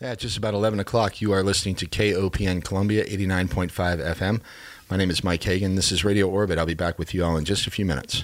At just about 11 o'clock, you are listening to KOPN Columbia 89.5 FM. My name is Mike Hagan. This is Radio Orbit. I'll be back with you all in just a few minutes.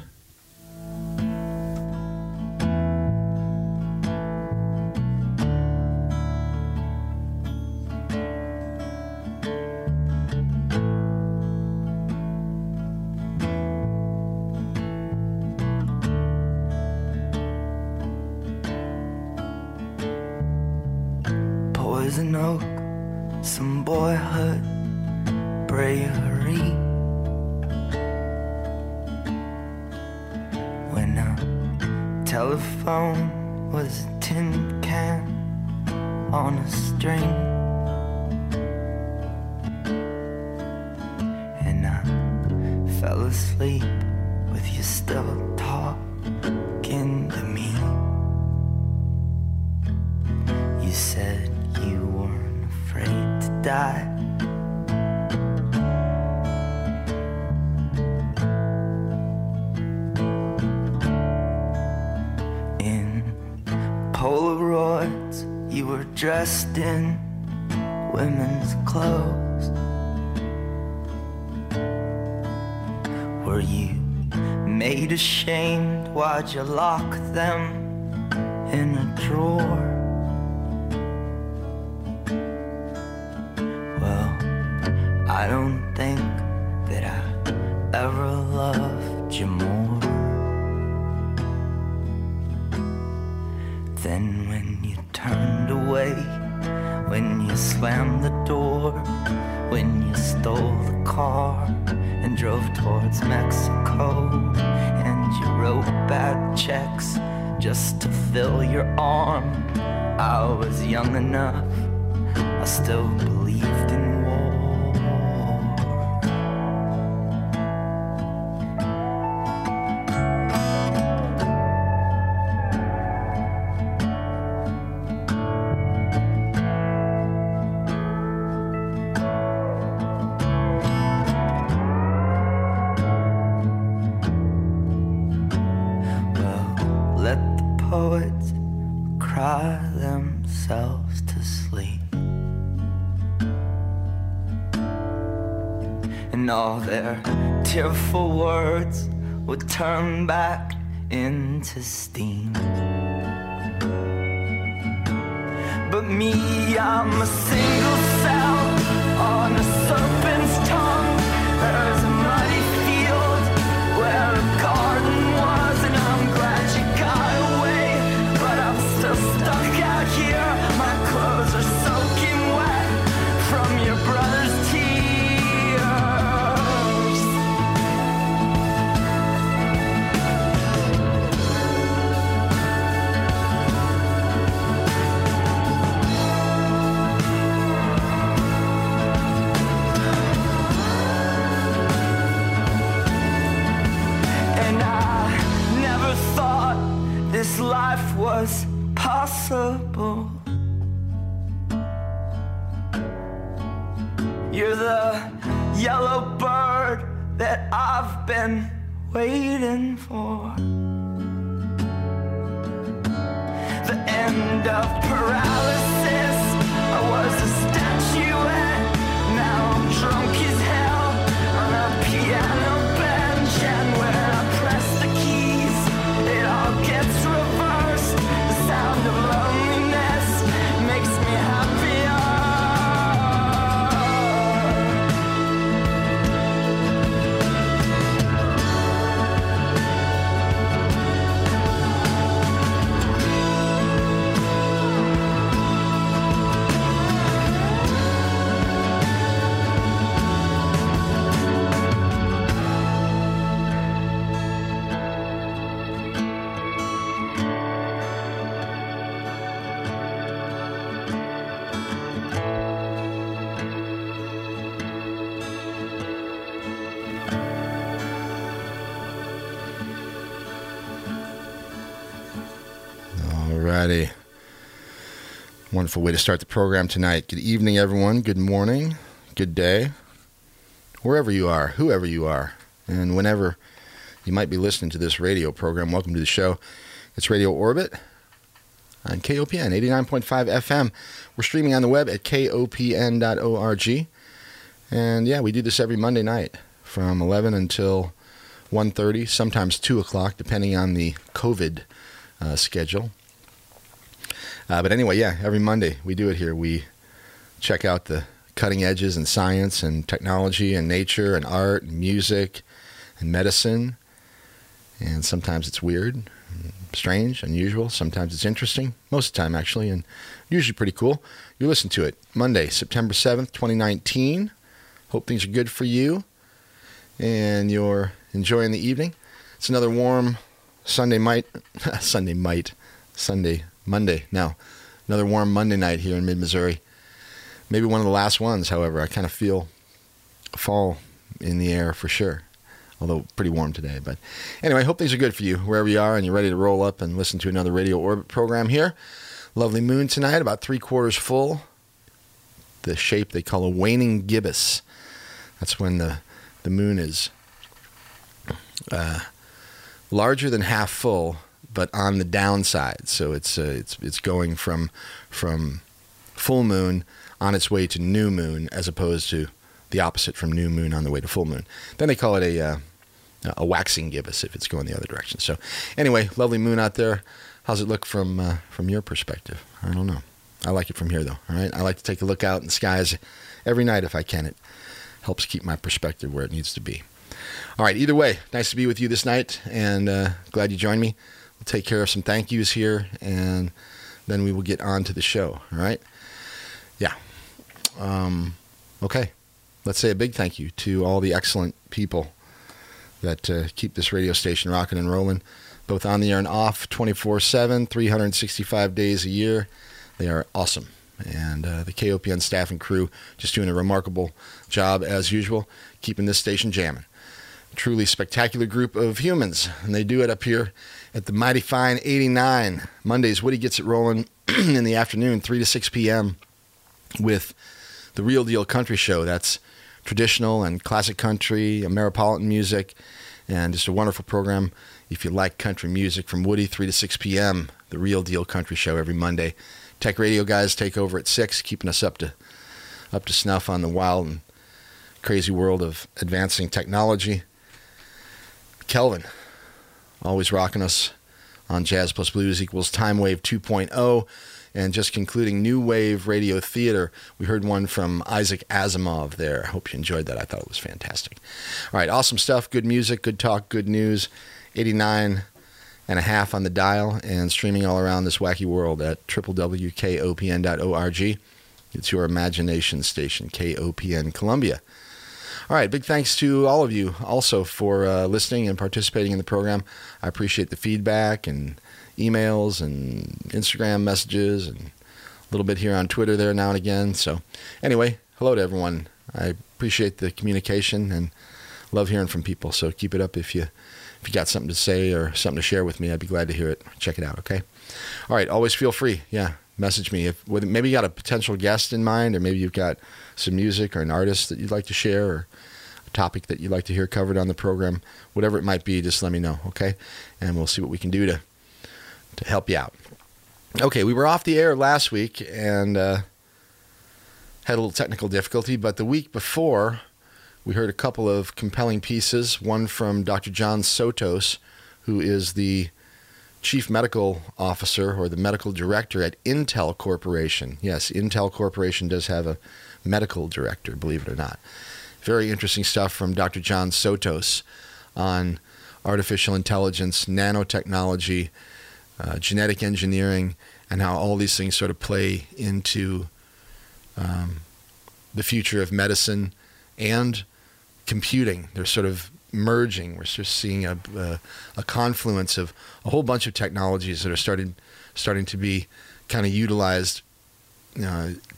You lock them in a drawer. Well, I don't think that I ever loved you more than when you turned away, when you slammed the door, when you stole the car and drove towards Mexico. You wrote bad checks just to fill your arm. I was young enough, I still believed in war. Their tearful words would turn back into steam. But me, I'm a single cell on a serpent's tongue. There's a muddy field where a garden was, and I'm glad you got away, but I'm still stuck out here. My clothes are soaking wet from your brother's tears. This life was possible. You're the yellow bird that I've been waiting for. The end of paralysis, I was a statuette. Now I'm drunk as hell on a piano bench, and when I press the keys, it all gets real. The loneliness makes me happier. Alrighty. Wonderful way to start the program tonight. Good evening, everyone. Good morning. Good day. Wherever you are, whoever you are, and whenever you might be listening to this radio program, welcome to the show. It's Radio Orbit. on KOPN 89.5 FM. We're streaming on the web at kopn.org. And yeah, we do this every Monday night from 11 until 1:30, sometimes 2 o'clock, depending on the COVID schedule. But anyway, yeah, every Monday we do it here. We check out the cutting edges in science and technology and nature and art and music and medicine. And sometimes it's weird, strange, unusual. Sometimes it's interesting. Most of the time, actually, and usually pretty cool. You listen to it Monday, September 7th, 2019. Hope things are good for you and you're enjoying the evening. It's another warm another warm Monday night here in mid-Missouri. Maybe one of the last ones, however. I kind of feel fall in the air for sure. Although pretty warm today. But anyway, I hope things are good for you wherever you are and you're ready to roll up and listen to another Radio Orbit program here. Lovely moon tonight, about 3/4 full. The shape they call a waning gibbous. That's when the moon is larger than half full, but on the downside. So it's going from full moon on its way to new moon, as opposed to the opposite, from new moon on the way to full moon. Then they call it a waxing gibbous if it's going the other direction. So anyway, lovely moon out there. How's it look from your perspective? I don't know. I like it from here though. All right, I like to take a look out in the skies every night if I can. It helps keep my perspective where it needs to be. All right, either way, nice to be with you this night, and glad you joined me. We'll take care of some thank yous here, and then we will get on to the show. All right, yeah, okay. Let's say a big thank you to all the excellent people that keep this radio station rocking and rolling, both on the air and off, 24/7, 365 days a year. They are awesome. And the KOPN staff and crew just doing a remarkable job, as usual, keeping this station jamming. A truly spectacular group of humans, and they do it up here at the mighty fine 89. Mondays, Woody gets it rolling in the afternoon, 3 to 6 p.m. with the Real Deal Country Show. That's traditional and classic country, Ameripolitan music, and just a wonderful program. If you like country music from Woody, 3 to 6 p.m., the Real Deal Country Show every Monday. Tech Radio guys take over at 6, keeping us up to snuff on the wild and crazy world of advancing technology. Kelvin, always rocking us on Jazz Plus Blues equals Time Wave 2.0. And just concluding New Wave Radio Theater, we heard one from Isaac Asimov there. I hope you enjoyed that. I thought it was fantastic. All right, awesome stuff. Good music, good talk, good news. 89.5 on the dial and streaming all around this wacky world at www.kopn.org. It's your imagination station, KOPN Columbia. All right, big thanks to all of you also for listening and participating in the program. I appreciate the feedback and emails and Instagram messages and a little bit here on Twitter there now and again. So anyway, hello to everyone. I appreciate the communication and love hearing from people. So keep it up. If you got something to say or something to share with me, I'd be glad to hear it. Check it out. Okay. All right. Always feel free. Yeah. Message me. If maybe you got a potential guest in mind, or maybe you've got some music or an artist that you'd like to share, or topic that you'd like to hear covered on the program, whatever it might be, just let me know. Okay. And we'll see what we can do to help you out. Okay, we were off the air last week and had a little technical difficulty, but the week before, we heard a couple of compelling pieces, one from Dr. John Sotos, who is the chief medical officer or the medical director at Intel Corporation. Yes, Intel Corporation does have a medical director, believe it or not. Very interesting stuff from Dr. John Sotos on artificial intelligence, nanotechnology, genetic engineering, and how all these things sort of play into the future of medicine and computing. They're sort of merging. We're just seeing a confluence of a whole bunch of technologies that are starting to be kind of utilized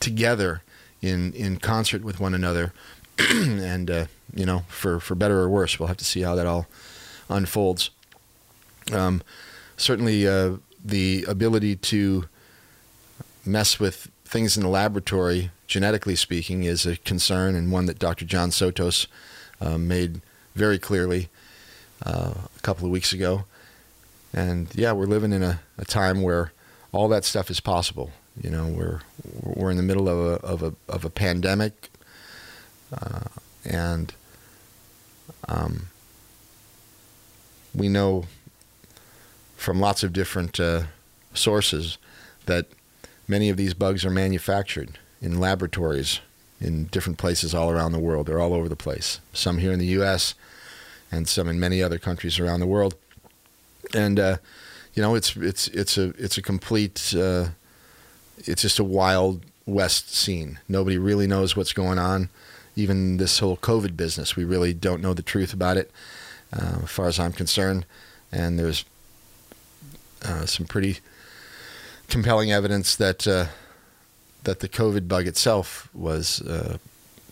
together in concert with one another, and for better or worse, we'll have to see how that all unfolds. Certainly, the ability to mess with things in the laboratory, genetically speaking, is a concern, and one that Dr. John Sotos made very clearly a couple of weeks ago. And yeah, we're living in a time where all that stuff is possible. You know, we're in the middle of a pandemic, and we know from lots of different sources that many of these bugs are manufactured in laboratories in different places all around the world. They're all over the place. Some here in the U.S. and some in many other countries around the world. And you know, it's a complete. It's just a wild west scene. Nobody really knows what's going on. Even this whole COVID business, we really don't know the truth about it, as far as I'm concerned. And there's some pretty compelling evidence that that the COVID bug itself was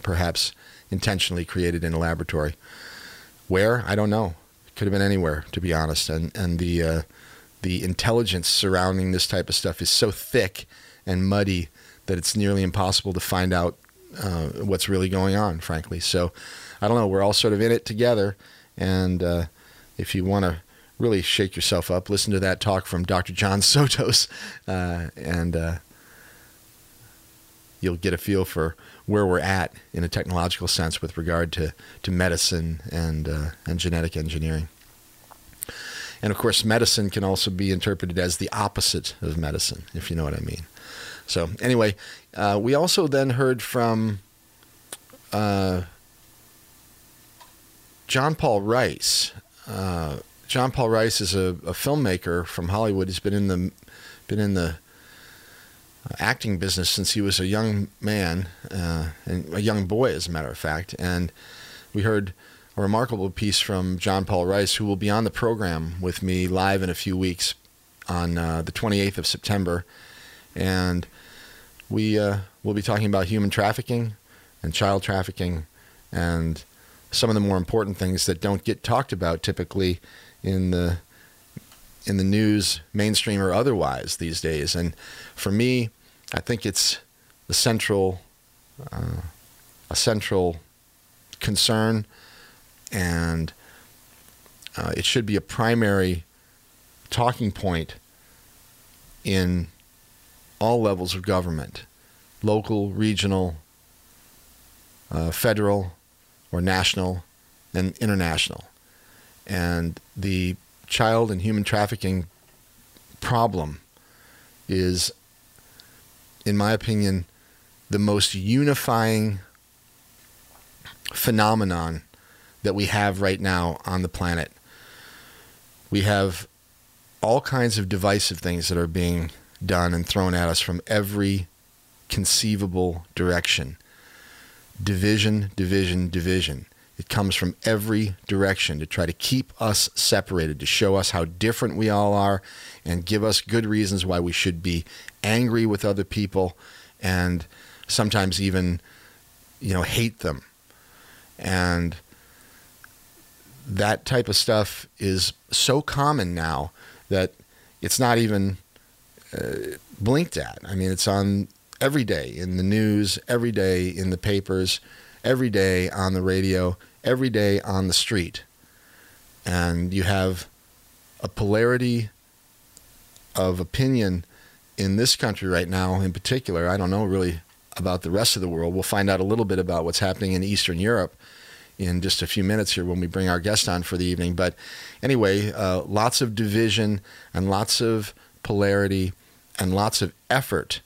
perhaps intentionally created in a laboratory. Where? I don't know. It could have been anywhere, to be honest. And the intelligence surrounding this type of stuff is so thick and muddy that it's nearly impossible to find out what's really going on, frankly. So I don't know. We're all sort of in it together. And if you want to really shake yourself up, listen to that talk from Dr. John Sotos, and you'll get a feel for where we're at in a technological sense with regard to medicine and genetic engineering. And of course, medicine can also be interpreted as the opposite of medicine, if you know what I mean. So anyway, we also then heard from John Paul Rice. John Paul Rice is a filmmaker from Hollywood. He's been in the acting business since he was a young man, and a young boy, as a matter of fact. And we heard a remarkable piece from John Paul Rice, who will be on the program with me live in a few weeks on the 28th of September. And we will be talking about human trafficking and child trafficking and some of the more important things that don't get talked about typically in the news, mainstream or otherwise, these days. And for me, I think it's a central concern, and it should be a primary talking point in all levels of government, local, regional, federal, or national and international. And the child and human trafficking problem is, in my opinion, the most unifying phenomenon that we have right now on the planet. We have all kinds of divisive things that are being done and thrown at us from every conceivable direction. Division, division, division. It comes from every direction to try to keep us separated, to show us how different we all are and give us good reasons why we should be angry with other people and sometimes even, you know, hate them. And that type of stuff is so common now that it's not even blinked at. I mean, it's on every day in the news, every day in the papers, every day on the radio, every day on the street. And you have a polarity of opinion in this country right now in particular. I don't know really about the rest of the world. We'll find out a little bit about what's happening in Eastern Europe in just a few minutes here when we bring our guest on for the evening. But anyway, lots of division and lots of polarity and lots of effort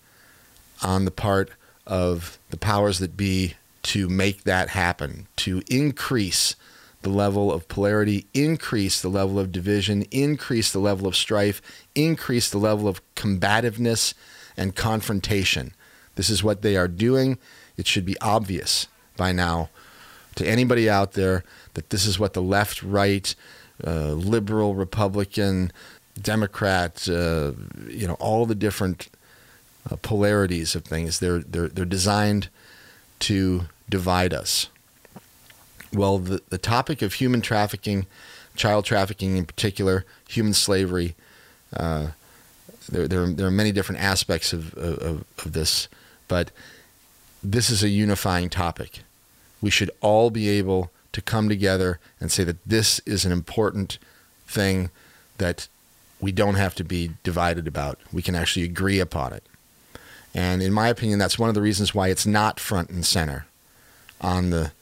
on the part of the powers that be to make that happen, to increase the level of polarity, increase the level of division, increase the level of strife, increase the level of combativeness and confrontation. This is what they are doing. It should be obvious by now to anybody out there that this is what the left, right, liberal, Republican, Democrat, all the different polarities of things, they're designed to divide us. Well, the topic of human trafficking, child trafficking in particular, human slavery, there are many different aspects of this, but this is a unifying topic. We should all be able to come together and say that this is an important thing that we don't have to be divided about. We can actually agree upon it. And in my opinion, that's one of the reasons why it's not front and center on the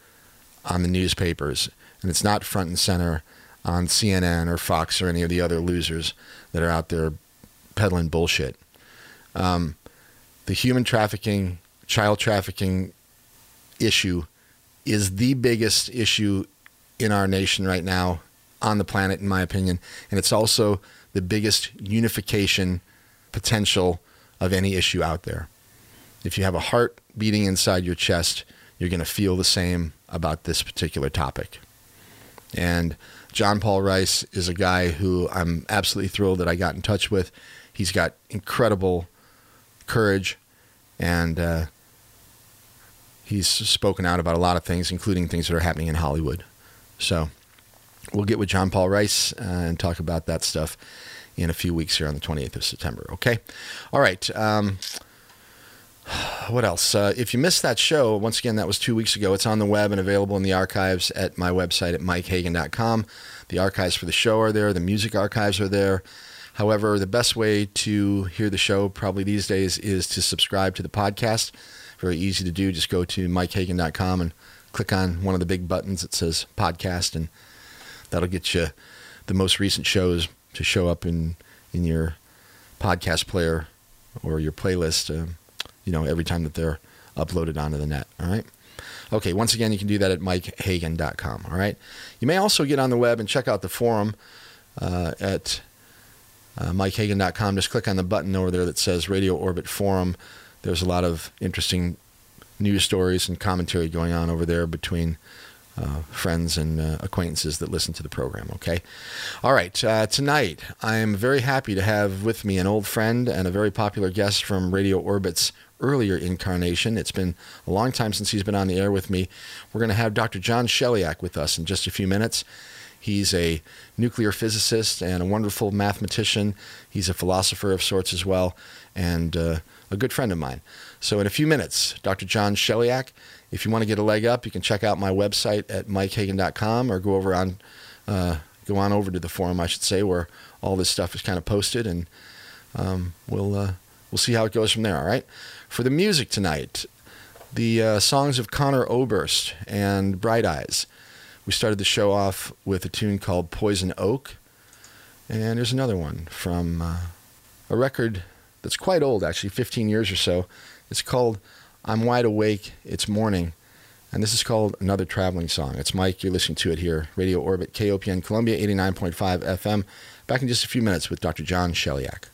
newspapers, and it's not front and center on CNN or Fox or any of the other losers that are out there peddling bullshit. The human trafficking, child trafficking issue is the biggest issue in our nation right now on the planet, in my opinion. And it's also the biggest unification potential of any issue out there. If you have a heart beating inside your chest, you're going to feel the same about this particular topic. And John Paul Rice is a guy who I'm absolutely thrilled that I got in touch with. He's got incredible courage, and he's spoken out about a lot of things, including things that are happening in Hollywood. So we'll get with John Paul Rice and talk about that stuff in a few weeks here on the 28th of September. Okay. All right. What else? If you missed that show, once again, that was 2 weeks ago. It's on the web and available in the archives at my website at mikehagan.com. The archives for the show are there. The music archives are there. However, the best way to hear the show probably these days is to subscribe to the podcast. Very easy to do. Just go to mikehagan.com and click on one of the big buttons that says podcast, and that'll get you the most recent shows to show up in your podcast player or your playlist, every time that they're uploaded onto the net. All right. Okay. Once again, you can do that at mikehagan.com. All right. You may also get on the web and check out the forum at mikehagan.com. Just click on the button over there that says Radio Orbit Forum. There's a lot of interesting news stories and commentary going on over there between friends and acquaintances that listen to the program. Okay. All right. Tonight, I am very happy to have with me an old friend and a very popular guest from Radio Orbit's earlier incarnation. It's been a long time since he's been on the air with me. We're going to have Dr. John Sheliak with us in just a few minutes. He's a nuclear physicist and a wonderful mathematician. He's a philosopher of sorts as well, and a good friend of mine. So in a few minutes, Dr. John Sheliak. If you want to get a leg up, you can check out my website at mikehagan.com, or go on over to the forum, I should say, where all this stuff is kind of posted, and we'll see how it goes from there. All right. For the music tonight, the songs of Conor Oberst and Bright Eyes. We started the show off with a tune called Poison Oak, and there's another one from a record that's quite old, actually, 15 years or so. It's called I'm Wide Awake, It's Morning, and this is called Another Traveling Song. It's Mike, you're listening to it here, Radio Orbit, KOPN Columbia, 89.5 FM. Back in just a few minutes with Dr. John Sheliak.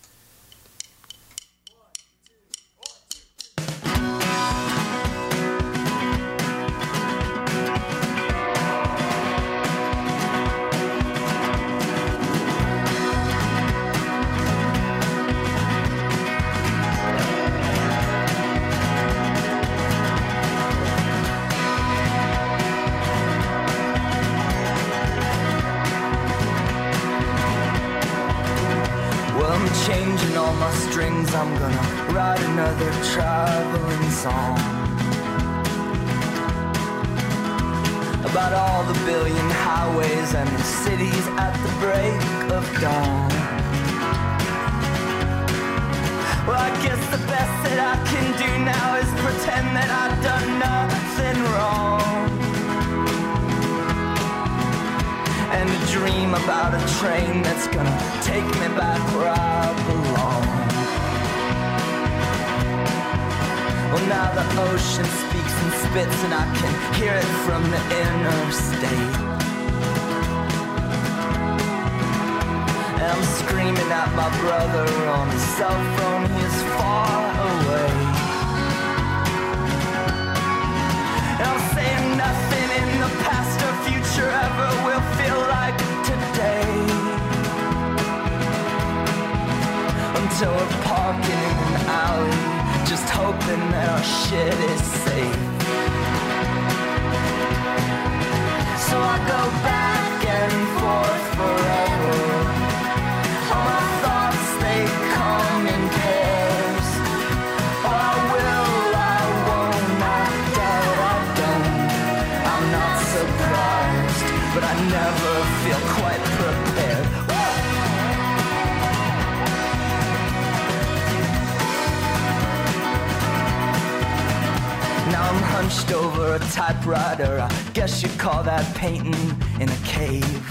But I never feel quite prepared. Whoa! Now I'm hunched over a typewriter. I guess you'd call that painting in a cave.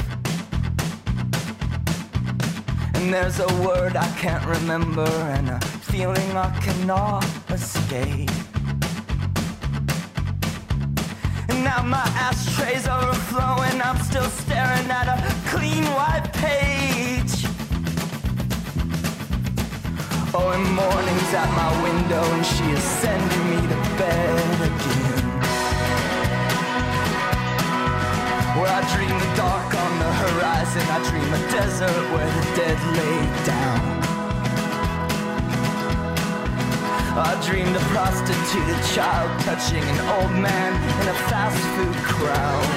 And there's a word I can't remember and a feeling I cannot escape. And now my ashtrays are overflowing. I'm still staring at a clean white page. Oh, and morning's at my window and she is sending me to bed again, where I dream the dark on the horizon. I dream a desert where the dead lay down. I dreamed a prostituted child touching an old man in a fast food crowd.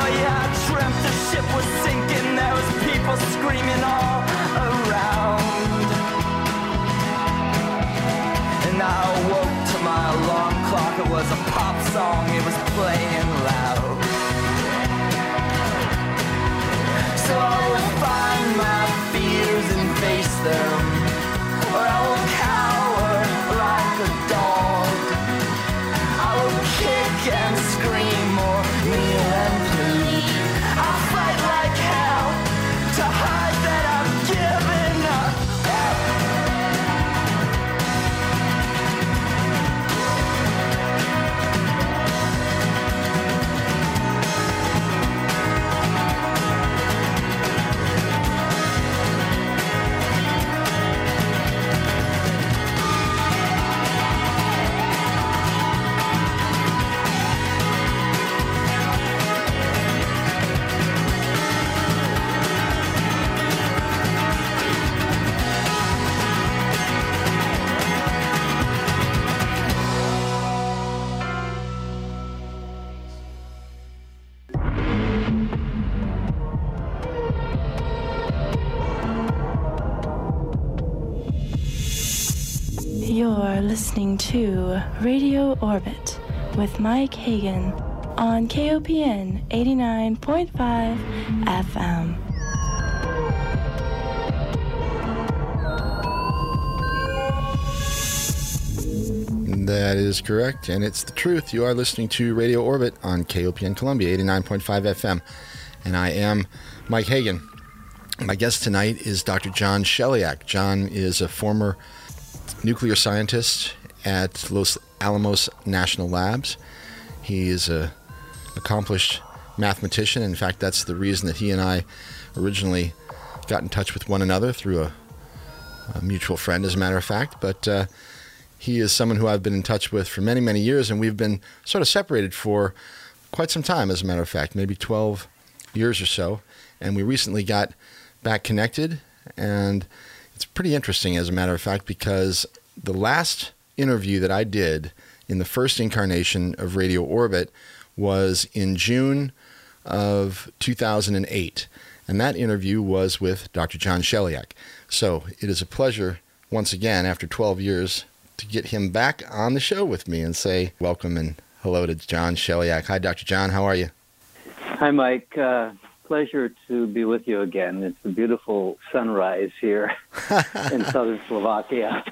Oh yeah, I dreamt the ship was sinking. There was people screaming all around. And I awoke to my alarm clock. It was a pop song, it was playing loud. So I will find my fears and face them, or I will cower like a dog. I will kick and scream or kneel and plead. I'll fight like hell to hide that I've given up. You're listening to Radio Orbit with Mike Hagan on KOPN 89.5 FM. That is correct, and it's the truth. You are listening to Radio Orbit on KOPN Columbia 89.5 FM, and I am Mike Hagan. My guest tonight is Dr. John Sheliak. John is a former nuclear scientist at Los Alamos National Labs. He is an accomplished mathematician. In fact, that's the reason that he and I originally got in touch with one another through a mutual friend, as a matter of fact. But he is someone who I've been in touch with for many, many years, and we've been sort of separated for quite some time, as a matter of fact, maybe 12 years or so. And we recently got back connected, and it's pretty interesting, as a matter of fact, because the last interview that I did in the first incarnation of Radio Orbit was in June of 2008. And that interview was with Dr. John Sheliak. So it is a pleasure, once again, after 12 years, to get him back on the show with me and say welcome and hello to John Sheliak. Hi, Dr. John. How are you? Hi, Mike. Pleasure to be with you again. It's a beautiful sunrise here in southern Slovakia.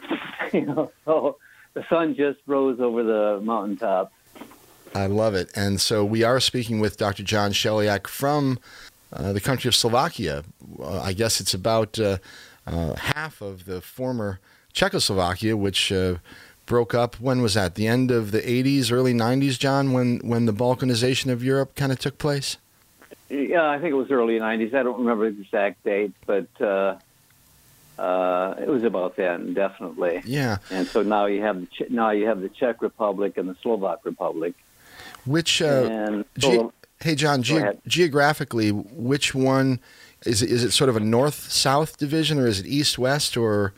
So the sun just rose over the mountaintop. I love it. And so we are speaking with Dr. John Sheliak from the country of Slovakia. I guess it's about half of the former Czechoslovakia, which broke up. When was that? The end of the 80s, early 90s, John, when the Balkanization of Europe kind of took place? Yeah, I think it was early 90s. I don't remember the exact date, but it was about then, definitely. Yeah. And so now you have the Czech Republic and the Slovak Republic. Which geographically, which one is it? Sort of a north-south division, or is it east-west, or?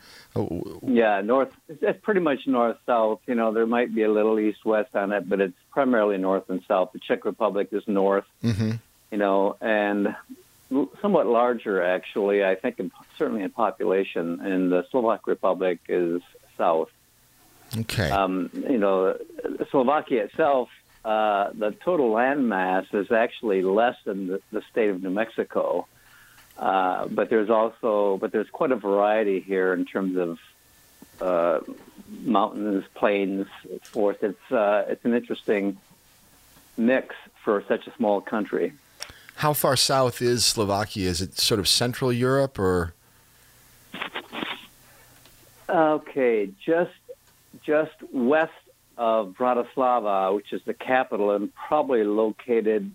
Yeah, north. It's pretty much north-south. There might be a little east-west on it, but it's primarily north and south. The Czech Republic is north. Mm-hmm. And somewhat larger, actually, I think, certainly in population, and the Slovak Republic is south. Okay. Slovakia itself, the total land mass is actually less than the state of New Mexico, but there's quite a variety here in terms of mountains, plains, forest. It's an interesting mix for such a small country. How far south is Slovakia? Is it sort of Central Europe or? Okay, just west of Bratislava, which is the capital, and probably located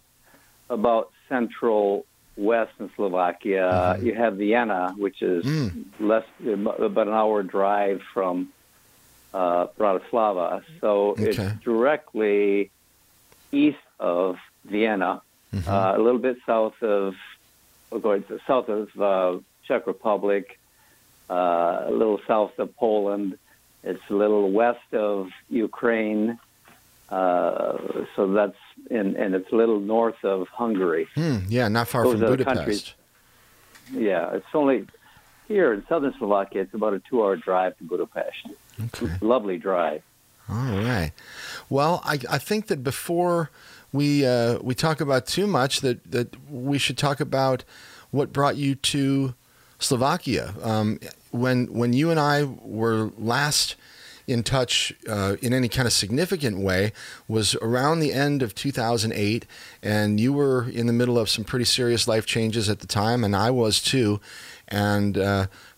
about central west in Slovakia. You have Vienna, which is about an hour drive from Bratislava. So it's directly east of Vienna, a little bit south of Czech Republic, a little south of Poland. It's a little west of Ukraine, so that's and it's a little north of Hungary. Yeah, not far from Budapest. Countries. Yeah, it's only here in southern Slovakia. It's about a 2-hour drive to Budapest. Okay. Lovely drive. All right. Well, I think that before we talk about too much, that we should talk about what brought you to Slovakia. When you and I were last in touch in any kind of significant way was around the end of 2008, and you were in the middle of some pretty serious life changes at the time, and I was too, and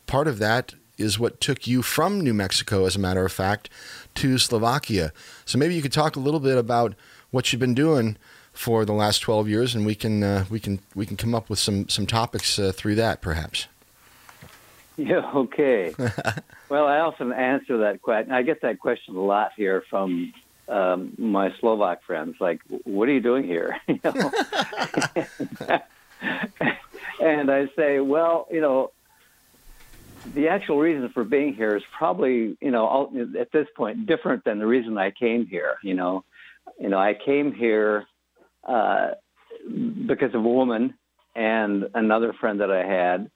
part of that is what took you from New Mexico, as a matter of fact, to Slovakia. So maybe you could talk a little bit about what you've been doing for the last 12 years, and we can come up with some topics through that, perhaps. Yeah, okay. Well, I often answer that question. I get that question a lot here from my Slovak friends, like, what are you doing here? You know? And I say, well, you know, the actual reason for being here is probably, you know, at this point, different than the reason I came here. You know, I came here because of a woman and another friend that I had.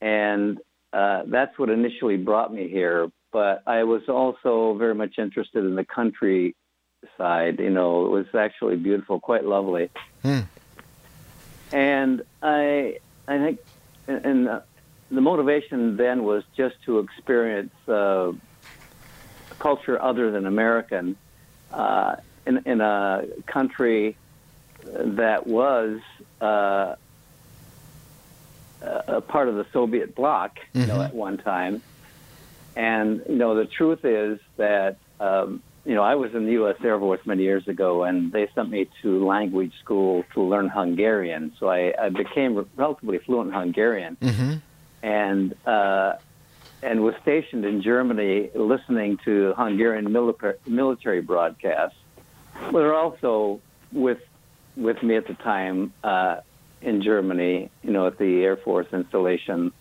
And that's what initially brought me here. But I was also very much interested in the countryside. You know, it was actually beautiful, quite lovely. And I think, and the motivation then was just to experience a culture other than American in a country that was a part of the Soviet bloc, you know, at one time. And, you know, the truth is that, you know, I was in the U.S. Air Force many years ago, and they sent me to language school to learn Hungarian. So I became relatively fluent in Hungarian, and was stationed in Germany listening to Hungarian military broadcasts. But they're also with me at the time, in Germany, you know, at the Air Force installation,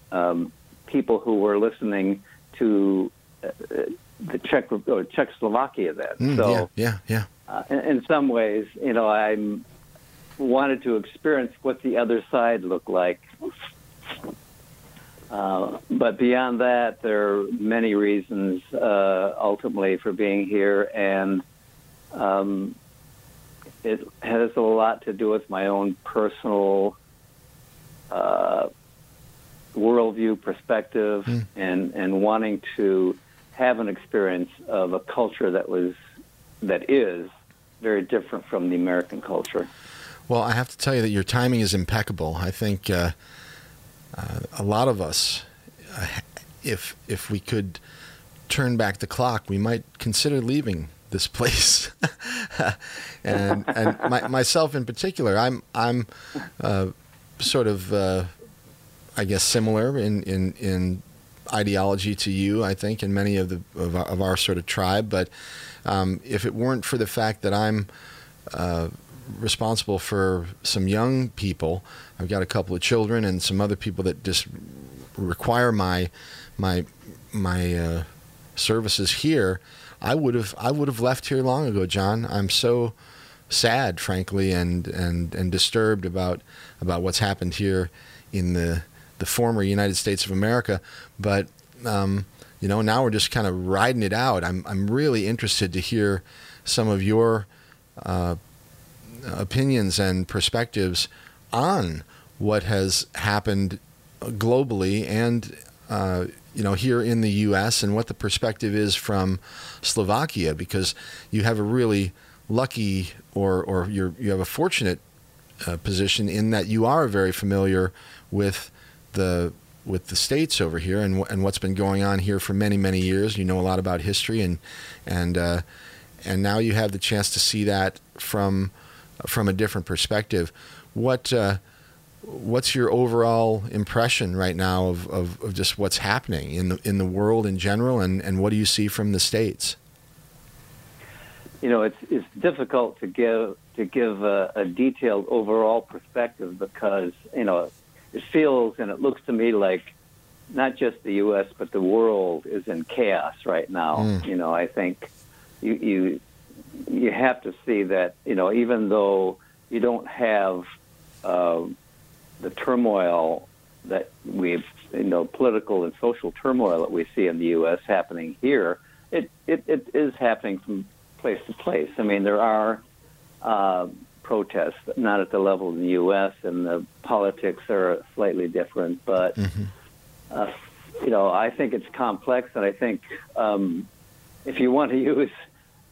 people who were listening to the Czechoslovakia then. So, in some ways, you know, I wanted to experience what the other side looked like. But beyond that, there are many reasons ultimately for being here, and it has a lot to do with my own personal worldview, perspective, and wanting to have an experience of a culture that is very different from the American culture. Well, I have to tell you that your timing is impeccable. I think a lot of us, if we could turn back the clock, we might consider leaving this place. and myself in particular, I'm sort of I guess similar in ideology to you, I think, and many of our sort of tribe, but if it weren't for the fact that I'm responsible for some young people, I've got a couple of children and some other people that just require my services here, I would have left here long ago, John. I'm so sad, frankly, and disturbed about what's happened here in the former United States of America. But you know, now we're just kind of riding it out. I'm really interested to hear some of your opinions and perspectives on what has happened globally and here in the U.S. and what the perspective is from Slovakia, because you have a really lucky or you have a fortunate position in that you are very familiar with the states over here and what's been going on here for many, many years. You know a lot about history and now you have the chance to see that from a different perspective. What's your overall impression right now of just what's happening in the world in general, and what do you see from the states? You know, it's difficult to give a detailed overall perspective, because it feels and it looks to me like not just the U.S. but the world is in chaos right now. Mm. You know, I think you have to see that. You know, even though you don't have the turmoil that we've, political and social turmoil that we see in the U.S. happening here, it is happening from place to place. I mean, there are protests, not at the level in the U.S., and the politics are slightly different. But, I think it's complex, and I think if you want to use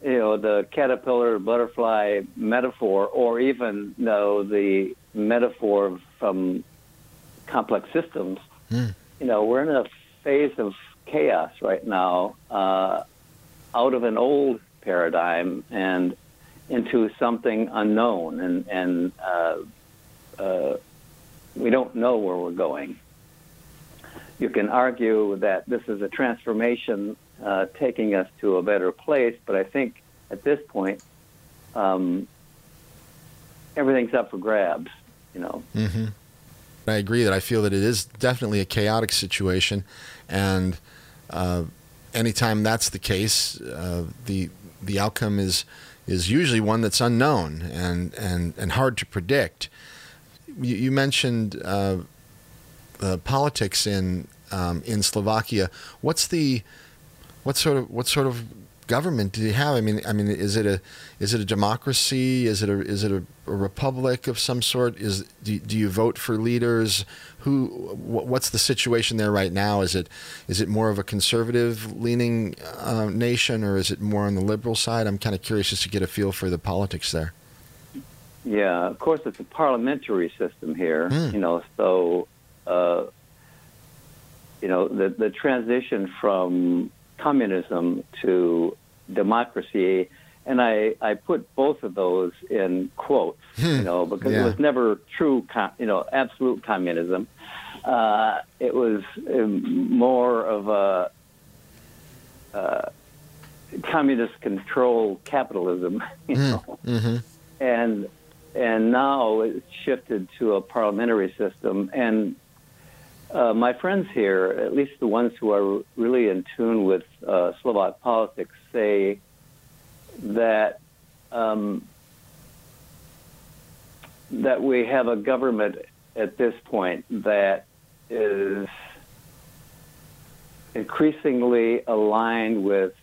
the caterpillar butterfly metaphor, or even the metaphor from complex systems, we're in a phase of chaos right now, out of an old paradigm and into something unknown, and we don't know where we're going. You can argue that this is a transformation taking us to a better place, but I think at this point, everything's up for grabs, Mm-hmm. I agree that I feel that it is definitely a chaotic situation, and anytime that's the case, the outcome is usually one that's unknown and hard to predict. You mentioned politics in Slovakia. What sort of government do you have? I mean, is it a democracy? Is it a republic of some sort? Do you vote for leaders? What's the situation there right now? Is it more of a conservative leaning nation, or is it more on the liberal side? I'm kind of curious just to get a feel for the politics there. Yeah, of course, it's a parliamentary system here. So the transition from communism to democracy, and I put both of those in quotes, because it was never true, absolute communism. It was more of a communist-controlled capitalism, Mm-hmm. And now it's shifted to a parliamentary system. And my friends here, at least the ones who are really in tune with Slovak politics, say that that we have a government at this point that is increasingly aligned with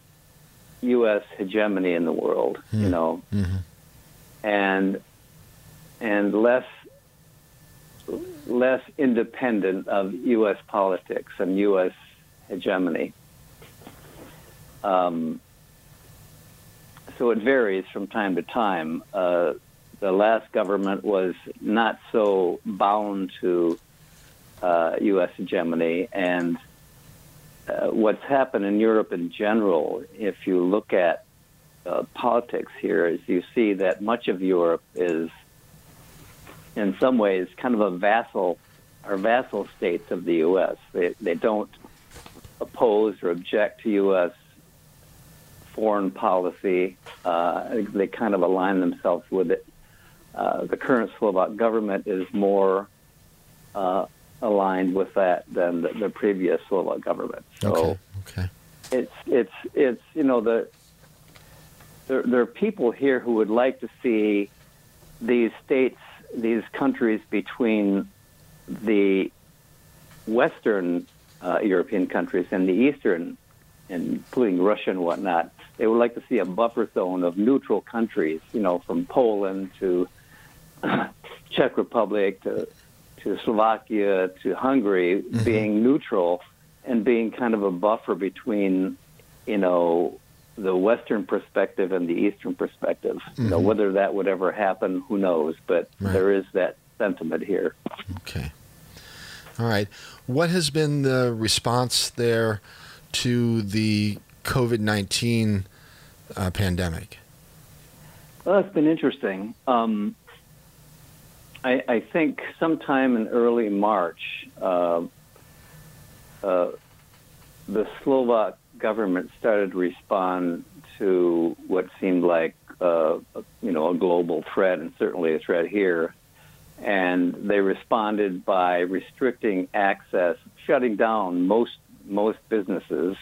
U.S. hegemony in the world, and less independent of U.S. politics and U.S. hegemony. So it varies from time to time. The last government was not so bound to U.S. hegemony, and what's happened in Europe in general, if you look at politics here, is you see that much of Europe is in some ways kind of a vassal or vassal states of the U.S. They don't oppose or object to U.S. foreign policy. They kind of align themselves with it. The current Slovak government is more aligned with that than the previous Slovak government. So okay. It's there are people here who would like to see these states, these countries between the Western European countries and the Eastern, including Russia and whatnot. They would like to see a buffer zone of neutral countries, from Poland to Czech Republic to Slovakia to Hungary, being neutral and being kind of a buffer between, you know, the Western perspective and the Eastern perspective. Mm-hmm. You know, whether that would ever happen, who knows? But there is that sentiment here. Okay. All right. What has been the response there to the COVID-19 pandemic? Well, it's been interesting. I think sometime in early March, the Slovak government started to respond to what seemed like, you know, a global threat, and certainly a threat here. And they responded by restricting access, shutting down most businesses,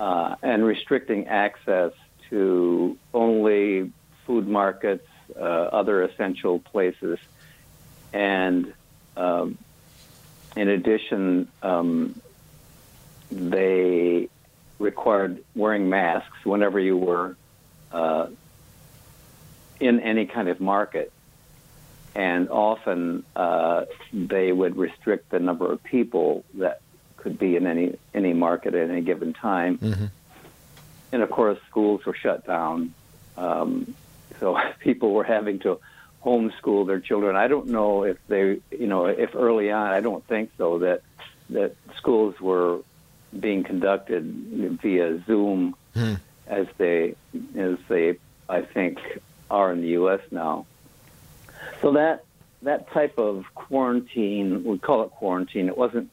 and restricting access to only food markets, other essential places, and in addition, they required wearing masks whenever you were in any kind of market, and often they would restrict the number of people that could be in any market at any given time. Mm-hmm. And of course, schools were shut down, so people were having to homeschool their children. I don't know if they, you know, if early on, I don't think so, that schools were being conducted via Zoom as they I think are in the U.S. now. So that type of quarantine, we call it quarantine. It wasn't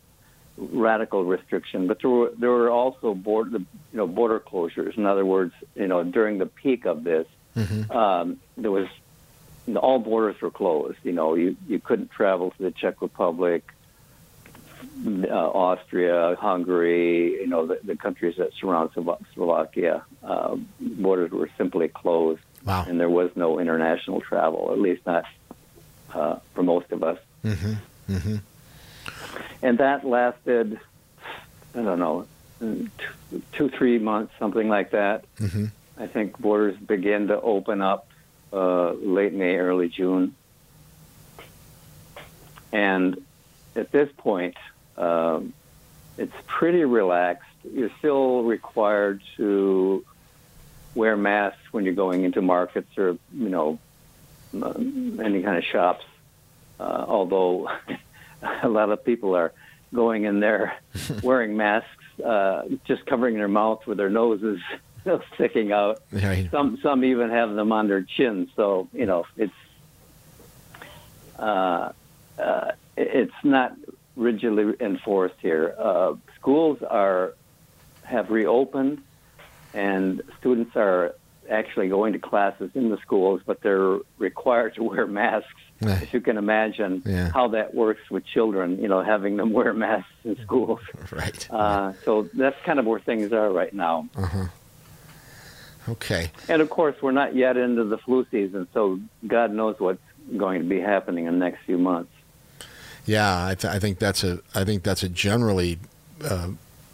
radical restriction, but there were also border closures. In other words, you know, during the peak of this, there was, all borders were closed. You know, you couldn't travel to the Czech Republic, Austria, Hungary, you know, the countries that surround Slovakia. Borders were simply closed. Wow. And there was no international travel, at least not for most of us. Mm-hmm. Mm-hmm. And that lasted, I don't know, 2-3 months, something like that. Mm-hmm. I think borders began to open up late May, early June. And at this point, it's pretty relaxed. You're still required to wear masks when you're going into markets or, you know, any kind of shops, although a lot of people are going in there wearing masks, just covering their mouth with their noses sticking out. Right. Some even have them on their chin. So, you know, it's not rigidly enforced here. Schools have reopened, and students are actually going to classes in the schools, but they're required to wear masks. As you can imagine, how that works with children, you know, having them wear masks in schools. Right. So that's kind of where things are right now. Uh-huh. Okay. And, of course, we're not yet into the flu season, so God knows what's going to be happening in the next few months. Yeah, I think that's a generally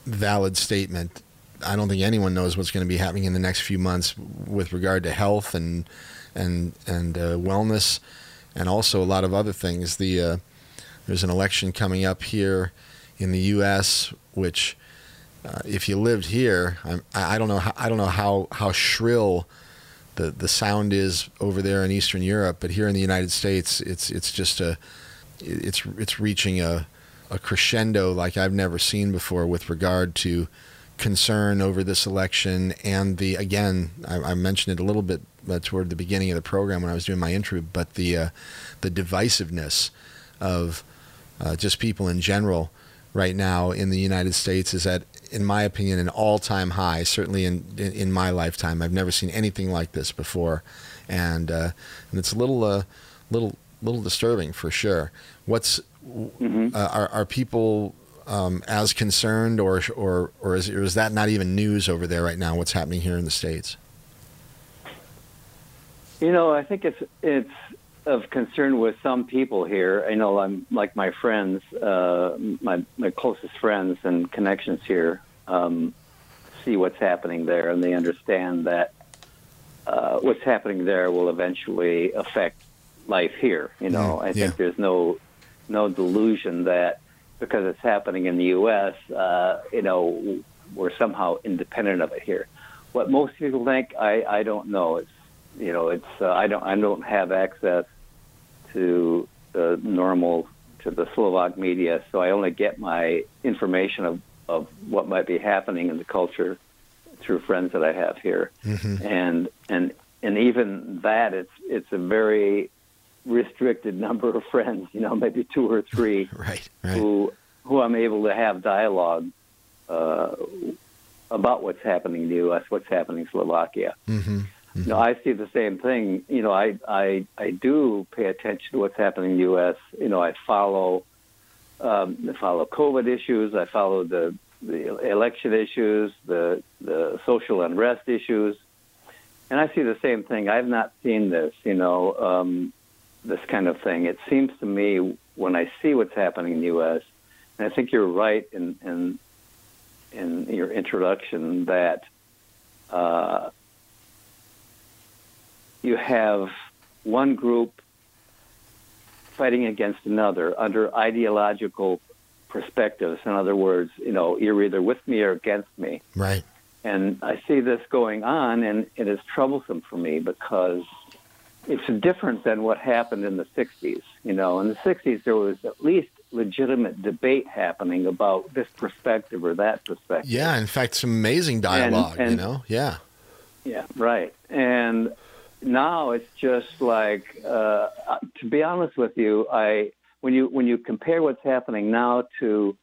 valid statement. I don't think anyone knows what's going to be happening in the next few months with regard to health and wellness, and also a lot of other things. There's an election coming up here in the U.S., which if you lived here, I don't know how shrill the sound is over there in Eastern Europe, but here in the United States, it's reaching a crescendo like I've never seen before with regard to concern over this election. And I mentioned it a little bit toward the beginning of the program when I was doing my intro, but the divisiveness of just people in general right now in the United States is at, in my opinion, an all-time high. Certainly in my lifetime, I've never seen anything like this before, and it's a little disturbing for sure. Are people as concerned, or is that not even news over there right now, what's happening here in the States? You know, I think it's of concern with some people here. I know I'm like my friends, my closest friends and connections here, see what's happening there, and they understand that what's happening there will eventually affect life here. You know, I think there's no delusion that because it's happening in the U.S., we're somehow independent of it here. What most people think, I don't know. It's, I don't have access to the normal, to the Slovak media, so I only get my information of what might be happening in the culture through friends that I have here. Mm-hmm. And even that, it's a very restricted number of friends, maybe two or three, right. who I'm able to have dialogue about what's happening in the U.S., what's happening in Slovakia. Mm-hmm. Mm-hmm. I see the same thing. I do pay attention to what's happening in the U.S. I follow COVID issues. I follow the election issues, the social unrest issues. And I see the same thing. I've not seen this, this kind of thing. It seems to me when I see what's happening in the U.S., and I think you're right in your introduction that you have one group fighting against another under ideological perspectives. In other words, you're either with me or against me. Right. And I see this going on, and it is troublesome for me because it's different than what happened in the 60s. In the 60s, there was at least legitimate debate happening about this perspective or that perspective. Yeah, in fact, some amazing dialogue, yeah. Yeah, right. And now it's just like, to be honest with you, when you compare what's happening now to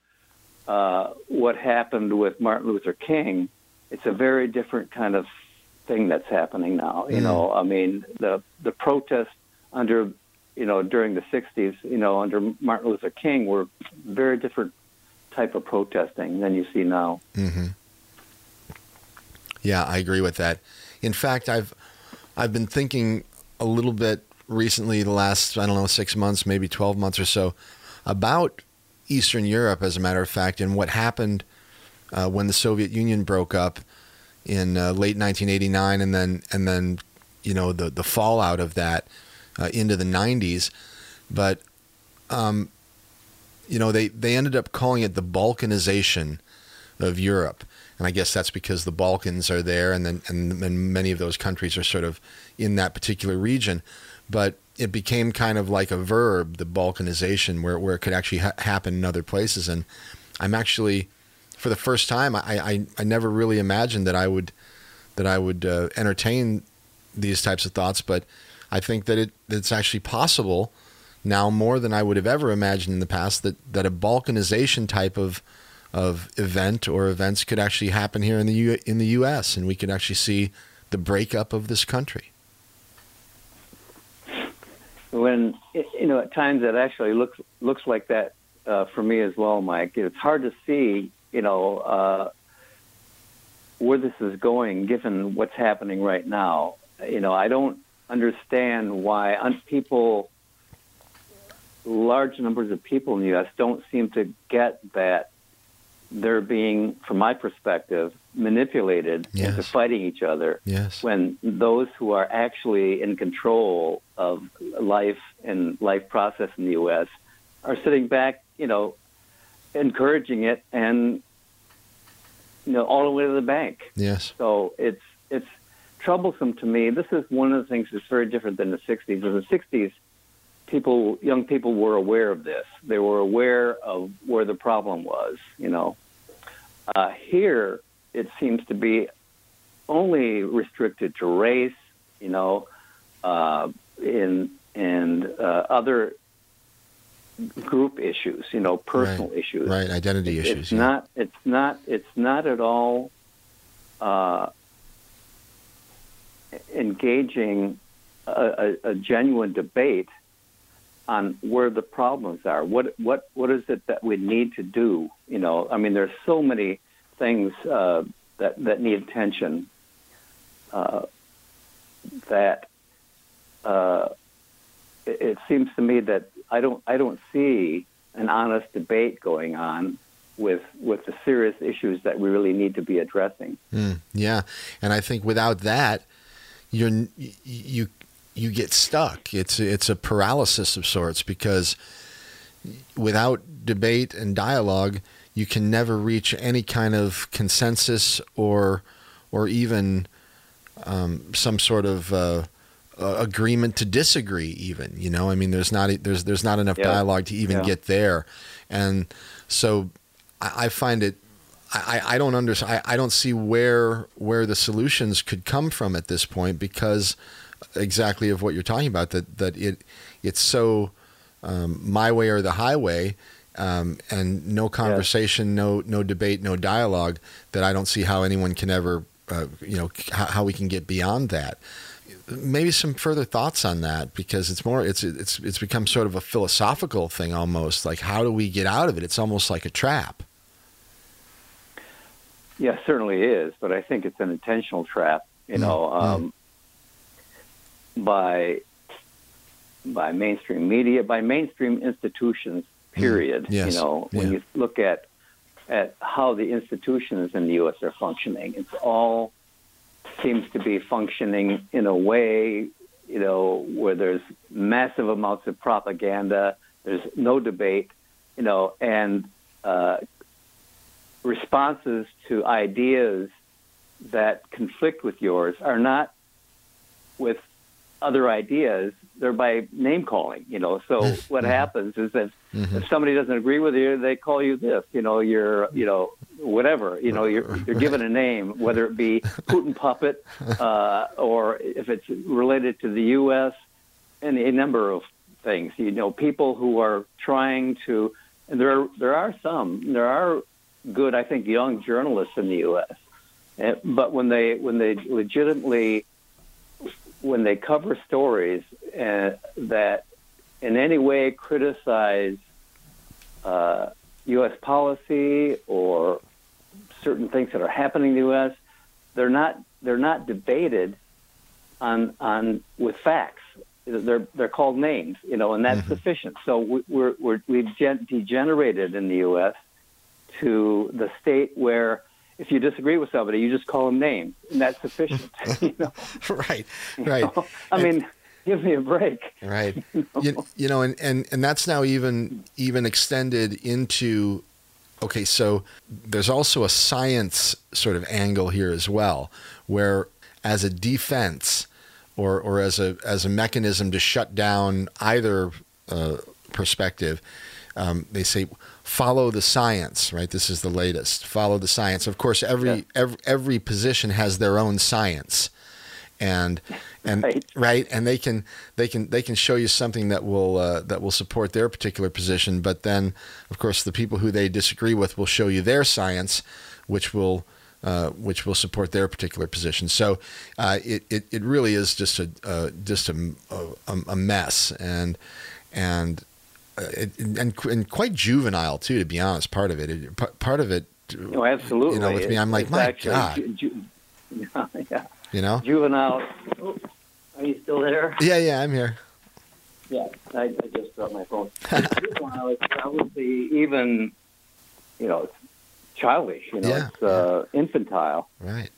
what happened with Martin Luther King, it's a very different kind of thing that's happening now. I mean, the protests under, during the 60s, under Martin Luther King were very different type of protesting than you see now. Mm-hmm. Yeah, I agree with that. In fact, I've been thinking a little bit recently, the last, 6 months, maybe 12 months or so, about Eastern Europe, as a matter of fact, and what happened when the Soviet Union broke up in late 1989, and then the fallout of that into the 90s, but they ended up calling it the Balkanization of Europe, and I guess that's because the Balkans are there, and many of those countries are sort of in that particular region, but it became kind of like a verb, the Balkanization, where it could actually happen in other places, and I'm actually, for the first time, I never really imagined that I would entertain these types of thoughts, but I think that it's actually possible now more than I would have ever imagined in the past that a Balkanization type of event or events could actually happen here in the U.S. and we could actually see the breakup of this country. When at times it actually looks like that for me as well, Mike. It's hard to see. Where this is going, given what's happening right now. I don't understand why large numbers of people in the U.S. don't seem to get that they're being, from my perspective, manipulated into fighting each other. Yes. When those who are actually in control of life and life process in the U.S. are sitting back, encouraging it, and all the way to the bank. Yes. So it's troublesome to me. This is one of the things that's very different than the 60s. In the 60s, young people were aware of this. They were aware of where the problem was. Here it seems to be only restricted to race. And other group issues, personal issues, right? Identity issues. It's not at all engaging a genuine debate on where the problems are. What is it that we need to do? I mean, there's so many things that need attention. It seems to me that I don't see an honest debate going on with the serious issues that we really need to be addressing. Yeah, and I think without that, you get stuck. It's a paralysis of sorts because without debate and dialogue, you can never reach any kind of consensus or even some sort of agreement to disagree. Even, you know, I mean, there's not enough dialogue to even get there, and so I find it. I don't understand. I don't see where the solutions could come from at this point, because exactly of what you're talking about, that it's so my way or the highway, and no conversation, no debate, no dialogue, that I don't see how anyone can ever, how we can get beyond that. Maybe some further thoughts on that, because it's become sort of a philosophical thing almost. Like, how do we get out of it? It's almost like a trap. Yeah, certainly is, but I think it's an intentional trap, you know, by mainstream media, by mainstream institutions, period. Yes. You know, when you look at how the institutions in the U.S. are functioning, it's all seems to be functioning in a way, you know, where there's massive amounts of propaganda, there's no debate, you know, and responses to ideas that conflict with yours are not with other ideas. They're by name calling, you know. So what happens is that if somebody doesn't agree with you, they call you this, you know, you're, you know, whatever, you know, you're given a name, whether it be Putin puppet, or if it's related to the U.S. and a number of things, you know, people who are trying to, and there are good, I think, young journalists in the U.S., but when they legitimately, when they cover stories that in any way criticize U.S. policy or certain things that are happening in the U.S., they're not debated on with facts. They're called names, you know, and that's sufficient. So we've degenerated in the U.S. to the state where if you disagree with somebody, you just call them names, and that's sufficient. You know? Right. You know? I mean, give me a break. Right. You know, and that's now even extended into, okay, so there's also a science sort of angle here as well, where as a defense or as a mechanism to shut down either perspective, they say, follow the science, right? This is the latest. Follow the science. Of course, every position has their own science, and right, and they can show you something that will support their particular position. But then, of course, the people who they disagree with will show you their science, which will support their particular position. So it really is just a mess, and. And quite juvenile too, to be honest. Part of it. Oh, absolutely. You know, with me, I'm like, my God. You know, juvenile. Oh, are you still there? Yeah, I'm here. Yeah, I just dropped my phone. Juvenile is probably even, you know, childish. You know, it's infantile. Right.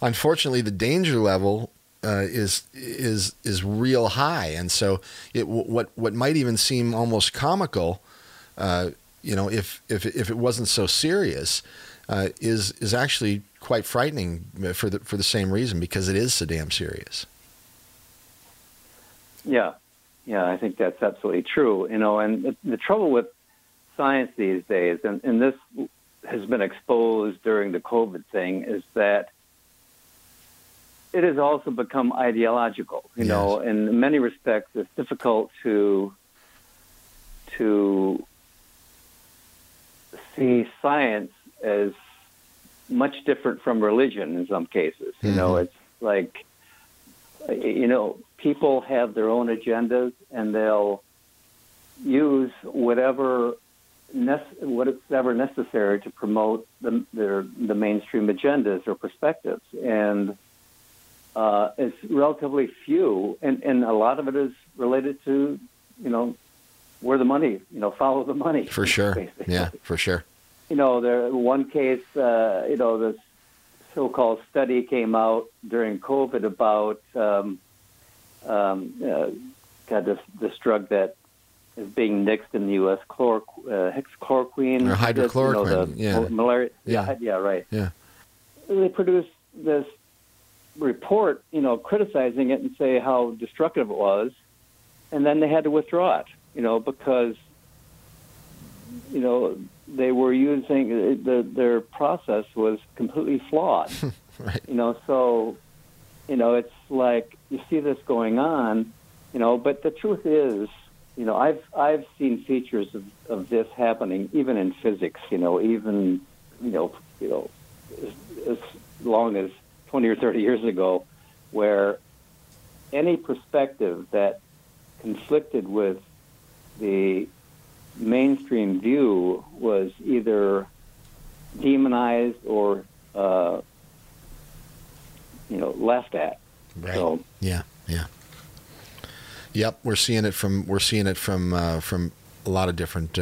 Unfortunately, the danger level is real high, and so what might even seem almost comical, you know, if it wasn't so serious, is actually quite frightening for the same reason, because it is so damn serious. Yeah, I think that's absolutely true. You know, and the trouble with science these days, and this has been exposed during the COVID thing, is that it has also become ideological, you know. In many respects, it's difficult to see science as much different from religion in some cases. You know, it's like, you know, people have their own agendas, and they'll use whatever necessary to promote the mainstream agendas or perspectives, and it's relatively few, and a lot of it is related to, you know, where the money, you know, follow the money. For sure. Basically. Yeah, for sure. You know, there one case, you know, this so-called study came out during COVID about, this drug that is being nixed in the U.S. Hexchloroquine. Or hydrochloroquine, malaria. Yeah. They produce this report, criticizing it and say how destructive it was, and then they had to withdraw it, because, they were using, their process was completely flawed. Right. It's like you see this going on, but the truth is, I've seen features of this happening even in physics, as long as 20 or 30 years ago, where any perspective that conflicted with the mainstream view was either demonized or laughed at. Right. So, yeah. Yep, we're seeing it from a lot of different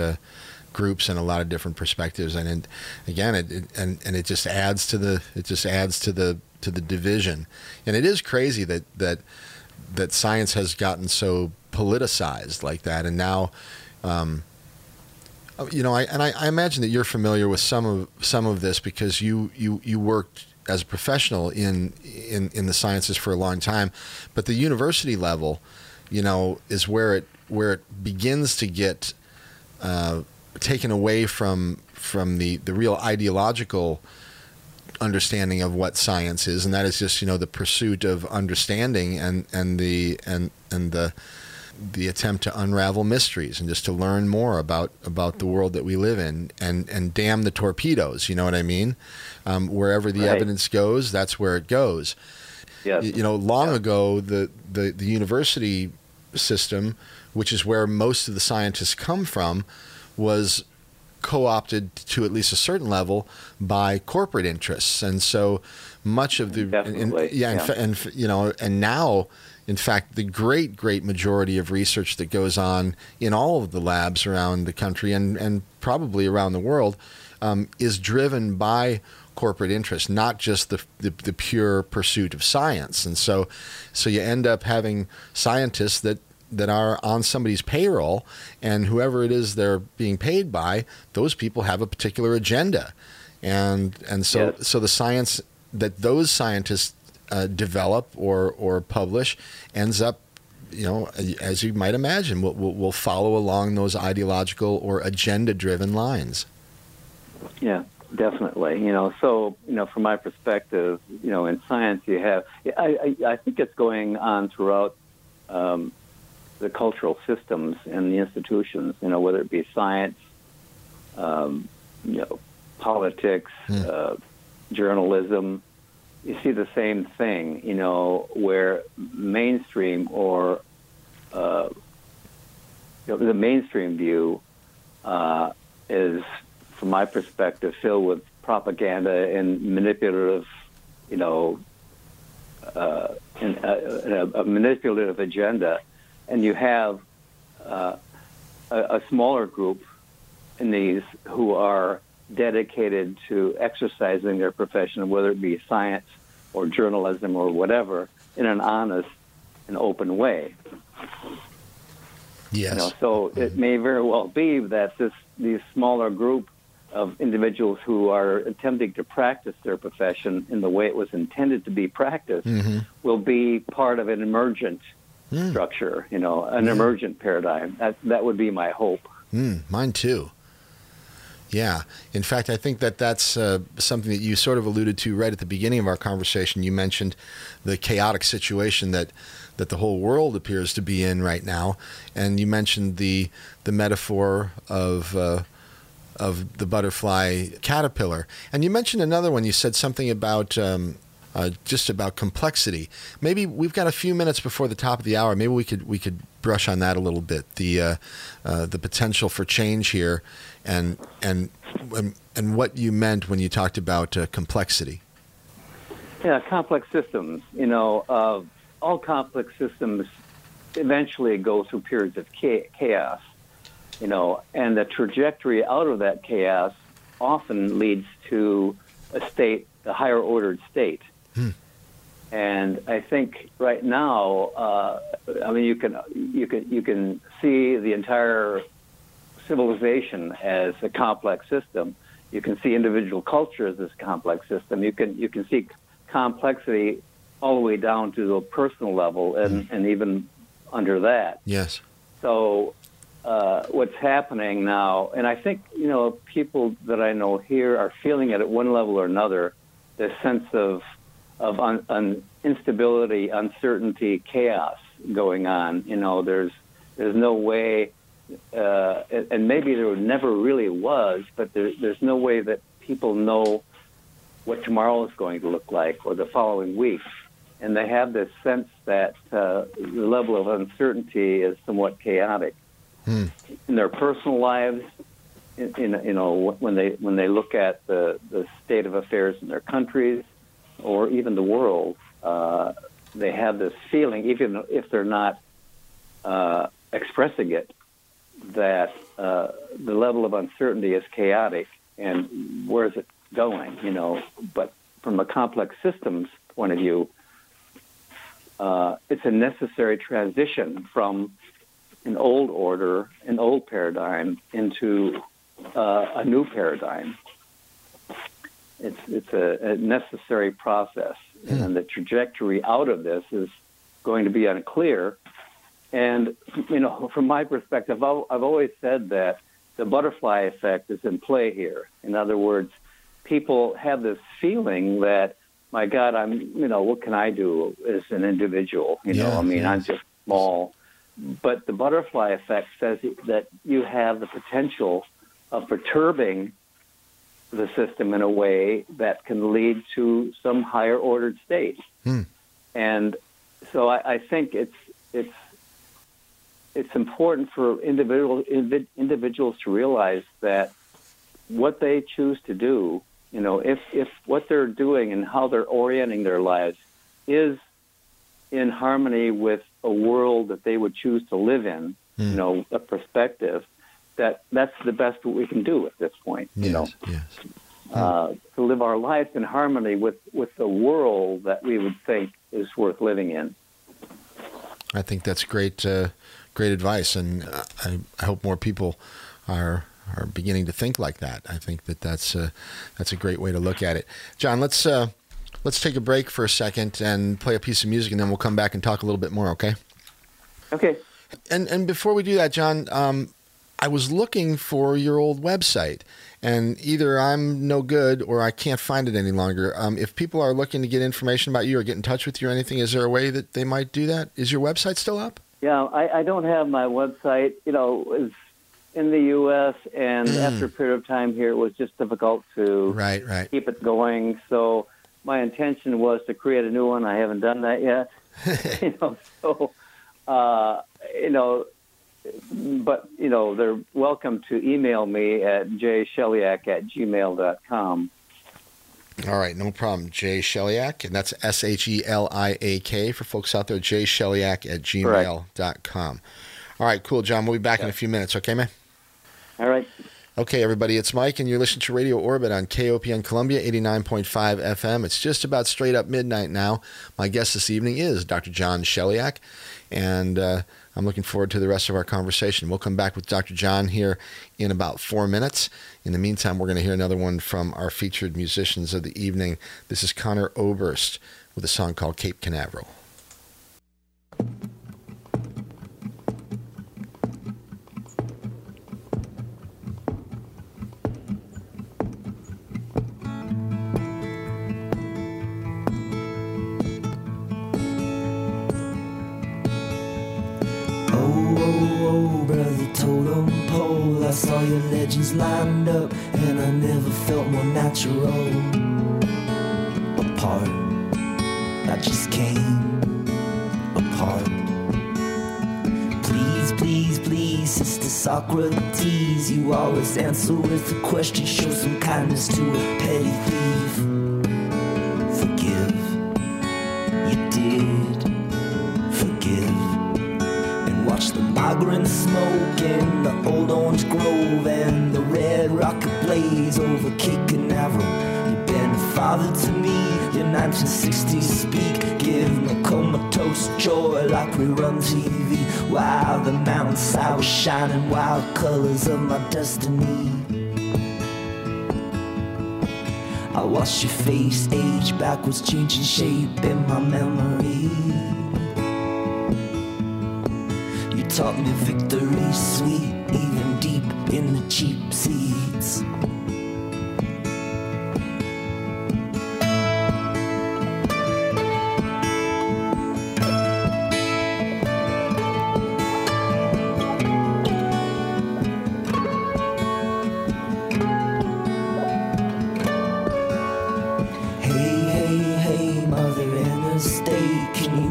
groups and a lot of different perspectives, and again, it just adds to the division, and it is crazy that science has gotten so politicized like that, and now. I imagine that you're familiar with some of this because you worked as a professional in the sciences for a long time, but the university level, is where it begins to get taken away from the real ideological understanding of what science is, and that is just the pursuit of understanding and the attempt to unravel mysteries and just to learn more about the world that we live in and damn the torpedoes, you know what I mean? Wherever the evidence goes, that's where it goes. Yes. Long ago, the university system, which is where most of the scientists come from, was co-opted to at least a certain level by corporate interests. And so much of the... Definitely. And now... In fact, the great majority of research that goes on in all of the labs around the country and probably around the world is driven by corporate interest, not just the pure pursuit of science. And so you end up having scientists that are on somebody's payroll, and whoever it is they're being paid by, those people have a particular agenda. So the science that those scientists develop or publish ends up, as you might imagine, will follow along those ideological or agenda-driven lines. Yeah, definitely. So from my perspective, in science you have, I think it's going on throughout the cultural systems and the institutions. Whether it be science, politics, journalism. You see the same thing, where mainstream or the mainstream view is, from my perspective, filled with propaganda and manipulative, a manipulative agenda, and you have a smaller group in these who are dedicated to exercising their profession, whether it be science or journalism or whatever, in an honest and open way. Yes. It may very well be that these smaller group of individuals who are attempting to practice their profession in the way it was intended to be practiced will be part of an emergent structure, an emergent paradigm. That would be my hope. Mine too. Yeah. In fact, I think that's something that you sort of alluded to right at the beginning of our conversation. You mentioned the chaotic situation that the whole world appears to be in right now, and you mentioned the metaphor of the butterfly caterpillar, and you mentioned another one. You said something about just about complexity. Maybe we've got a few minutes before the top of the hour. Maybe we could brush on that a little bit. The potential for change here. And what you meant when you talked about complexity? Yeah, complex systems. All complex systems eventually go through periods of chaos. And the trajectory out of that chaos often leads to a higher ordered state. And I think right now, I mean, you can see the entire civilization as a complex system. You can see individual cultures as a complex system. You can see complexity all the way down to the personal level, and even under that. Yes. So what's happening now, and I think, you know, people that I know here are feeling it at one level or another, this sense of instability, uncertainty, chaos going on. You know, there's no way, and maybe there never really was, but there's no way that people know what tomorrow is going to look like or the following week. And they have this sense that the level of uncertainty is somewhat chaotic. In their personal lives, you know, when they look at the state of affairs in their countries or even the world, they have this feeling, even if they're not expressing it, that the level of uncertainty is chaotic, and where is it going? You know, but from a complex systems point of view, it's a necessary transition from an old order, an old paradigm, into a new paradigm. It's a necessary process, and the trajectory out of this is going to be unclear. And, you know, from my perspective, I've always said that the butterfly effect is in play here. In other words, people have this feeling that, my God, you know, what can I do as an individual? You know, I mean, I'm just small. But the butterfly effect says that you have the potential of perturbing the system in a way that can lead to some higher ordered state. And so I think it's important for individuals to realize that what they choose to do, you know, if what they're doing and how they're orienting their lives is in harmony with a world that they would choose to live in, you know, a perspective, that's the best we can do at this point, you know. To live our lives in harmony with the world that we would think is worth living in. I think that's great advice, and I hope more people are beginning to think like that. I think that's a great way to look at it. John, let's take a break for a second and play a piece of music, and then we'll come back and talk a little bit more, okay? Okay. And before we do that, John, I was looking for your old website, and either I'm no good or I can't find it any longer. If people are looking to get information about you or get in touch with you or anything, is there a way that they might do that? Is your website still up? Yeah, I don't have my website. You know, it's in the U.S., and after a period of time here, it was just difficult to keep it going, so my intention was to create a new one. I haven't done that yet, you know. So, you know, but you know, they're welcome to email me at jsheliak@gmail.com. All right, no problem. J Sheliak, and that's SHELIAK for folks out there. jsheliak@gmail.com. All right, cool, John. We'll be back in a few minutes. Okay, man. All right. Okay, everybody, it's Mike, and you're listening to Radio Orbit on KOPN Columbia, 89.5 FM. It's just about straight up midnight now. My guest this evening is Dr. John Sheliak, and I'm looking forward to the rest of our conversation. We'll come back with Dr. John here in about 4 minutes. In the meantime, we're going to hear another one from our featured musicians of the evening. This is Conor Oberst with a song called Cape Canaveral. I saw your legends lined up, and I never felt more natural apart. I just came apart. Please, please, please, Sister Socrates, you always answer with a question. Show some kindness to a petty thief. Forgive, you did forgive. Watch the migrant smoke in the old orange grove and the red rocket blaze over Cape Canaveral. You've been father to me. Your 1960s speak, give me comatose joy like we run TV. While the mountainside was shining wild colors of my destiny. I watched your face age backwards, changing shape in my memory. You taught me victory sweet, even deep in the cheap seats.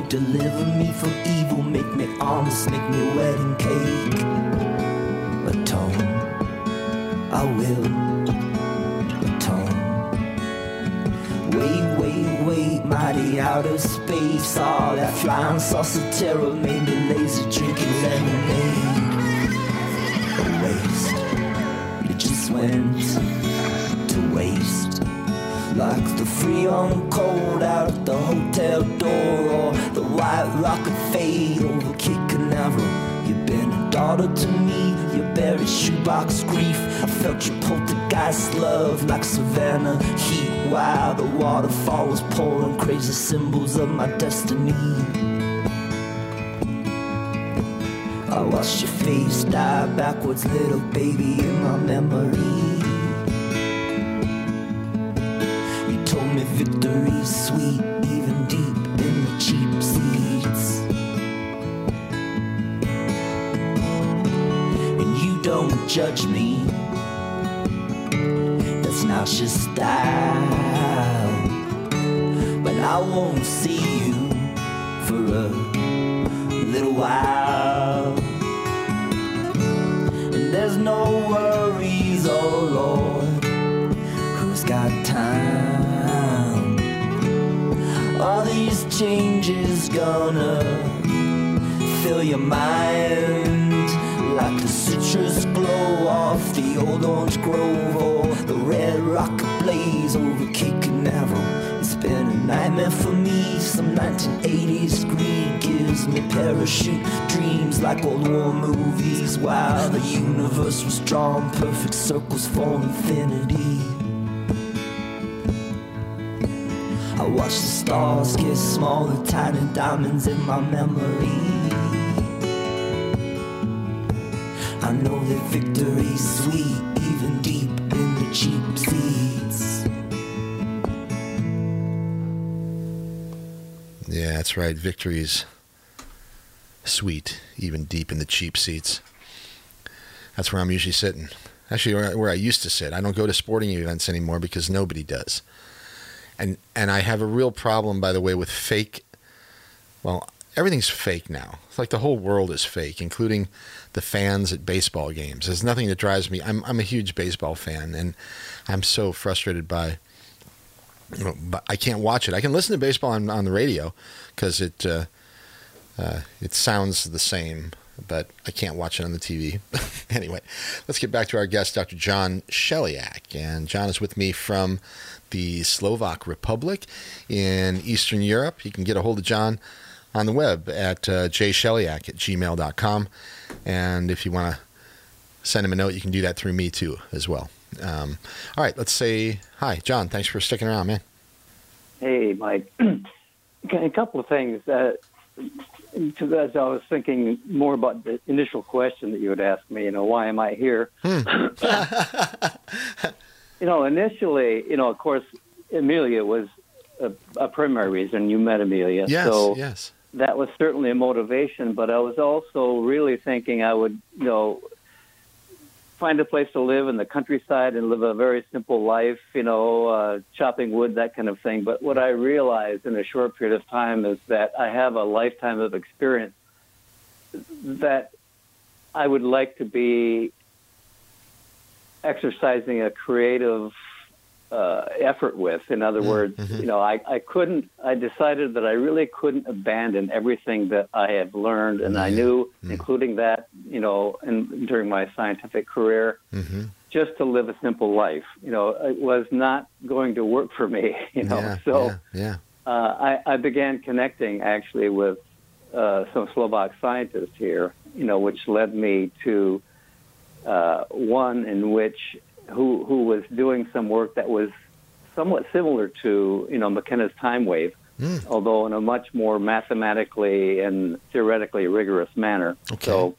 Deliver me from evil, make me honest, make me wedding cake. Atone, I will atone. Wait, wait, wait, mighty outer space. All that flying saucer terror made me lazy, drinking lemonade. A waste, you just went to waste. Like the Freon cold out at the hotel door, or the white rocket fade over Cape Canaveral. You've been a daughter to me, you buried shoebox grief. I felt your poltergeist love like Savannah heat, while the waterfall was pouring crazy symbols of my destiny. I watched your face die backwards, little baby, in my memory. Victory sweet, even deep in the cheap seats. And you don't judge me, that's not your style. But I won't see you for a little while. And there's no worries, oh Lord, who's got time? All these changes gonna fill your mind like the citrus glow off the old orange grove, or the red rock blaze over Cape Canaveral. It's been a nightmare for me. Some 1980s greed gives me parachute dreams like old war movies, while the universe was drawn perfect circles for infinity. I watch the stars get smaller, tiny diamonds in my memory. I know that victory's sweet, even deep in the cheap seats. Yeah, that's right. Victory's sweet, even deep in the cheap seats. That's where I'm usually sitting. Actually, where I used to sit. I don't go to sporting events anymore because nobody does. And I have a real problem, by the way, with fake. Well, everything's fake now. It's like the whole world is fake, including the fans at baseball games. There's nothing that drives me. I'm a huge baseball fan, and I'm so frustrated by. You know, but I can't watch it. I can listen to baseball on the radio because it sounds the same, but I can't watch it on the TV. Anyway, let's get back to our guest, Dr. John Sheliak. And John is with me from the Slovak Republic in Eastern Europe. You can get a hold of John on the web at jsheliak@gmail.com. And if you want to send him a note, you can do that through me too as well. All right, let's say hi. John, thanks for sticking around, man. Hey, Mike. A couple of things. As I was thinking more about the initial question that you had asked me, why am I here? Initially, of course, Amelia was a primary reason. You met Amelia. Yes. That was certainly a motivation, but I was also really thinking I would, find a place to live in the countryside and live a very simple life, chopping wood, that kind of thing. But what I realized in a short period of time is that I have a lifetime of experience that I would like to be exercising a creative effort with. In other words, I decided that I really couldn't abandon everything that I had learned and I knew, including that, during my scientific career. just to live a simple life. You know, it was not going to work for me, you know. Yeah, so I began connecting, actually, with some Slovak scientists here, you know, which led me to one in which who was doing some work that was somewhat similar to, you know, McKenna's time wave, although in a much more mathematically and theoretically rigorous manner. Okay. So,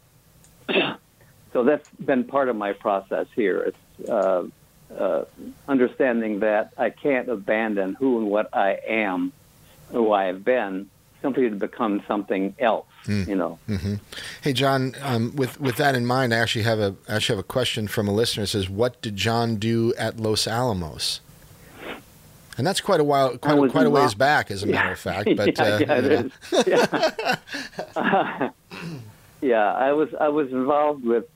so that's been part of my process here. It's understanding that I can't abandon who and what I am, who I have been, simply to become something else, you know. Mm-hmm. Hey, John, with that in mind, I actually have a question from a listener. It says, "What did John do at Los Alamos?" And that's quite a while, quite a ways back, as a matter of fact. But I was involved with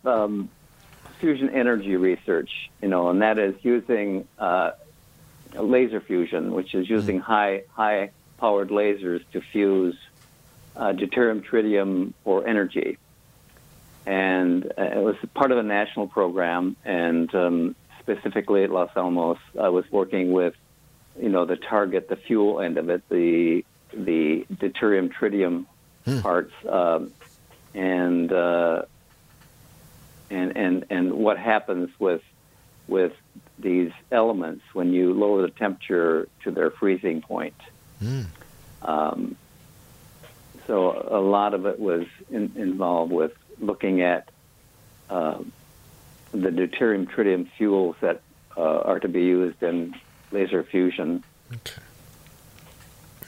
fusion energy research, you know, and that is using laser fusion, which is using high powered lasers to fuse deuterium, tritium, or energy. And it was part of a national program, and specifically at Los Alamos, I was working with, you know, the target, the fuel end of it, the deuterium, tritium parts, and what happens with these elements when you lower the temperature to their freezing point. So a lot of it was involved with looking at the deuterium tritium fuels that are to be used in laser fusion. Okay.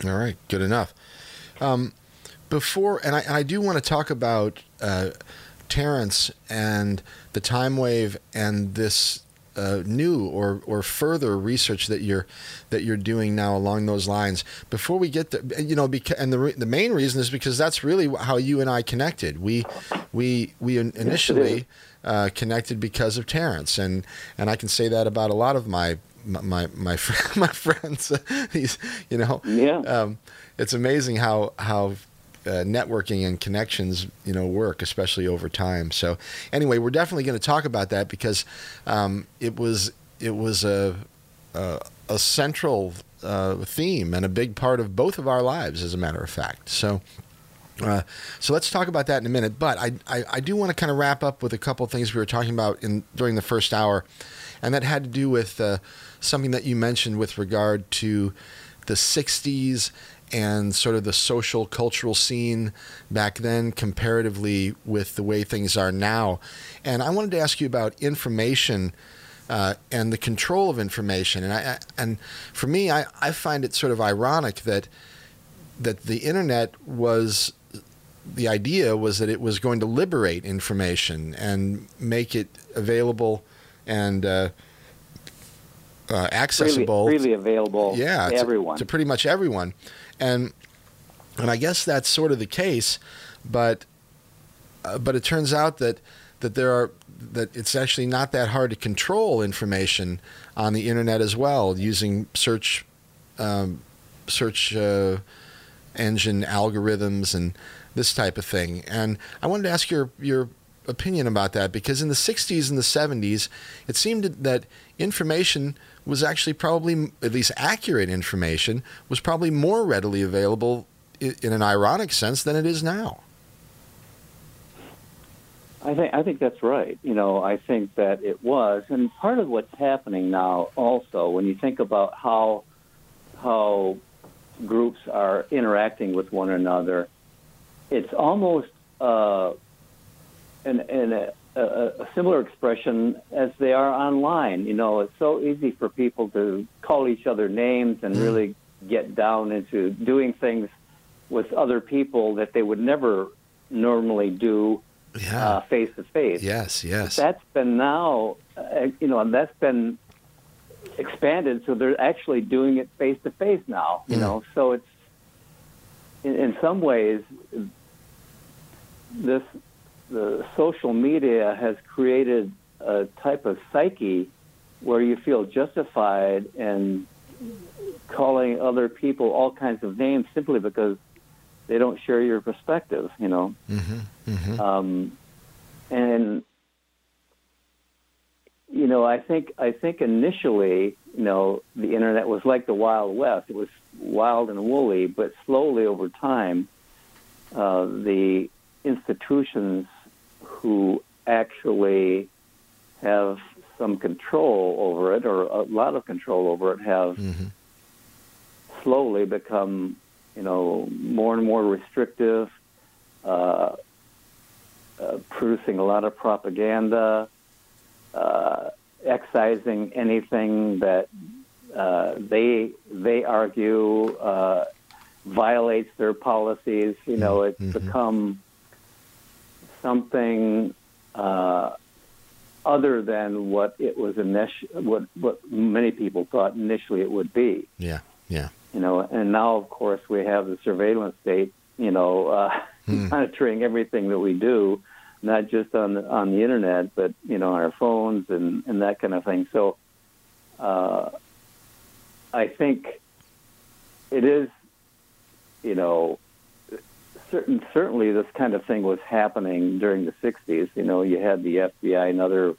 All right. Good enough. I do want to talk about Terrence and the time wave and this new or further research that you're doing now along those lines. Before we get there, you know, and the main reason is because that's really how you and I connected. We initially connected because of Terrence, and I can say that about a lot of my friends. These, you know, it's amazing how. Networking and connections, you know, work, especially over time. So anyway, we're definitely going to talk about that because it was a central theme and a big part of both of our lives, as a matter of fact. So let's talk about that in a minute. But I do want to kind of wrap up with a couple of things we were talking about during the first hour, and that had to do with something that you mentioned with regard to the 60s and sort of the social cultural scene back then comparatively with the way things are now. And I wanted to ask you about information and the control of information. And for me, I find it sort of ironic that the internet was, the idea was that it was going to liberate information and make it available and accessible. Freely available to everyone. To pretty much everyone. And I guess that's sort of the case, but it turns out that it's actually not that hard to control information on the internet as well, using search engine algorithms and this type of thing. And I wanted to ask your opinion about that, because in the 60s and the 70s, it seemed that information was actually probably, at least accurate information, was probably more readily available in an ironic sense than it is now. I think that's right. You know, I think that it was, and part of what's happening now also, when you think about how groups are interacting with one another, it's almost a similar expression as they are online. You know, it's so easy for people to call each other names and really get down into doing things with other people that they would never normally do face to face. Yes. But that's been now, you know, and that's been expanded. So they're actually doing it face to face now. You know, so it's in some ways this. The social media has created a type of psyche where you feel justified in calling other people all kinds of names simply because they don't share your perspective, you know. Mm-hmm. Mm-hmm. And You know, I think initially, you know, the internet was like the Wild West. It was wild and woolly, but slowly over time, the institutions who actually have some control over it, or a lot of control over it, have mm-hmm. slowly become, you know, more and more restrictive, producing a lot of propaganda, excising anything that they argue violates their policies. You know, it's mm-hmm. become something other than what it was what many people thought initially it would be. Yeah, yeah. You know, and now of course we have the surveillance state. You know, monitoring everything that we do, not just on the internet, but you know, on our phones and that kind of thing. So, I think it is, you know, certainly this kind of thing was happening during the 60s. You know, you had the FBI and other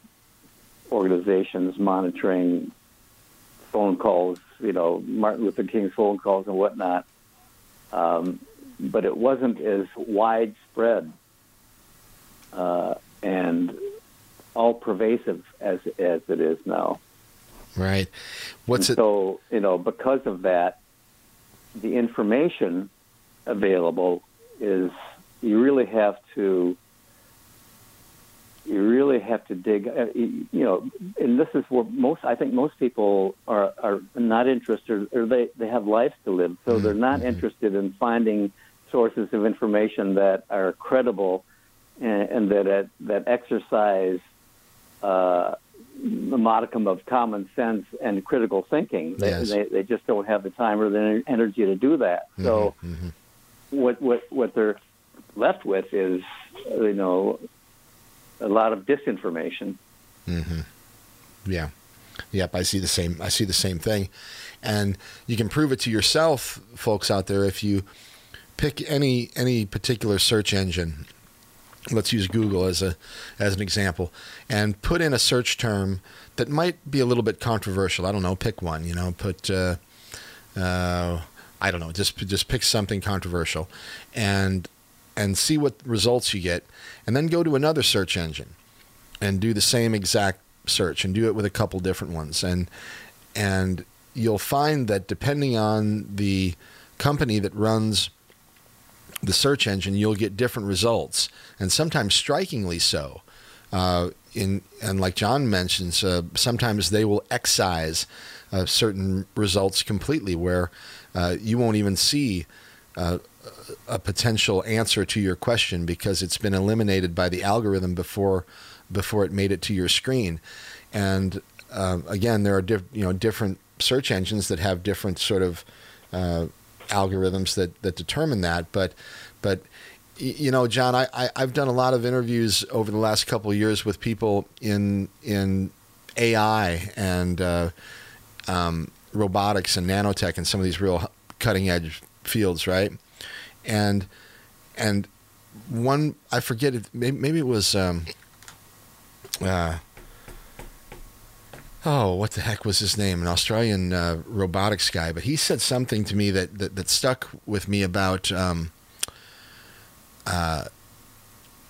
organizations monitoring phone calls, you know, Martin Luther King's phone calls and whatnot. But it wasn't as widespread and all-pervasive as it is now. Right. So, you know, because of that, the information available is you really have to dig. You know, and this is where most people are not interested, or they have lives to live, so they're not mm-hmm. interested in finding sources of information that are credible and that exercise a modicum of common sense and critical thinking. Yes. They just don't have the time or the energy to do that. Mm-hmm. So mm-hmm. what they're left with is, you know, a lot of disinformation. Mm-hmm. Yeah. Yep. I see the same thing. And you can prove it to yourself, folks out there, if you pick any particular search engine. Let's use Google as an example, and put in a search term that might be a little bit controversial. I don't know. Pick one. You know, put I don't know. Just pick something controversial, and see what results you get, and then go to another search engine and do the same exact search, and do it with a couple different ones, and you'll find that depending on the company that runs the search engine, you'll get different results, and sometimes strikingly so. And like John mentions, sometimes they will excise certain results completely, where you won't even see a potential answer to your question because it's been eliminated by the algorithm before it made it to your screen. And again, there are different search engines that have different sort of algorithms that determine that. But you know, John, I've done a lot of interviews over the last couple of years with people in AI and robotics and nanotech and some of these real cutting edge fields, right? And one, I forget, maybe it was what the heck was his name? An Australian robotics guy, but he said something to me that stuck with me about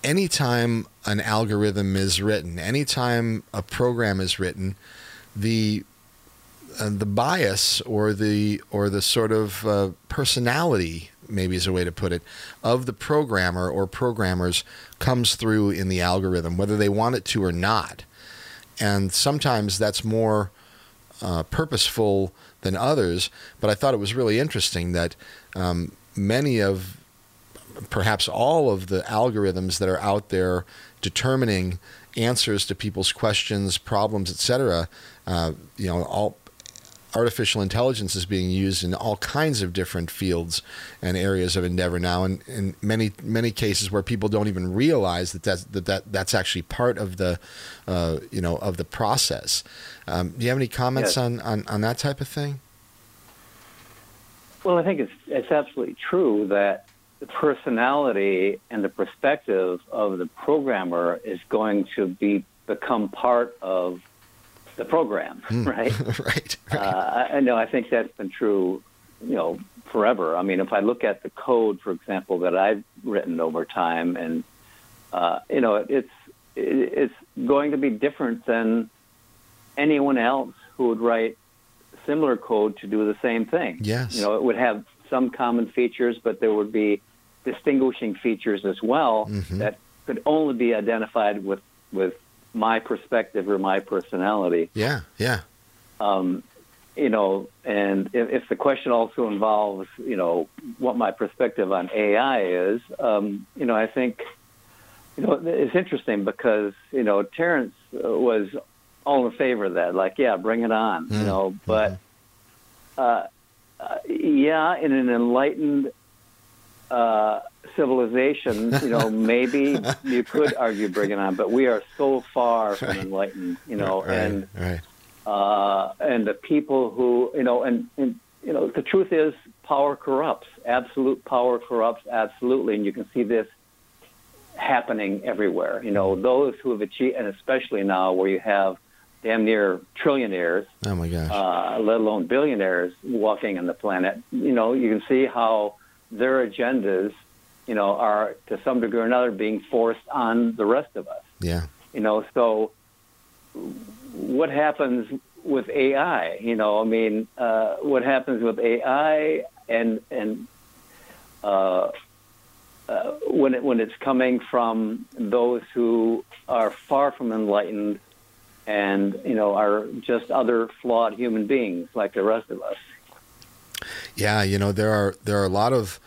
anytime an algorithm is written, anytime a program is written, the bias or the sort of personality, maybe is a way to put it, of the programmer or programmers comes through in the algorithm, whether they want it to or not. And sometimes that's more purposeful than others. But I thought it was really interesting that many of, perhaps all of the algorithms that are out there determining answers to people's questions, problems, etc., you know, all artificial intelligence is being used in all kinds of different fields and areas of endeavor now, and in many cases where people don't even realize that's actually part of the you know, of the process. Do you have any comments on that type of thing? Well, I think it's absolutely true that the personality and the perspective of the programmer is going to become part of the program, right? Right. No, I think that's been true, you know, forever. I mean, if I look at the code, for example, that I've written over time, and you know, it's going to be different than anyone else who would write similar code to do the same thing. Yes. You know, it would have some common features, but there would be distinguishing features as well that could only be identified with my perspective or my personality. Yeah, yeah. You know, and if the question also involves, you know, what my perspective on AI is, you know, I think, you know, it's interesting because, you know, Terrence was all in favor of that, like, yeah, bring it on, you know, but, yeah, in an enlightened civilization, you know, maybe you could argue bring it on, but we are so far from enlightened, you know, and the people who, you know, and, you know, the truth is power corrupts, absolute power corrupts, absolutely, and you can see this happening everywhere. You know, those who have achieved, and especially now where you have damn near trillionaires, oh my gosh, let alone billionaires walking on the planet, you know, you can see how their agendas, you know, are to some degree or another being forced on the rest of us. Yeah. You know, so what happens with AI? You know, I mean, what happens with AI and when it's coming from those who are far from enlightened and, you know, are just other flawed human beings like the rest of us. Yeah, you know, there are a lot of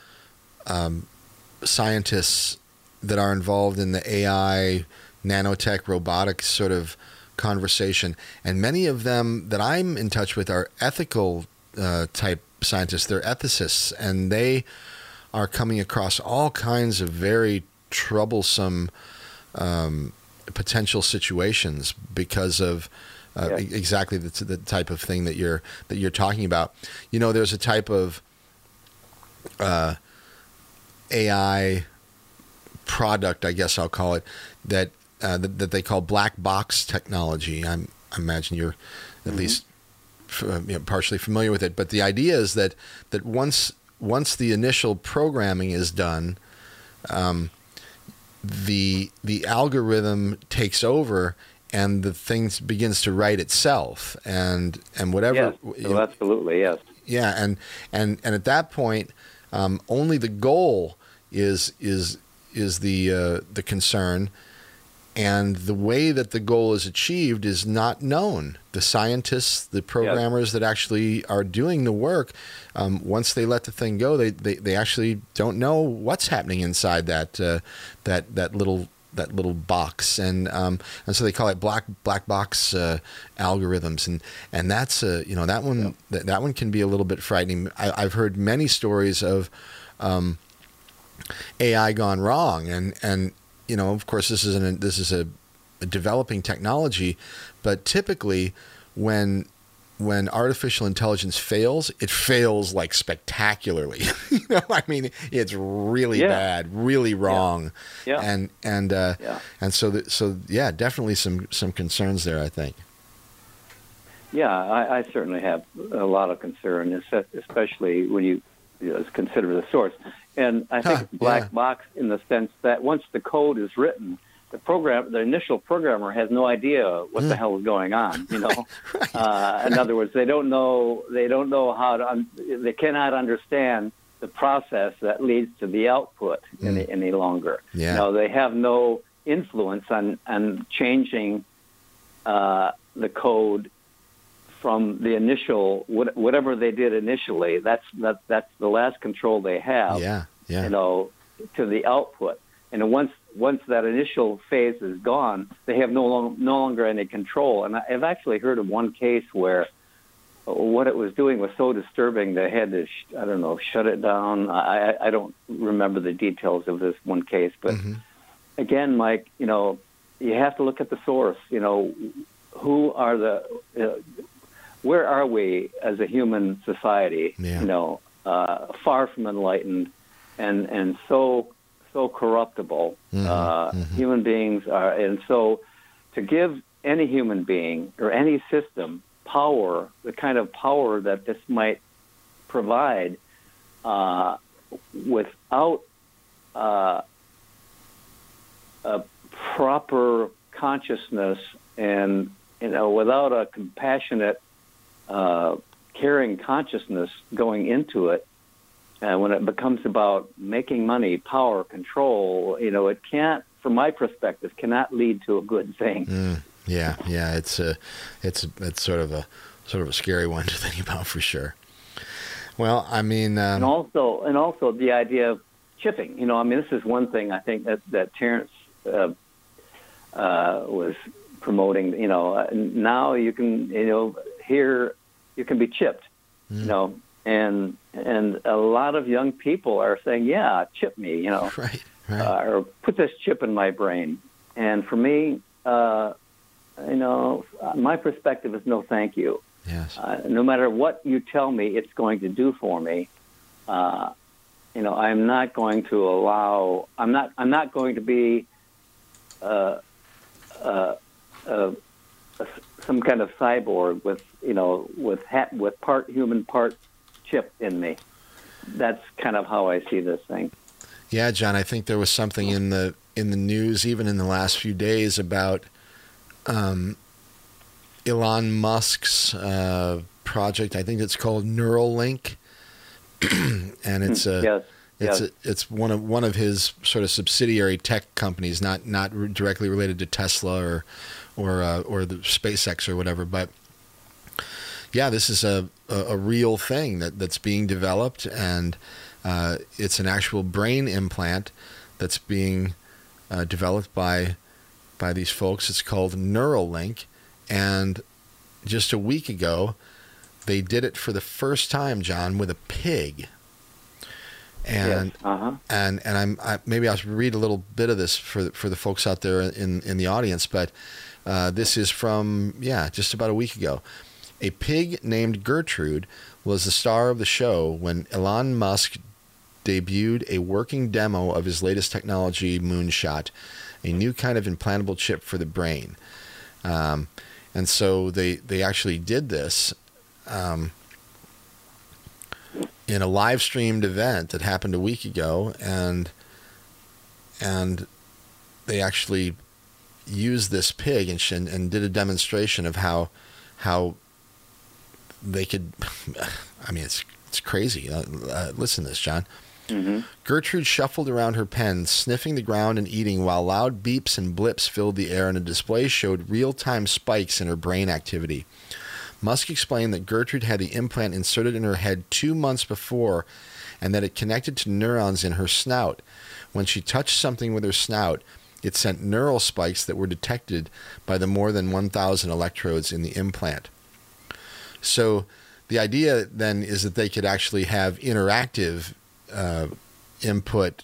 scientists that are involved in the AI, nanotech, robotics sort of conversation, and many of them that I'm in touch with are ethical type scientists. They're ethicists, and they are coming across all kinds of very troublesome potential situations because of exactly the type of thing that you're talking about. You know, there's a type of AI product, I guess I'll call it, that they call black box technology. I imagine you're at least partially familiar with it. But the idea is that once the initial programming is done, the algorithm takes over and the thing begins to write itself and whatever. Yes. Oh, absolutely, yes. Yeah, and at that point, only the goal is the concern, and the way that the goal is achieved is not known. The scientists, the programmers that actually are doing the work, once they let the thing go, they actually don't know what's happening inside that little box, and so they call it black box algorithms, and that's you know, that one that one can be a little bit frightening. I've heard many stories of AI gone wrong, and you know, of course, this is a developing technology, but typically when artificial intelligence fails, it fails like spectacularly. You know, I mean, it's really bad, really wrong. Yeah. Yeah. And so yeah, definitely some concerns there, I think. Yeah, I certainly have a lot of concern, especially when you consider the source. And I think it's black box in the sense that once the code is written, the initial programmer has no idea what the hell is going on. You know, in other words, they don't know how to. They cannot understand the process that leads to the output any longer. Yeah. You know, they have no influence on changing the code from the initial whatever they did initially. That's the last control they have. Yeah. Yeah. You know, to the output, and once that initial phase is gone, they have no longer any control. And I've actually heard of one case where what it was doing was so disturbing they had to, I don't know, shut it down. I don't remember the details of this one case. But again, Mike, you know, you have to look at the source. You know, where are we as a human society? Yeah. You know, far from enlightened and so corruptible. Human beings are, and so to give any human being or any system power, the kind of power that this might provide without a proper consciousness and, you know, without a compassionate, caring consciousness going into it. When it becomes about making money, power, control, you know, it can't, from my perspective, cannot lead to a good thing. Yeah. It's sort of a scary one to think about for sure. Well, I mean, and also the idea of chipping. You know, I mean, this is one thing I think that Terrence was promoting. You know, now you can, you know, here you can be chipped. You know. And a lot of young people are saying, yeah, chip me, you know, right. Or put this chip in my brain. And for me, you know, my perspective is no thank you. Yes. No matter what you tell me it's going to do for me, you know, I'm not going to allow, I'm not going to be some kind of cyborg with, you know, with part human, part chip in me. That's kind of how I see this thing. Yeah, John, I think there was something in the news, even in the last few days, about Elon Musk's project. I think it's called Neuralink, and it's it's one of his sort of subsidiary tech companies, not directly related to Tesla or the SpaceX or whatever, but. Yeah, this is a real thing that's being developed, and it's an actual brain implant that's being developed by these folks. It's called Neuralink, and just a week ago, they did it for the first time, John, with a pig. And yes. Uh-huh. And maybe I'll read a little bit of this for the folks out there in the audience, but this is from just about a week ago. A pig named Gertrude was the star of the show when Elon Musk debuted a working demo of his latest technology moonshot, a new kind of implantable chip for the brain. And so they actually did this in a live streamed event that happened a week ago, and they actually used this pig and did a demonstration of how they could, I mean, it's crazy. Listen to this, John. Mm-hmm. Gertrude shuffled around her pen, sniffing the ground and eating, while loud beeps and blips filled the air, and a display showed real-time spikes in her brain activity. Musk explained that Gertrude had the implant inserted in her head 2 months before, and that it connected to neurons in her snout. When she touched something with her snout, it sent neural spikes that were detected by the more than 1,000 electrodes in the implant. So the idea then is that they could actually have interactive input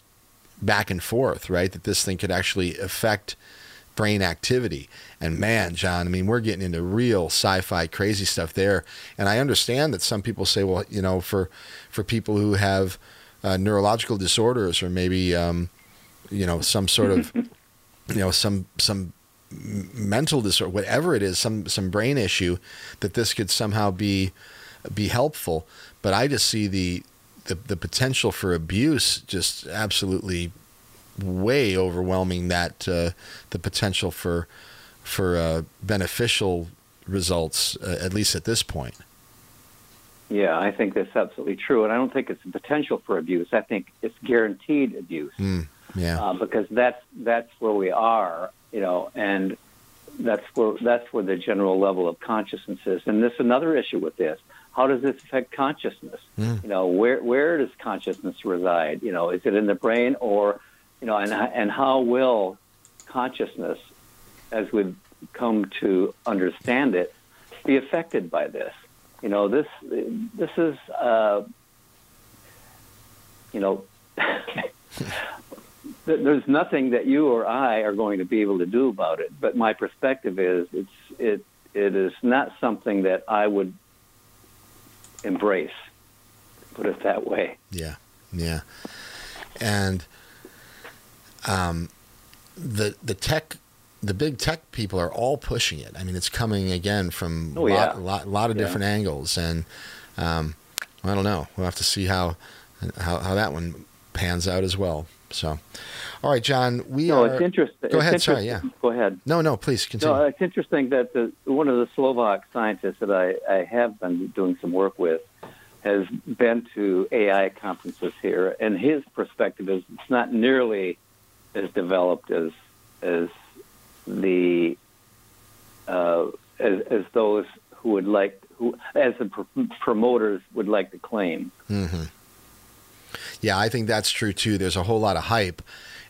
back and forth, right? That this thing could actually affect brain activity. And man, John, I mean, we're getting into real sci-fi crazy stuff there. And I understand that some people say, well, you know, for people who have neurological disorders or maybe, you know, some sort of, you know, some mental disorder, whatever it is, some brain issue, that this could somehow be helpful. But I just see the potential for abuse just absolutely way overwhelming that the potential for beneficial results, at least at this point. Yeah, I think that's absolutely true, and I don't think it's the potential for abuse. I think it's guaranteed abuse. Because that's where we are. You know, and that's where the general level of consciousness is. And this is another issue with this. How does this affect consciousness? You know, where does consciousness reside? You know, is it in the brain, or, you know, and how will consciousness, as we've come to understand it, be affected by this? You know, this is, you know, there's nothing that you or I are going to be able to do about it. But my perspective is it is not something that I would embrace, put it that way. Yeah. And the tech the big tech people are all pushing it. I mean, it's coming again from a lot of different angles, and I don't know. We'll have to see how that one pans out as well. So, all right, John, it's interesting. Go ahead. Go ahead. No, please continue. No, it's interesting that one of the Slovak scientists that I have been doing some work with has been to AI conferences here, and his perspective is it's not nearly as developed as those who would like, as the promoters would like to claim. Mm-hmm. Yeah, I think that's true too. There's a whole lot of hype,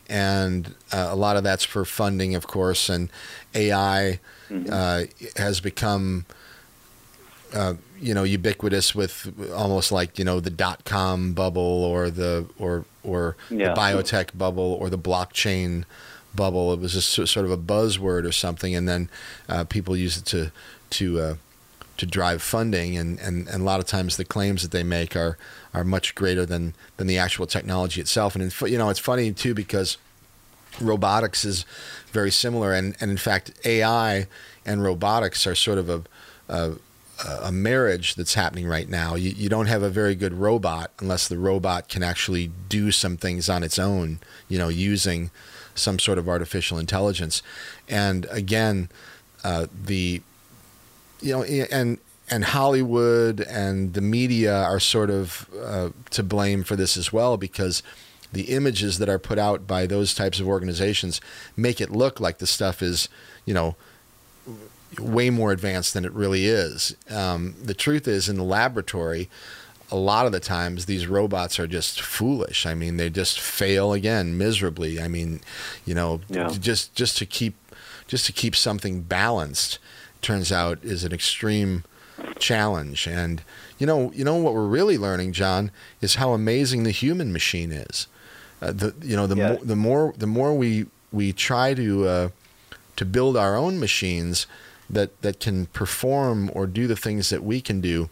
and a lot of that's for funding, of course. And AI has become, ubiquitous with almost like the .com bubble or the biotech bubble or the blockchain bubble. It was just sort of a buzzword or something, and then people use it to drive funding, and a lot of times the claims that they make are much greater than the actual technology itself. And it's funny too, because robotics is very similar, and in fact AI and robotics are sort of a marriage that's happening right now. You don't have a very good robot unless the robot can actually do some things on its own, using some sort of artificial intelligence. And again, and Hollywood and the media are sort of to blame for this as well, because the images that are put out by those types of organizations make it look like the stuff is, way more advanced than it really is. The truth is, in the laboratory, a lot of the times these robots are just foolish. I mean, they just fail again miserably. I mean, just to keep something balanced, turns out, is an extreme challenge. And what we're really learning, John, is how amazing the human machine is. The more we try to build our own machines that can perform or do the things that we can do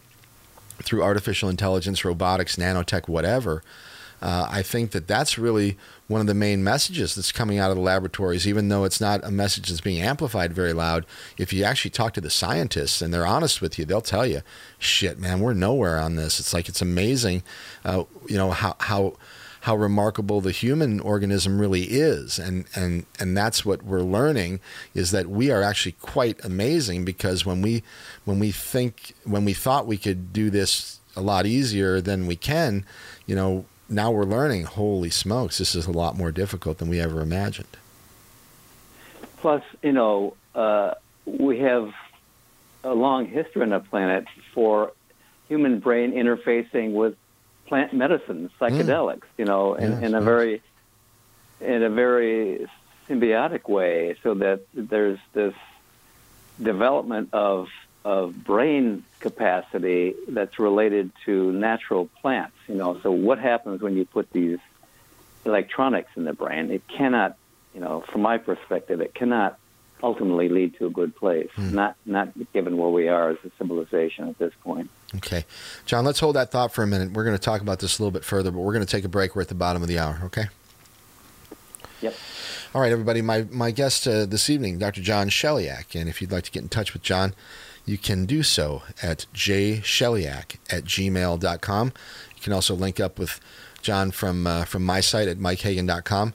through artificial intelligence, robotics, nanotech, whatever. I think that's really one of the main messages that's coming out of the laboratories, even though it's not a message that's being amplified very loud. If you actually talk to the scientists and they're honest with you, they'll tell you, shit, man, we're nowhere on this. It's like, it's amazing, how remarkable the human organism really is. And that's what we're learning, is that we are actually quite amazing, because when we thought we could do this a lot easier than we can, now we're learning, holy smokes, this is a lot more difficult than we ever imagined. Plus, we have a long history on the planet for human brain interfacing with plant medicines, psychedelics, in a very symbiotic way, so that there's this development of brain capacity that's related to natural plants. So what happens when you put these electronics in the brain? It cannot, from my perspective, it cannot ultimately lead to a good place, not given where we are as a civilization at this point. Okay. John, let's hold that thought for a minute. We're going to talk about this a little bit further, but we're going to take a break. We're at the bottom of the hour, okay? Yep. All right, everybody. My guest this evening, Dr. John Sheliak, and if you'd like to get in touch with John, you can do so at jsheliak@gmail.com. You can also link up with John from my site at mikehagan.com.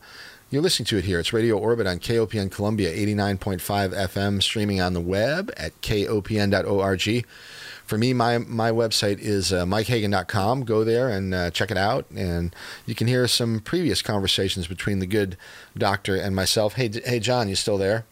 You're listening to it here. It's Radio Orbit on KOPN Columbia, 89.5 FM, streaming on the web at kopn.org. For me, my website is mikehagan.com. Go there and check it out. And you can hear some previous conversations between the good doctor and myself. Hey, John, you still there?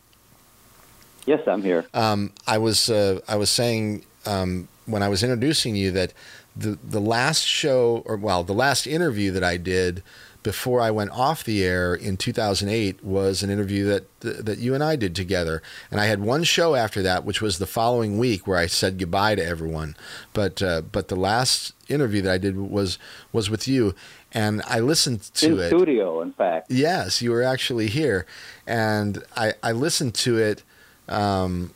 Yes, I'm here. I was saying when I was introducing you that the last show, the last interview that I did before I went off the air in 2008 was an interview that you and I did together. And I had one show after that, which was the following week, where I said goodbye to everyone. But the last interview that I did was with you. And I listened to it. In studio, in fact. Yes, you were actually here. And I listened to it. I don't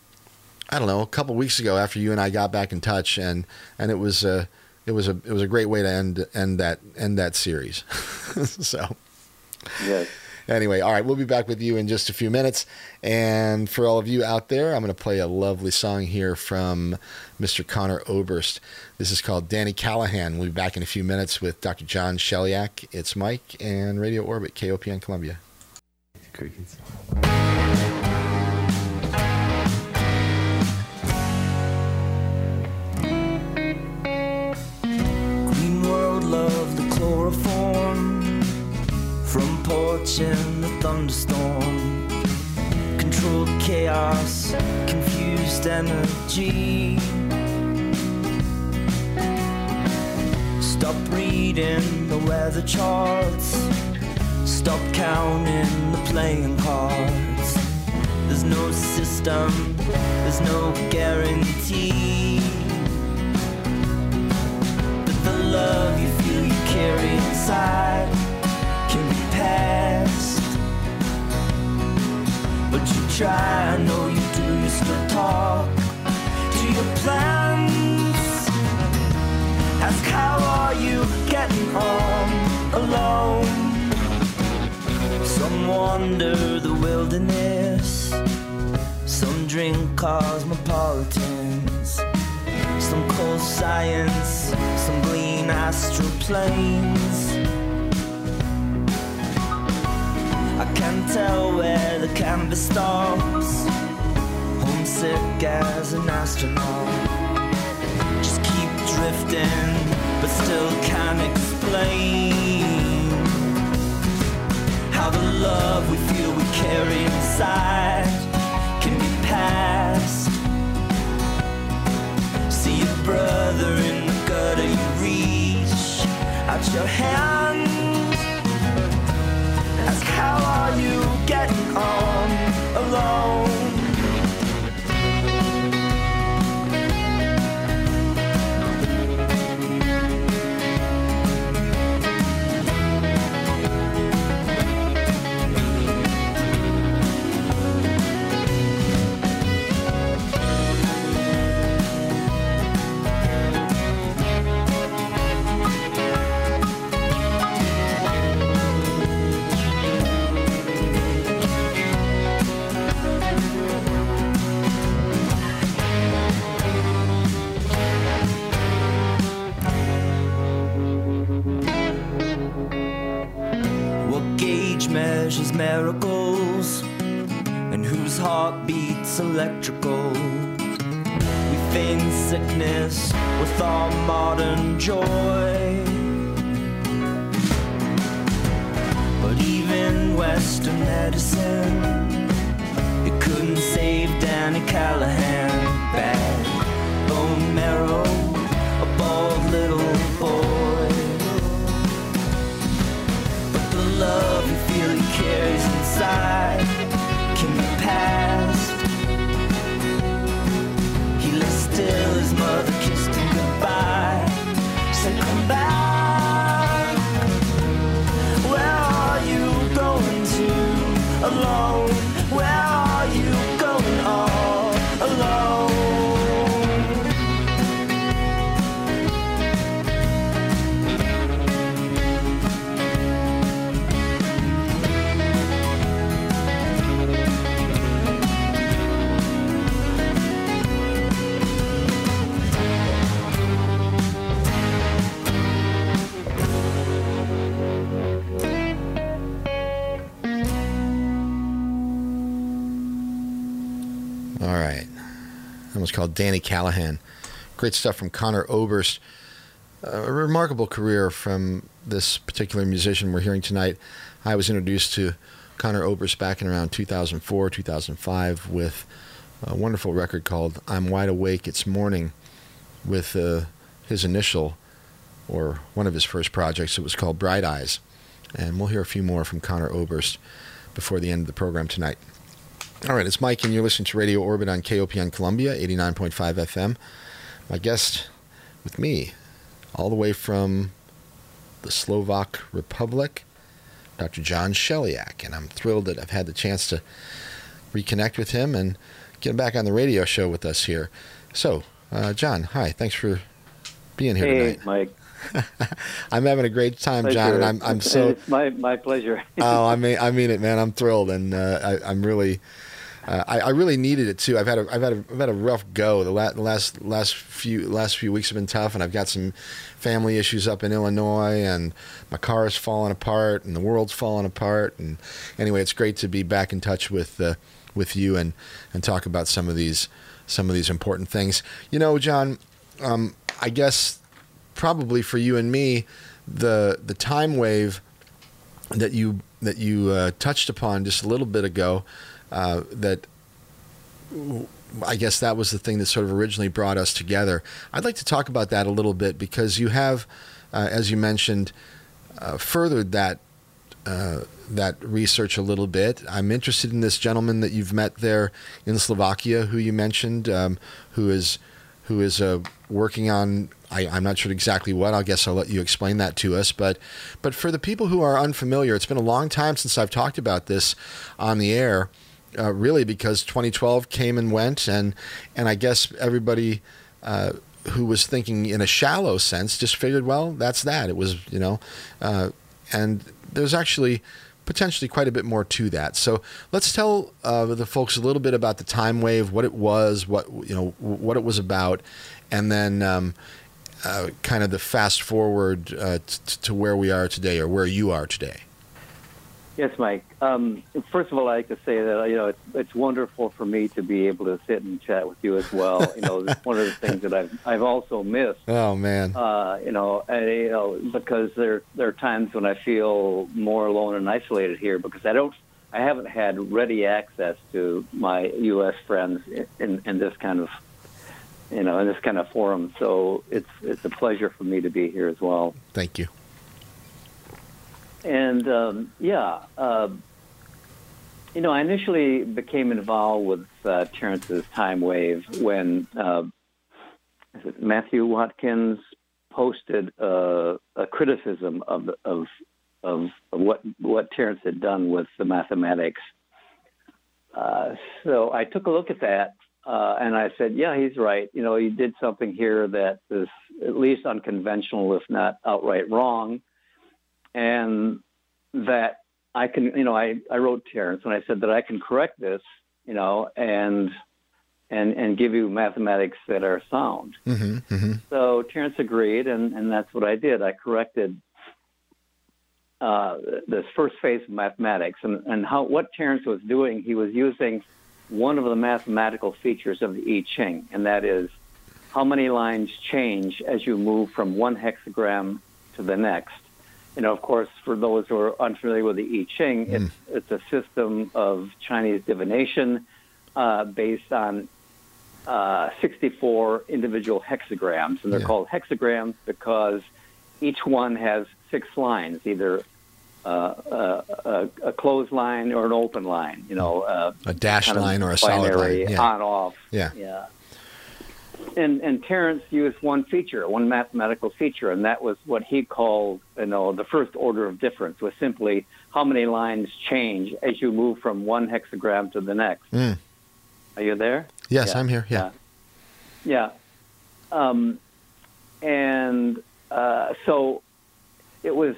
know, a couple of weeks ago, after you and I got back in touch, and it was a great way to end that series. So, yes. Anyway, all right, we'll be back with you in just a few minutes. And for all of you out there, I'm going to play a lovely song here from Mr. Conor Oberst. This is called Danny Callahan. We'll be back in a few minutes with Dr. John Sheliak. It's Mike and Radio Orbit, KOPN Columbia. Crickets. Green world love, the chloroform from porch in the thunderstorm. Controlled chaos, confused energy. Stop reading the weather charts. Stop counting the playing cards. There's no system, there's no guarantee that the love you feel you carry inside can be passed. But you try, I know you do, you still talk to your plans. Ask how are you getting on alone. Some wander the wilderness, some drink cosmopolitans, some cold science, some glean astral planes. I can't tell where the canvas stops, homesick as an astronaut. Just keep drifting, but still can't explain how the love we feel we carry inside can be passed. See your brother in the gutter, you reach out your hand. Ask how are you getting on alone. Measures miracles, and whose heart beats electrical. We feign sickness with our modern joy, but even Western medicine, it couldn't save Danny Callahan. Bad bone marrow, a bald little boy, but the love you feel he carries inside can be passed. He lay still, his mother kissed him goodbye, said come back. Where are you going to alone? Where are you going all alone? Was called Danny Callahan. Great stuff from Conor Oberst. A remarkable career from this particular musician we're hearing tonight. I was introduced to Conor Oberst back in around 2004, 2005 with a wonderful record called I'm Wide Awake, It's Morning, with his initial or one of his first projects. It was called Bright Eyes. And we'll hear a few more from Conor Oberst before the end of the program tonight. All right, it's Mike, and you're listening to Radio Orbit on KOPN Columbia, 89.5 FM. My guest with me, all the way from the Slovak Republic, Dr. John Sheliak. And I'm thrilled that I've had the chance to reconnect with him and get him back on the radio show with us here. So, John, hi. Thanks for being here tonight. Hey, Mike. I'm having a great time, pleasure. John, and I'm so it's my pleasure. Oh, I mean it, man. I'm thrilled, and I really needed it too. I've had a rough go. The last few weeks have been tough, and I've got some family issues up in Illinois, and my car is falling apart, and the world's falling apart. And anyway, it's great to be back in touch with you and talk about some of these important things. You know, John, I guess probably for you and me, the time wave that you touched upon just a little bit ago. That I guess that was the thing that sort of originally brought us together. I'd like to talk about that a little bit because you have, as you mentioned, furthered that research a little bit. I'm interested in this gentleman that you've met there in Slovakia, who you mentioned, who is working on. I'm not sure exactly what. I guess I'll let you explain that to us. But for the people who are unfamiliar, it's been a long time since I've talked about this on the air. Really, because 2012 came and went, and I guess everybody who was thinking in a shallow sense just figured, well, that's that. It was, you know, and there's actually potentially quite a bit more to that. So let's tell the folks a little bit about the time wave, what it was, what it was about, and then kind of the fast forward to where we are today or where you are today. Yes, Mike. First of all, I'd like to say that, you know, it's wonderful for me to be able to sit and chat with you as well. You know, it's one of the things that I've also missed. Oh, man. Because there are times when I feel more alone and isolated here because I haven't had ready access to my U.S. friends in this kind of, you know, in this kind of forum. So it's a pleasure for me to be here as well. Thank you. And, you know, I initially became involved with Terrence's time wave when Matthew Watkins posted a criticism of what Terrence had done with the mathematics. So I took a look at that, and I said, yeah, he's right. You know, he did something here that is at least unconventional, if not outright wrong. And that I can, you know, I wrote Terrence and I said that I can correct this, you know, and give you mathematics that are sound. Mm-hmm, mm-hmm. So Terrence agreed, and that's what I did. I corrected this first phase of mathematics, and what Terrence was doing, he was using one of the mathematical features of the I Ching, and that is how many lines change as you move from one hexagram to the next. You know, of course, for those who are unfamiliar with the I Ching, it's a system of Chinese divination based on 64 individual hexagrams. And they're called hexagrams because each one has 6 lines, either a closed line or an open line, you know. A dash line or a solid line. Yeah. On, off. Yeah. Yeah. And Terrence used one mathematical feature, and that was what he called, you know, the first order of difference, was simply how many lines change as you move from one hexagram to the next. Mm. Are you there? Yes, yeah. I'm here. Yeah. Yeah. So it was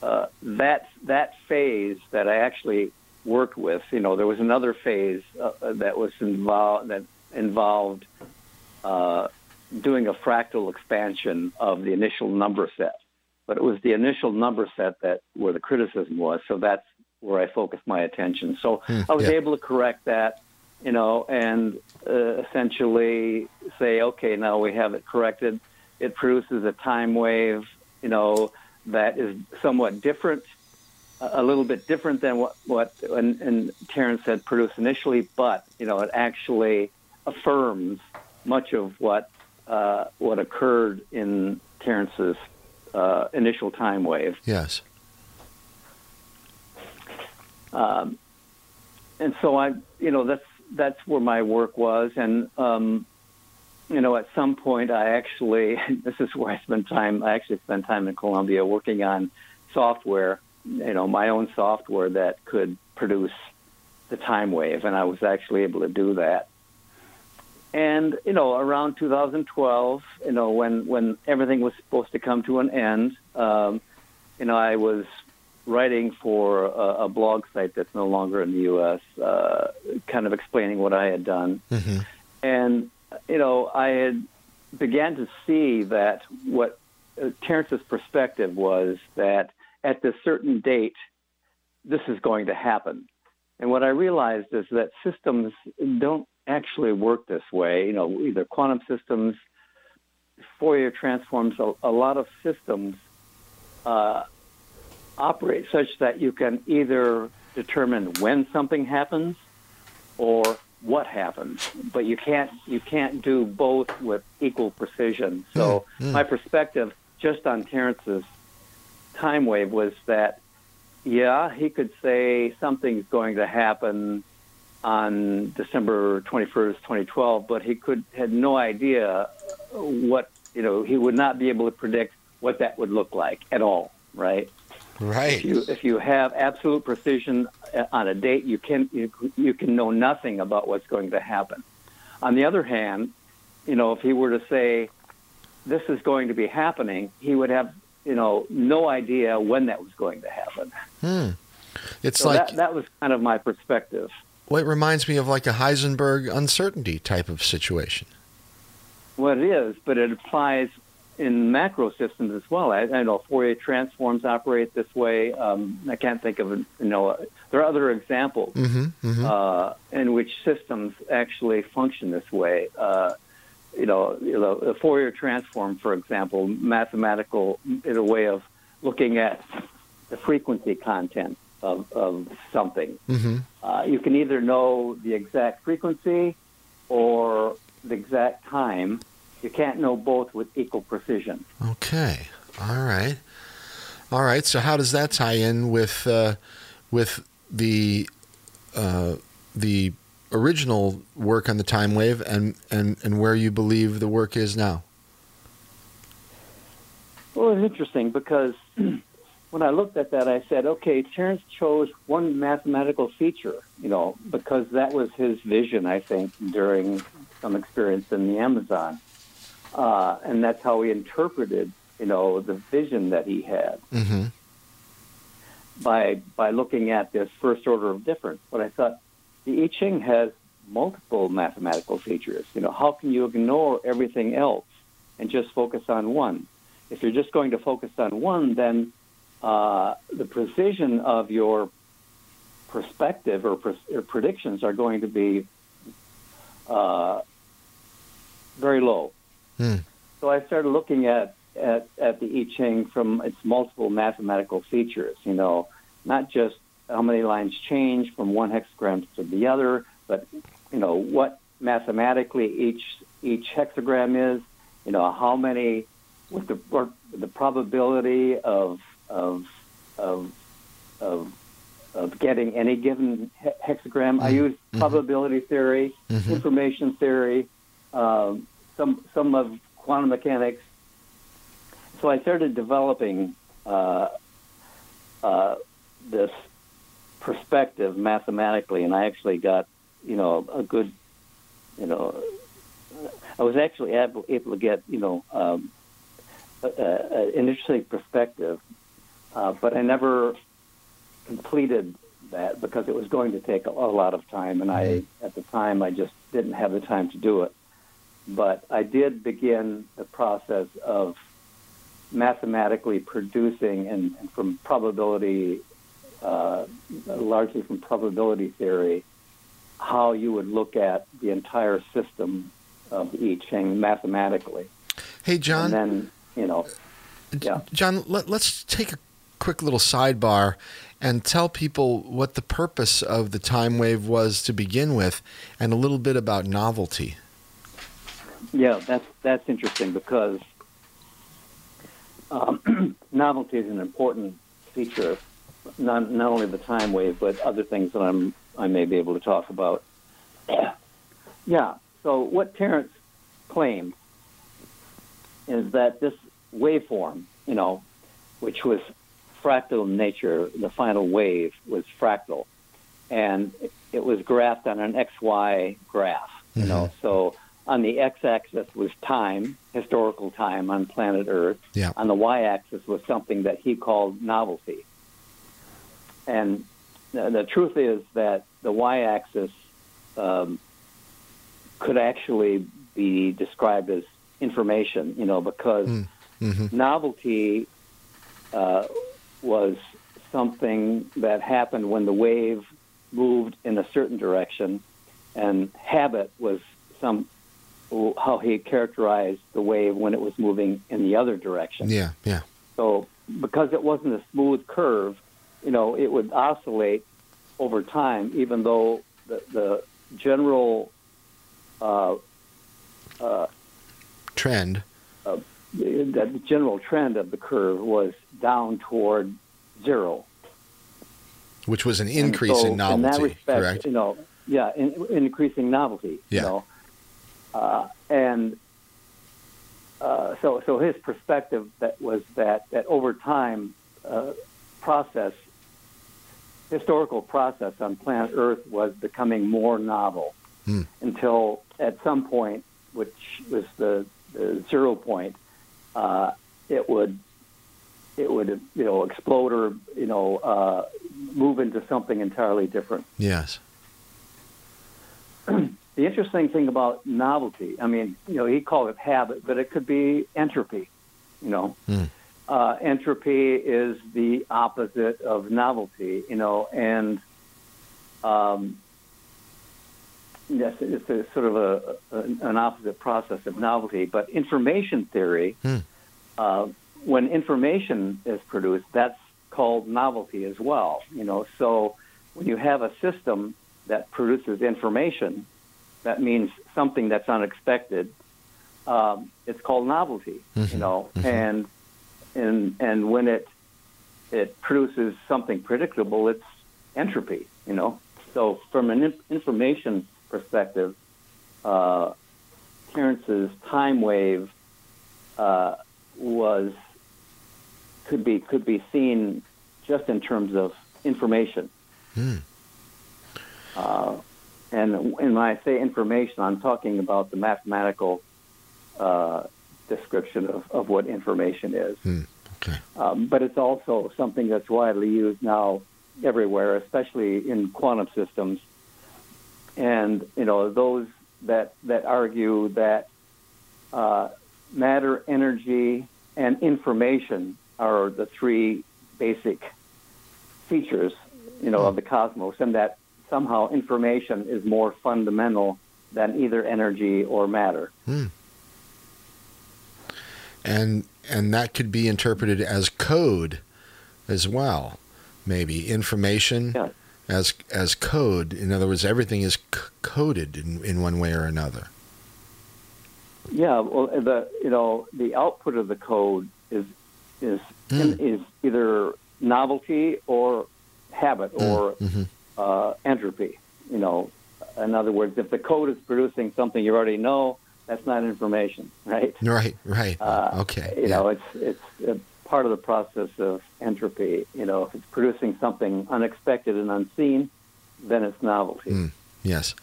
that phase that I actually worked with. You know, there was another phase that was involved that. Involved doing a fractal expansion of the initial number set, but it was the initial number set that where the criticism was. So that's where I focused my attention. So I was able to correct that, you know, and essentially say, okay, now we have it corrected. It produces a time wave, you know, that is somewhat different, a little bit different than what Terrence had produced initially, but you know, it actually affirms much of what occurred in Terrence's initial time wave. Yes. And so I, you know, that's where my work was, and you know, at some point I actually spent time in Colombia working on software, you know, my own software that could produce the time wave, and I was actually able to do that. And, you know, around 2012, you know, when everything was supposed to come to an end, you know, I was writing for a blog site that's no longer in the U.S., kind of explaining what I had done. Mm-hmm. And, you know, I had began to see that what Terrence's perspective was that at this certain date, this is going to happen. And what I realized is that systems don't actually work this way. You know, either quantum systems, Fourier transforms, a lot of systems operate such that you can either determine when something happens or what happens, but you can't do both with equal precision. So my perspective just on Terrence's time wave was that, yeah, he could say something's going to happen on December 21st, 2012, but he had no idea what, you know, he would not be able to predict what that would look like at all, right? Right. If you have absolute precision on a date, you can know nothing about what's going to happen. On the other hand, you know, if he were to say this is going to be happening, he would have, you know, no idea when that was going to happen. It's so like that was kind of my perspective. Well, it reminds me of like a Heisenberg uncertainty type of situation. Well, it is, but it applies in macro systems as well. I know Fourier transforms operate this way. I can't think of, you know, there are other examples in which systems actually function this way. You know, the Fourier transform, for example, mathematical is a way of looking at the frequency content of something. You can either know the exact frequency or the exact time. You can't know both with equal precision. Okay. All right. So how does that tie in with the original work on the time wave and where you believe the work is now? Well, it's interesting because when I looked at that, I said, okay, Terrence chose one mathematical feature, you know, because that was his vision, I think, during some experience in the Amazon. And that's how he interpreted, you know, the vision that he had by looking at this first order of difference. But I thought the I Ching has multiple mathematical features. You know, how can you ignore everything else and just focus on one? If you're just going to focus on one, then the precision of your perspective or predictions are going to be very low. So I started looking at the I Ching from its multiple mathematical features, you know, not just how many lines change from one hexagram to the other, but, you know, what mathematically each hexagram is, you know, how many, what the probability of getting any given hexagram. I use probability theory, information theory, some of quantum mechanics. So I started developing this perspective mathematically, and I actually got, you know, a good, you know, I was actually able to get, you know, an interesting perspective, but I never completed that because it was going to take a lot of time, and at the time, I just didn't have the time to do it. But I did begin the process of mathematically producing, and from probability, largely from probability theory, how you would look at the entire system of I Ching mathematically. Hey, John. And then, you know, yeah. John, let's take a quick little sidebar and tell people what the purpose of the time wave was to begin with, and a little bit about novelty. Yeah, that's interesting because novelty is an important feature of not only the time wave but other things that I may be able to talk about. Yeah. So what Terrence claimed is that this waveform, you know, which was fractal in nature, the final wave was fractal, and it was graphed on an XY graph. You know, so On the x-axis was time, historical time on planet Earth. Yeah. On the y-axis was something that he called novelty. And the truth is that the y-axis could actually be described as information, you know, because novelty was something that happened when the wave moved in a certain direction, and habit was how he characterized the wave when it was moving in the other direction. Yeah, yeah. So because it wasn't a smooth curve, you know, it would oscillate over time, even though the general trend, the general trend of the curve was down toward zero, which was an increase in novelty. In that respect, correct? You know, yeah, increasing novelty. Yeah. You know? So his perspective that was that over time, historical process on planet Earth was becoming more novel until at some point, which was the 0 point, it would you know, explode or move into something entirely different. Yes. The interesting thing about novelty, I mean, you know, he called it habit, but it could be entropy, you know. Entropy is the opposite of novelty, you know, and yes, it's a sort of an opposite process of novelty. But information theory, when information is produced, that's called novelty as well, you know. So when you have a system that produces information, that means something that's unexpected. It's called novelty, you know, and when it produces something predictable, it's entropy, you know. So from an information perspective, Terrence's time wave could be seen just in terms of information. And when I say information, I'm talking about the mathematical description of what information is. Okay. But it's also something that's widely used now everywhere, especially in quantum systems. And, you know, those that argue that matter, energy, and information are the three basic features, you know, of the cosmos, and that somehow information is more fundamental than either energy or matter. And that could be interpreted as code as well, maybe. Information as code. In other words, everything is coded in one way or another. Yeah, well, the output of the code is either novelty or habit or entropy, you know. In other words, if the code is producing something you already know, that's not information, right? Right. Okay. You know, it's part of the process of entropy. You know, if it's producing something unexpected and unseen, then it's novelty. Yes.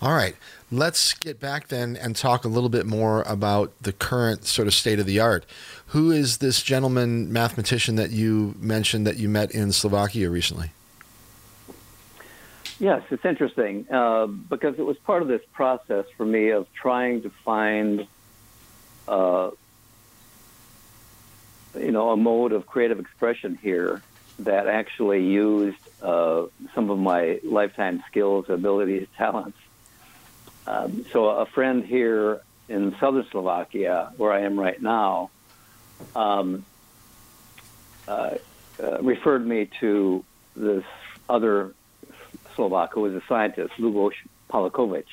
All right. Let's get back then and talk a little bit more about the current sort of state of the art. Who is this gentleman mathematician that you mentioned that you met in Slovakia recently? Yes, it's interesting because it was part of this process for me of trying to find, a mode of creative expression here that actually used some of my lifetime skills, abilities, talents. So a friend here in southern Slovakia, where I am right now, referred me to this other Slovak, who was a scientist, Luboš Polakowicz,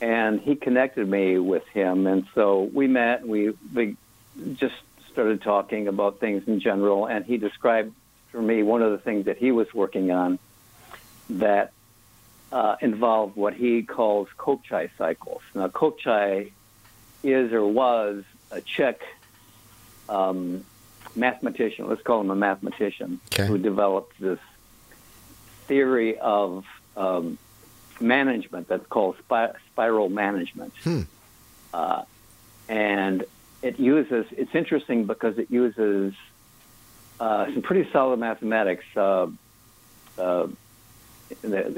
and he connected me with him, and so we met. And we just started talking about things in general, and he described for me one of the things that he was working on that involved what he calls Koch-Chai cycles. Now, Koch-Chai is or was a Czech mathematician. Let's call him a mathematician who developed this theory of management that's called spiral management. And it uses, it's interesting because it uses some pretty solid mathematics, the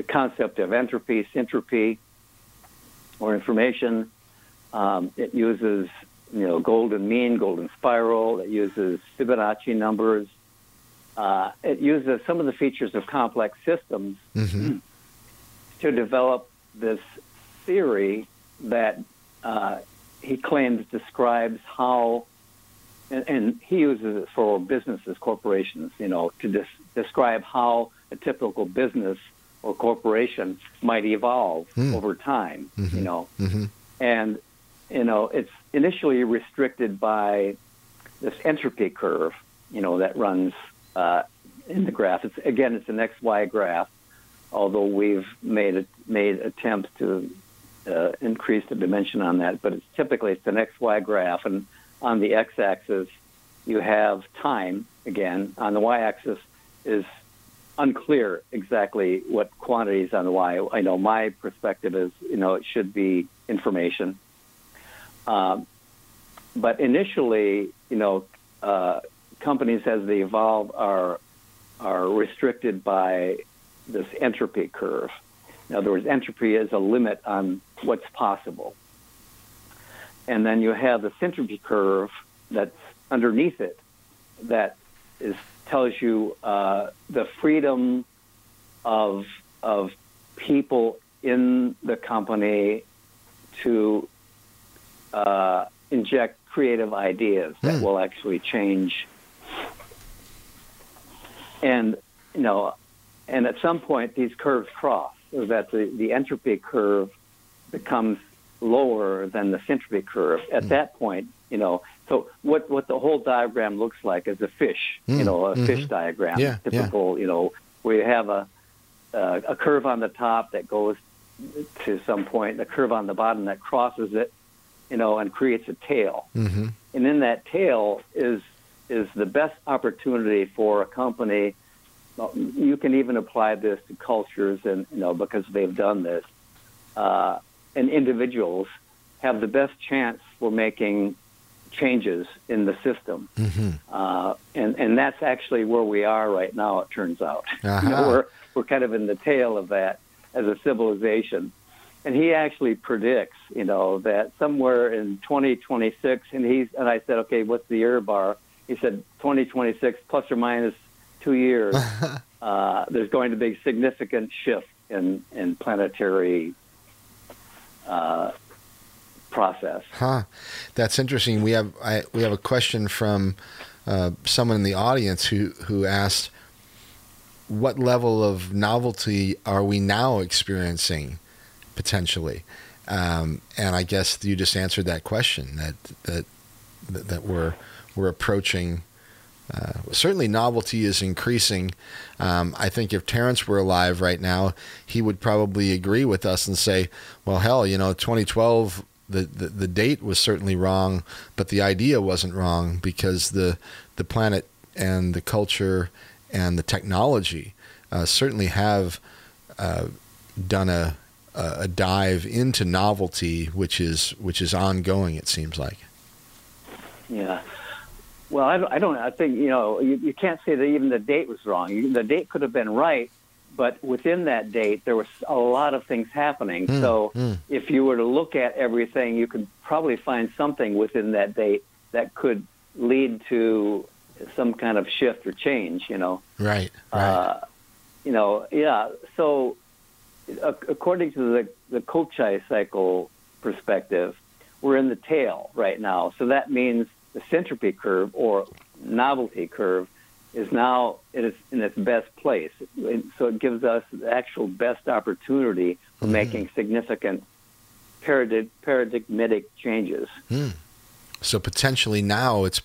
concept of entropy, syntropy, or information. It uses, golden mean, golden spiral. It uses Fibonacci numbers. It uses some of the features of complex systems to develop this theory that he claims describes how, and he uses it for businesses, corporations, to describe how a typical business or corporation might evolve over time, And, it's initially restricted by this entropy curve, that runs in the graph. It's, again, it's an XY graph, although we've made attempts to increase the dimension on that. But it's typically an XY graph, and on the x-axis, you have time, again. On the y-axis is unclear exactly what quantities on the y. I know my perspective is, it should be information. But initially, companies as they evolve are restricted by this entropy curve. In other words, entropy is a limit on what's possible. And then you have the syntropy curve that's underneath it that tells you the freedom of people in the company to inject creative ideas that will actually change. And, and at some point these curves cross, so that the entropy curve becomes lower than the syntropy curve. At that point, so what the whole diagram looks like is a fish, a fish diagram, typical, where you have a curve on the top that goes to some point, a curve on the bottom that crosses it, and creates a tail. And in that tail is the best opportunity for a company. You can even apply this to cultures, and because they've done this, and individuals have the best chance for making changes in the system, and that's actually where we are right now. It turns out we're kind of in the tail of that as a civilization, and he actually predicts, that somewhere in 2026, and I said, okay, what's the year bar? He said 2026 plus or minus 2 years, there's going to be a significant shift in planetary process. That's interesting. We have a question from someone in the audience who asked, what level of novelty are we now experiencing potentially? And I guess you just answered that question, that we're approaching. Certainly novelty is increasing. I think if Terrence were alive right now, he would probably agree with us and say, well, hell, 2012, the date was certainly wrong, but the idea wasn't wrong, because the planet and the culture and the technology certainly have done a dive into novelty, which is ongoing, it seems like. Yeah. Well, I don't know. I think, you can't say that even the date was wrong. The date could have been right, but within that date, there was a lot of things happening. So if you were to look at everything, you could probably find something within that date that could lead to some kind of shift or change, Right. Yeah. So according to the Koch-Chai cycle perspective, we're in the tail right now. So that means the syntropy curve or novelty curve is now in its best place. So it gives us the actual best opportunity for making significant paradigmatic changes. So potentially now it's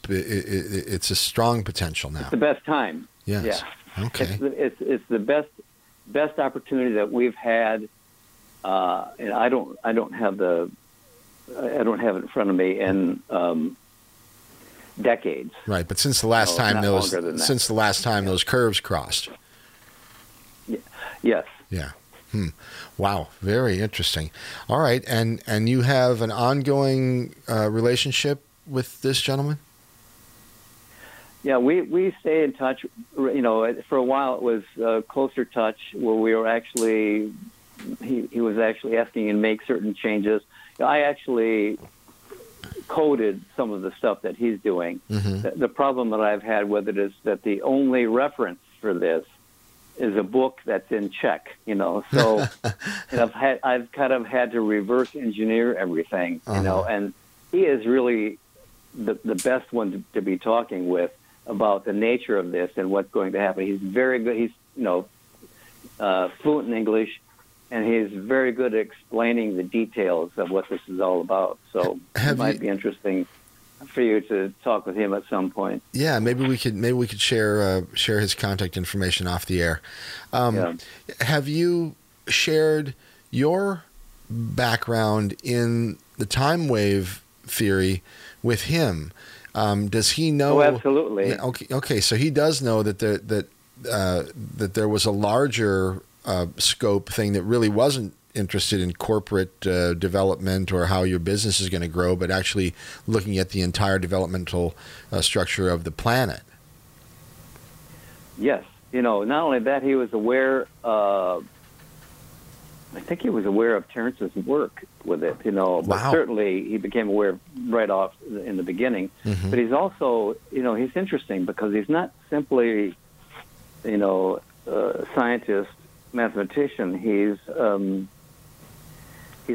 a strong potential now. It's the best time. Yes. Yeah. Okay. It's the best opportunity that we've had. And I don't have it in front of me. And, decades. Right, but since the last time those curves crossed. Yes. Yeah. Wow, very interesting. All right, and you have an ongoing relationship with this gentleman? Yeah, we stay in touch. You know, for a while it was closer touch where we were actually, he was actually asking and make certain changes. I actually coded some of the stuff that he's doing. Mm-hmm. The problem that I've had with it is that the only reference for this is a book that's in Czech, you know, so I've kind of had to reverse engineer everything, you know, and he is really the best one to be talking with about the nature of this and what's going to happen. He's very good. He's, you know, fluent in English, and he's very good at explaining the details of what this is all about. So it might be interesting for you to talk with him at some point. Yeah, maybe we could share his contact information off the air. Have you shared your background in the time wave theory with him? Does he know? Oh, absolutely. Yeah, okay. So he does know that that there was a larger scope thing that really wasn't interested in corporate development or how your business is going to grow, but actually looking at the entire developmental structure of the planet. Yes. You know, not only that, he was aware I think he was aware of Terrence's work with it, you know, but certainly he became aware right off in the beginning. Mm-hmm. But he's also, you know, he's interesting because he's not simply, you know, a scientist, mathematician. He's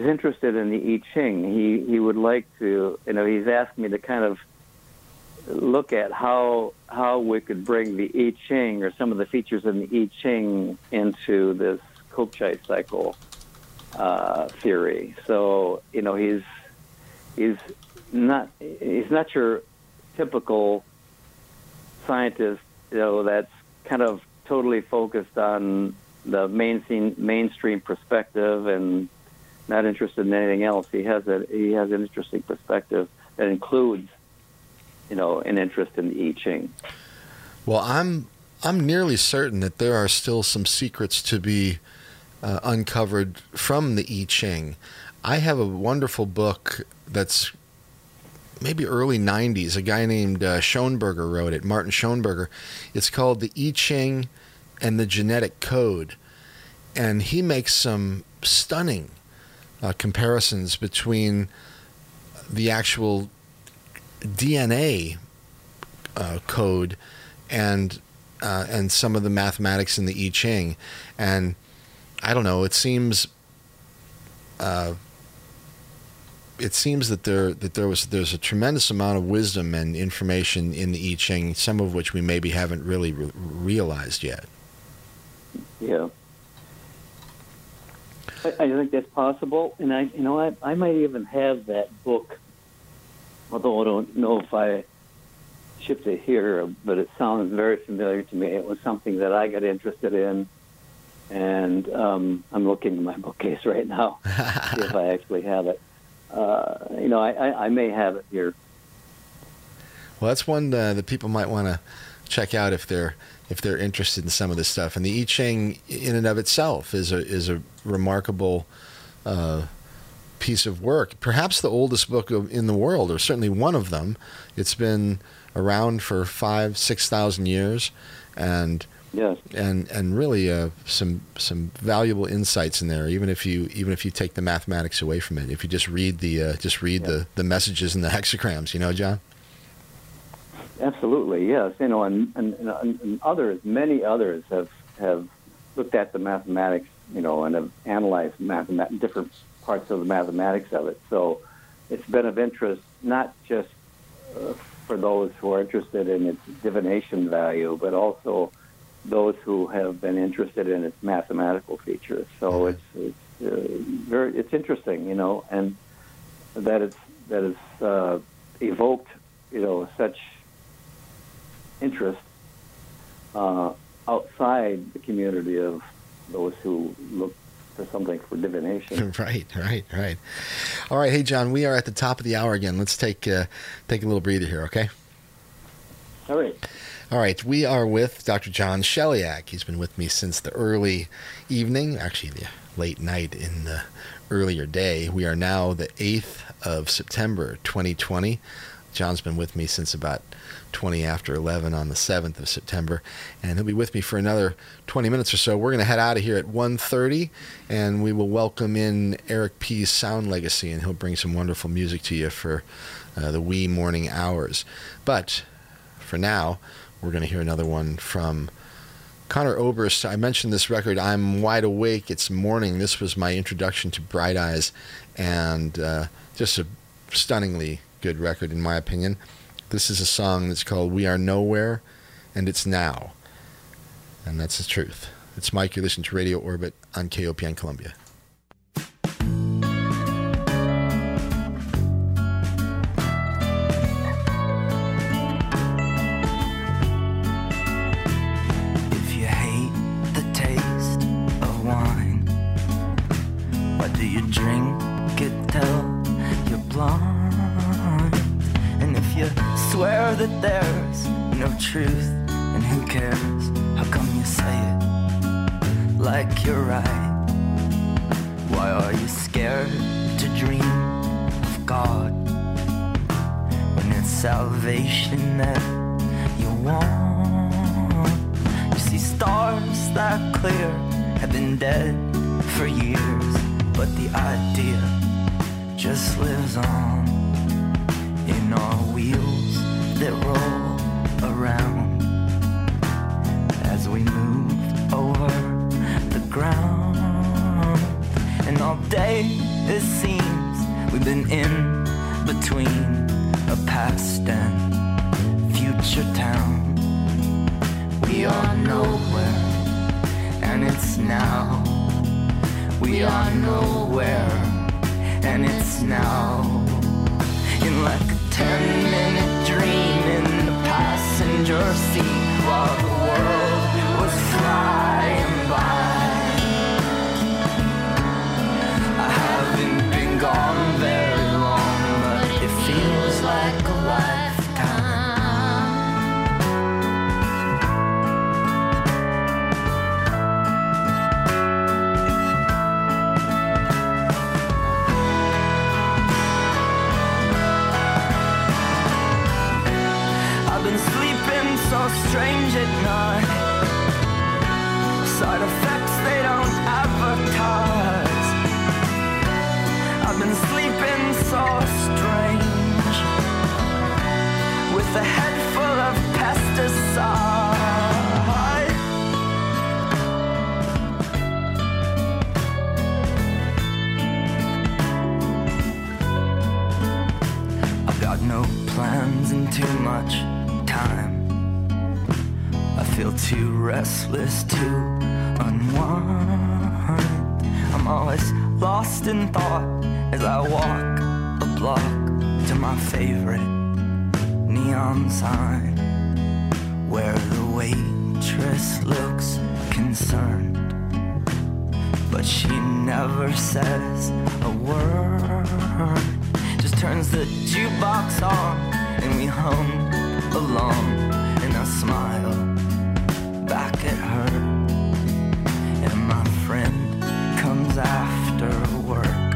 interested in the I Ching. He would like to, you know, he's asked me to kind of look at how we could bring the I Ching or some of the features in the I Ching into this Koch-Chai cycle theory. So, you know, he's not your typical scientist, you know, that's kind of totally focused on the mainstream perspective and not interested in anything else. He has an interesting perspective that includes, you know, an interest in the I Ching. Well, I'm nearly certain that there are still some secrets to be uncovered from the I Ching. I have a wonderful book that's maybe early 90s. A guy named Schoenberger wrote it, Martin Schoenberger. It's called The I Ching and the Genetic Code, and he makes some stunning comparisons between the actual DNA code and some of the mathematics in the I Ching. And I don't know, it seems that there's a tremendous amount of wisdom and information in the I Ching, some of which we maybe haven't really realized yet. Yeah, I think that's possible, and I might even have that book, although I don't know if I shipped it here, but it sounds very familiar to me. It was something that I got interested in, and I'm looking in my bookcase right now to see if I actually have it. You know, I may have it here. Well, that's one that people might want to check out if they're interested in some of this stuff. And the I Ching in and of itself is a remarkable piece of work, perhaps the oldest book in the world, or certainly one of them. It's been around for 5,000-6,000 years, and really some valuable insights in there, even if you take the mathematics away from it, if you just read the messages and the hexagrams, you know, John? Absolutely, yes. You know, and others, many others have looked at the mathematics, you know, and have analyzed different parts of the mathematics of it. So it's been of interest, not just for those who are interested in its divination value, but also those who have been interested in its mathematical features. So it's interesting, you know, and that it's evoked, you know, such interest outside the community of those who look for something for divination. Right. All right, hey John, we are at the top of the hour again. Let's take a little breather here, okay? All right. All right, we are with Dr. John Sheliak. He's been with me since the early evening, actually the late night in the earlier day. We are now the 8th of September, 2020. John's been with me since about 20 after 11 on the 7th of September, and he'll be with me for another 20 minutes or so. We're going to head out of here at 1:30, and we will welcome in Eric P's Sound Legacy, and he'll bring some wonderful music to you for the wee morning hours. But for now, we're going to hear another one from Conor Oberst. I mentioned this record, I'm Wide Awake, It's Morning. This was my introduction to Bright Eyes, and just a stunningly good record in my opinion. This is a song that's called We Are Nowhere, and it's now. And that's the truth. It's Mike, you're listening to Radio Orbit on KOPN Columbia. Truth, and who cares? How come you say it like you're right? Why are you scared to dream of God when it's salvation that you want? You see stars that clear have been dead for years, but the idea just lives on in our wheels that roll around as we move over the ground. And all day it seems we've been in between a past and future town. We are nowhere, and it's now. We are nowhere, and it's now. In like a 10-minute dream in passenger seat while the world was flying by. I haven't been gone very long, but it feels like a strange at night. Side effects they don't advertise. I've been sleeping so strange with a head full of pesticide. I've got no plans and too much time. I feel too restless to unwind. I'm always lost in thought as I walk a block to my favorite neon sign, where the waitress looks concerned, but she never says a word. Just turns the jukebox on and we hum along, and I smile back at her, and my friend comes after work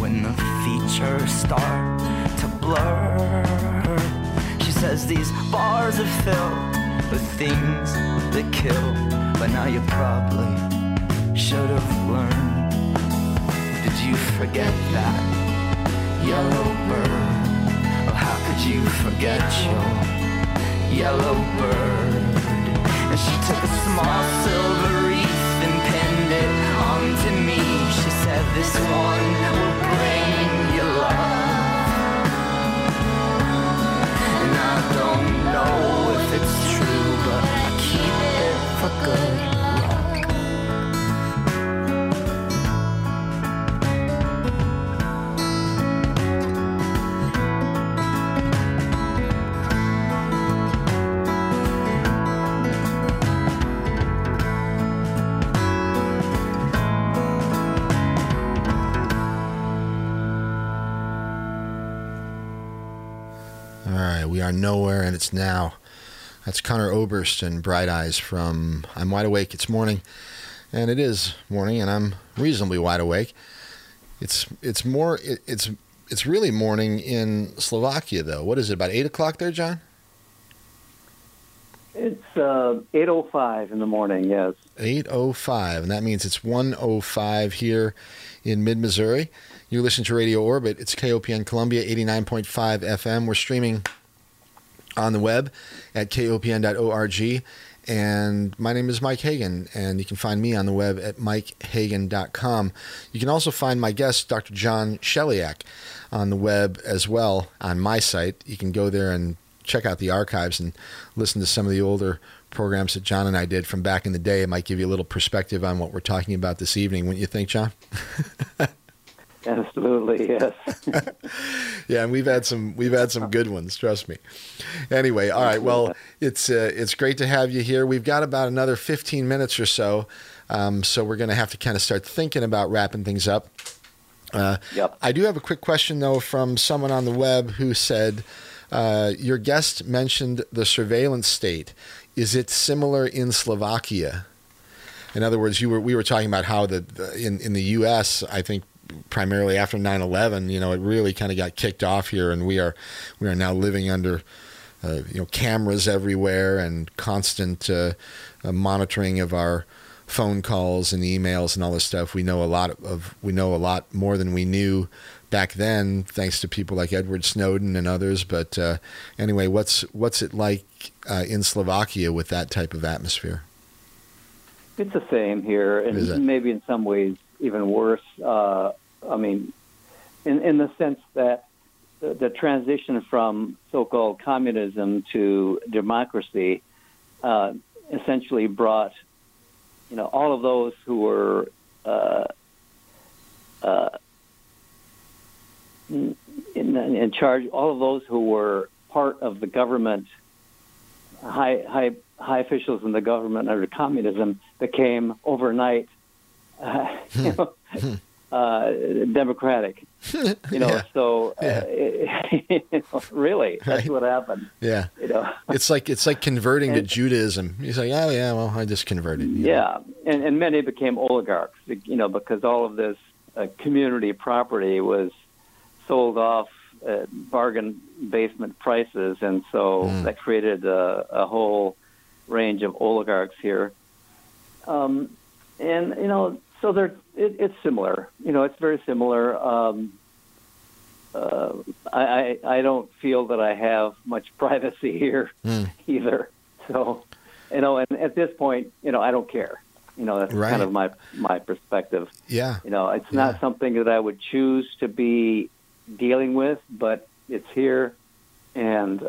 when the features start to blur. She says these bars are filled with things that kill, but now you probably should have learned. Did you forget that yellow bird? Oh, how could you forget your yellow bird? And she took a small silver wreath and pinned it onto me. She said this one will bring you love. And I don't know if it's true, but I keep it for good nowhere, and it's now. That's Conor Oberst and Bright Eyes from I'm Wide Awake, It's Morning. And it is morning, and I'm reasonably wide awake. It's really morning in Slovakia, though. What is it, about 8 o'clock there, John? It's 8:05 in the morning, yes. 8:05, and that means it's 1:05 here in mid-Missouri. You listen to Radio Orbit. It's KOPN Columbia, 89.5 FM. We're streaming on the web at kopn.org. And my name is Mike Hagan, and you can find me on the web at mikehagan.com. You can also find my guest, Dr. John Sheliak, on the web as well on my site. You can go there and check out the archives and listen to some of the older programs that John and I did from back in the day. It might give you a little perspective on what we're talking about this evening, wouldn't you think, John? Absolutely, yes. Yeah, and we've had some good ones, trust me. Anyway, all right. Well, it's great to have you here. We've got about another 15 minutes or so, so we're going to have to kind of start thinking about wrapping things up. Yep. I do have a quick question though from someone on the web who said, "Your guest mentioned the surveillance state. Is it similar in Slovakia?" In other words, we were talking about how in the U.S. I think, primarily after 9/11, you know, it really kind of got kicked off here, and we are now living under cameras everywhere and constant monitoring of our phone calls and emails and all this stuff. We know a lot more than we knew back then, thanks to people like Edward Snowden and others. But anyway, what's it like in Slovakia with that type of atmosphere? It's the same here, and maybe in some ways even worse. I mean, in the sense that the transition from so-called communism to democracy essentially brought, all of those who were in charge, all of those who were part of the government, high officials in the government under communism became overnight democratic, yeah. So yeah. Really, that's right. What happened. Yeah, it's like converting to Judaism. He's like, oh yeah, well I just converted. Yeah, and many became oligarchs, because all of this community property was sold off at bargain basement prices, and so that created a whole range of oligarchs here, and so it's similar. It's very similar. I don't feel that I have much privacy here either. So, and at this point, I don't care. That's right. Kind of my perspective. Yeah. It's not something that I would choose to be dealing with, but it's here, and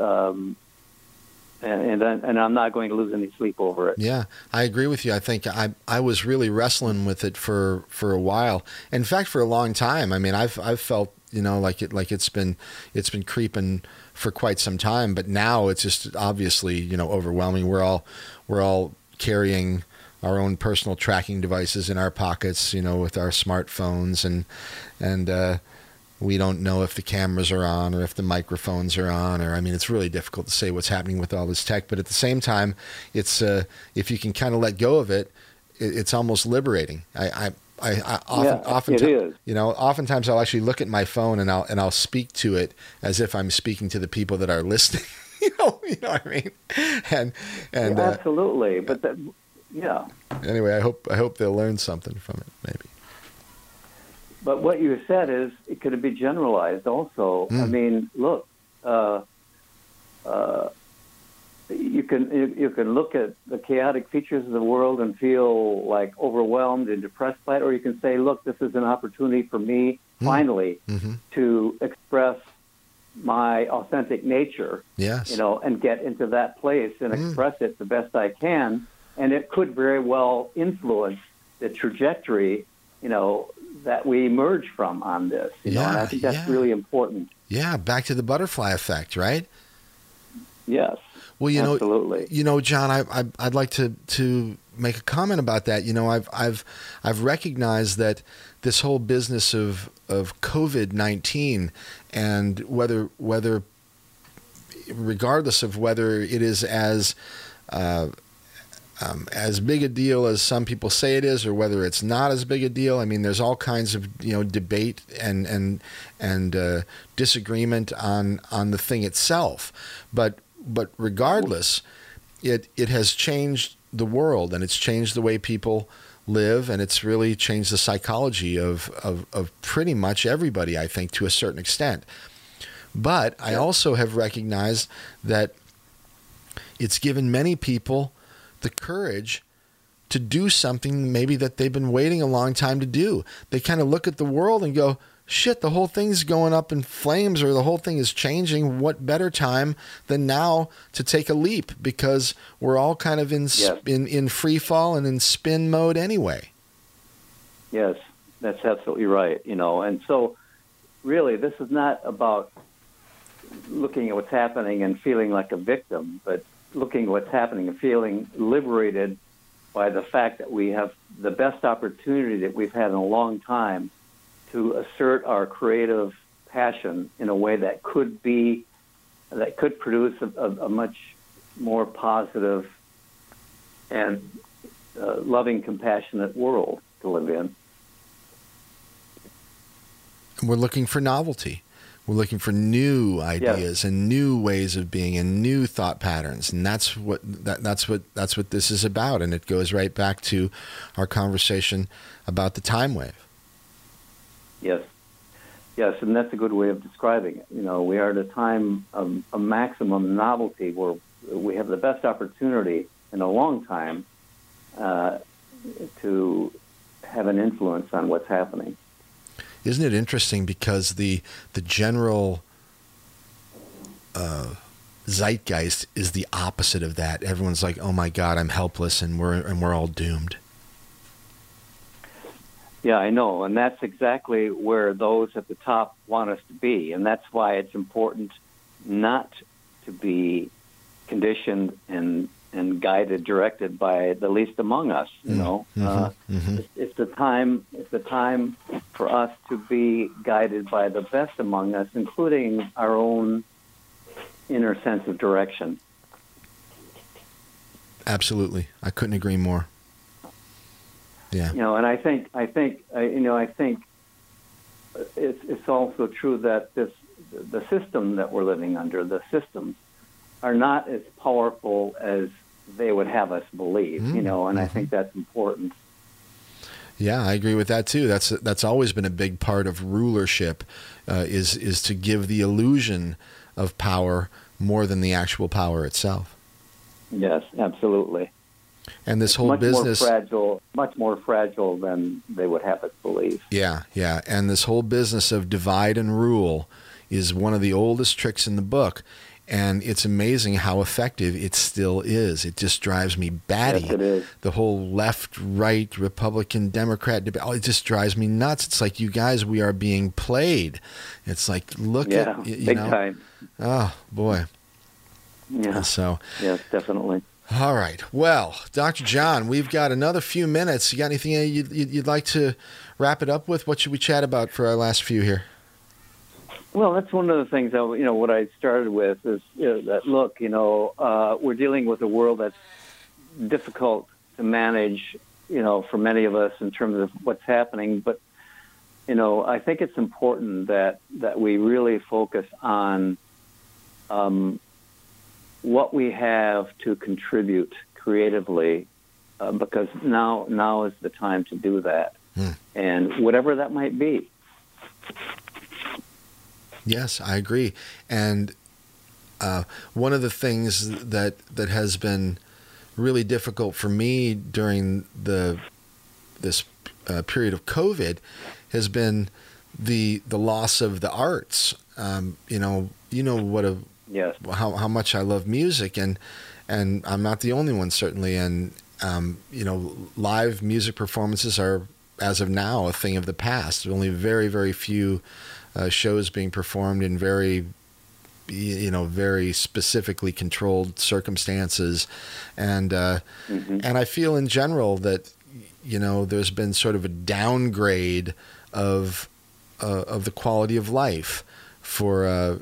I'm not going to lose any sleep over it. Yeah, I agree with you. I think I was really wrestling with it for a while. In fact, for a long time. I mean, I've felt it's been creeping for quite some time. But now it's just obviously overwhelming. We're all carrying our own personal tracking devices in our pockets, with our smartphones, and we don't know if the cameras are on or if the microphones are on, it's really difficult to say what's happening with all this tech. But at the same time, it's if you can kind of let go of it, it's almost liberating. Oftentimes I'll actually look at my phone and I'll speak to it as if I'm speaking to the people that are listening. you know what I mean? And yeah, absolutely, but that, yeah. Anyway, I hope they'll learn something from it, maybe. But what you said is it could be generalized also. I mean, look, you can look at the chaotic features of the world and feel like overwhelmed and depressed by it, or you can say, look, this is an opportunity for me finally to express my authentic nature. Yes. And get into that place and express it the best I can, and it could very well influence the trajectory, that we emerge from on this, and I think that's really important. Yeah, back to the butterfly effect, right? Yes. Well, absolutely. John, I'd like to make a comment about that. I've recognized that this whole business of COVID-19 and whether regardless of whether it is as big a deal as some people say it is, or whether it's not as big a deal. I mean, there's all kinds of debate and disagreement on the thing itself. But regardless, it has changed the world, and it's changed the way people live, and it's really changed the psychology of pretty much everybody, I think, to a certain extent. But I also have recognized that it's given many people the courage to do something maybe that they've been waiting a long time to do. They kind of look at the world and go, shit, the whole thing's going up in flames, or the whole thing is changing. What better time than now to take a leap, because we're all kind of in free fall and in spin mode anyway. Yes, that's absolutely right. And so really this is not about looking at what's happening and feeling like a victim, but looking at what's happening and feeling liberated by the fact that we have the best opportunity that we've had in a long time to assert our creative passion in a way that could produce a much more positive and loving, compassionate world to live in. We're looking for novelty. We're looking for new ideas and new ways of being and new thought patterns, and that's what this is about. And it goes right back to our conversation about the time wave. Yes, and that's a good way of describing it. We are at a time of a maximum novelty where we have the best opportunity in a long time to have an influence on what's happening. Isn't it interesting, because the general zeitgeist is the opposite of that. Everyone's like, "Oh my God, I'm helpless, and we're all doomed." Yeah, I know, and that's exactly where those at the top want us to be, and that's why it's important not to be conditioned and guided, directed by the least among us. It's the time for us to be guided by the best among us, including our own inner sense of direction. Absolutely, I couldn't agree more. Yeah. And I think it's also true that the system that we're living under, the systems are not as powerful as they would have us believe, and I think that's important. Yeah, I agree with that too. That's always been a big part of rulership, is to give the illusion of power more than the actual power itself. Yes, absolutely. And this whole business, much more fragile than they would have us believe. Yeah. And this whole business of divide and rule is one of the oldest tricks in the book. And it's amazing how effective it still is. It just drives me batty. Yes, it is. The whole left, right, Republican, Democrat debate. Oh, it just drives me nuts. It's like, you guys, we are being played. It's like, look at, big time. Oh boy. Yeah. So. Yes, definitely. All right. Well, Dr. John, we've got another few minutes. You got anything you'd like to wrap it up with? What should we chat about for our last few here? Well, that's one of the things that, what I started with is that, look, we're dealing with a world that's difficult to manage, for many of us in terms of what's happening. But, I think it's important that we really focus on what we have to contribute creatively, because now is the time to do that, and whatever that might be. Yes, I agree. And one of the things that has been really difficult for me during this period of COVID has been the loss of the arts. Yes. How much I love music, and I'm not the only one, certainly. And, live music performances are, as of now, a thing of the past. There's only very, very few shows being performed in very, very specifically controlled circumstances. And, and I feel in general that, there's been sort of a downgrade of the quality of life for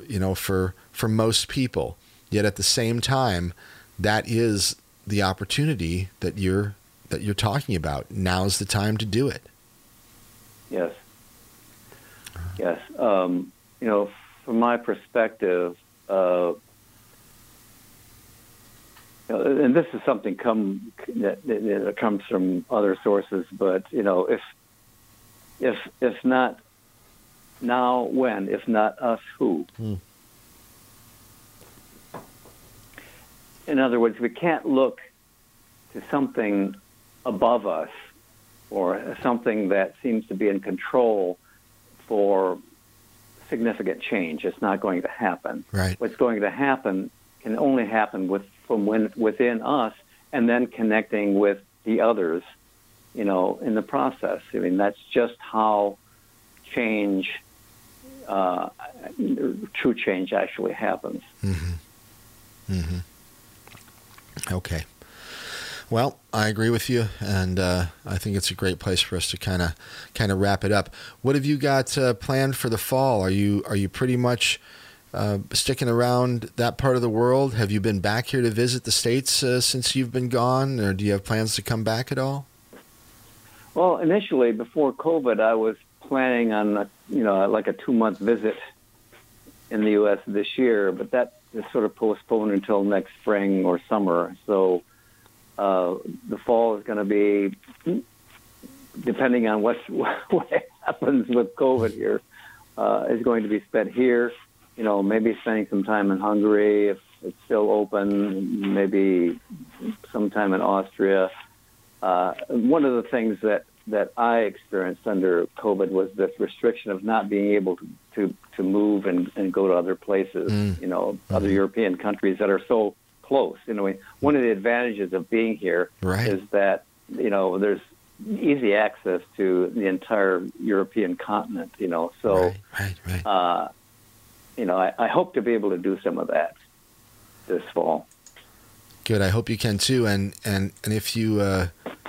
most people, Yet at the same time, that is the opportunity that you're talking about. Now's the time to do it. Yes. Yes. You know, from my perspective, and this is something that comes from other sources, but you know, if not now, when? If not us, who? Mm. In other words, we can't look to something above us or something that seems to be in control for significant change. It's not going to happen. Right. What's going to happen can only happen from within us, and then connecting with the others, you know, in the process. I mean, that's just how change, true change, actually happens. Mm-hmm. Mm-hmm. Okay. Well, I agree with you, and I think it's a great place for us to kind of wrap it up. What have you got planned for the fall? Are you pretty much sticking around that part of the world? Have you been back here to visit the States since you've been gone, or do you have plans to come back at all? Well, initially, before COVID, I was planning on a 2-month visit in the U.S. this year, but that is sort of postponed until next spring or summer. So the fall is going to be, depending on what happens with COVID here, is going to be spent here. You know, maybe spending some time in Hungary if it's still open, maybe sometime in Austria. One of the things that I experienced under COVID was this restriction of not being able to move and go to other places, you know, other European countries that are so close. You know, one of the advantages of being here is that, you know, there's easy access to the entire European continent, you know. So, right. You know, I hope to be able to do some of that this fall. Good. I hope you can too. And if you,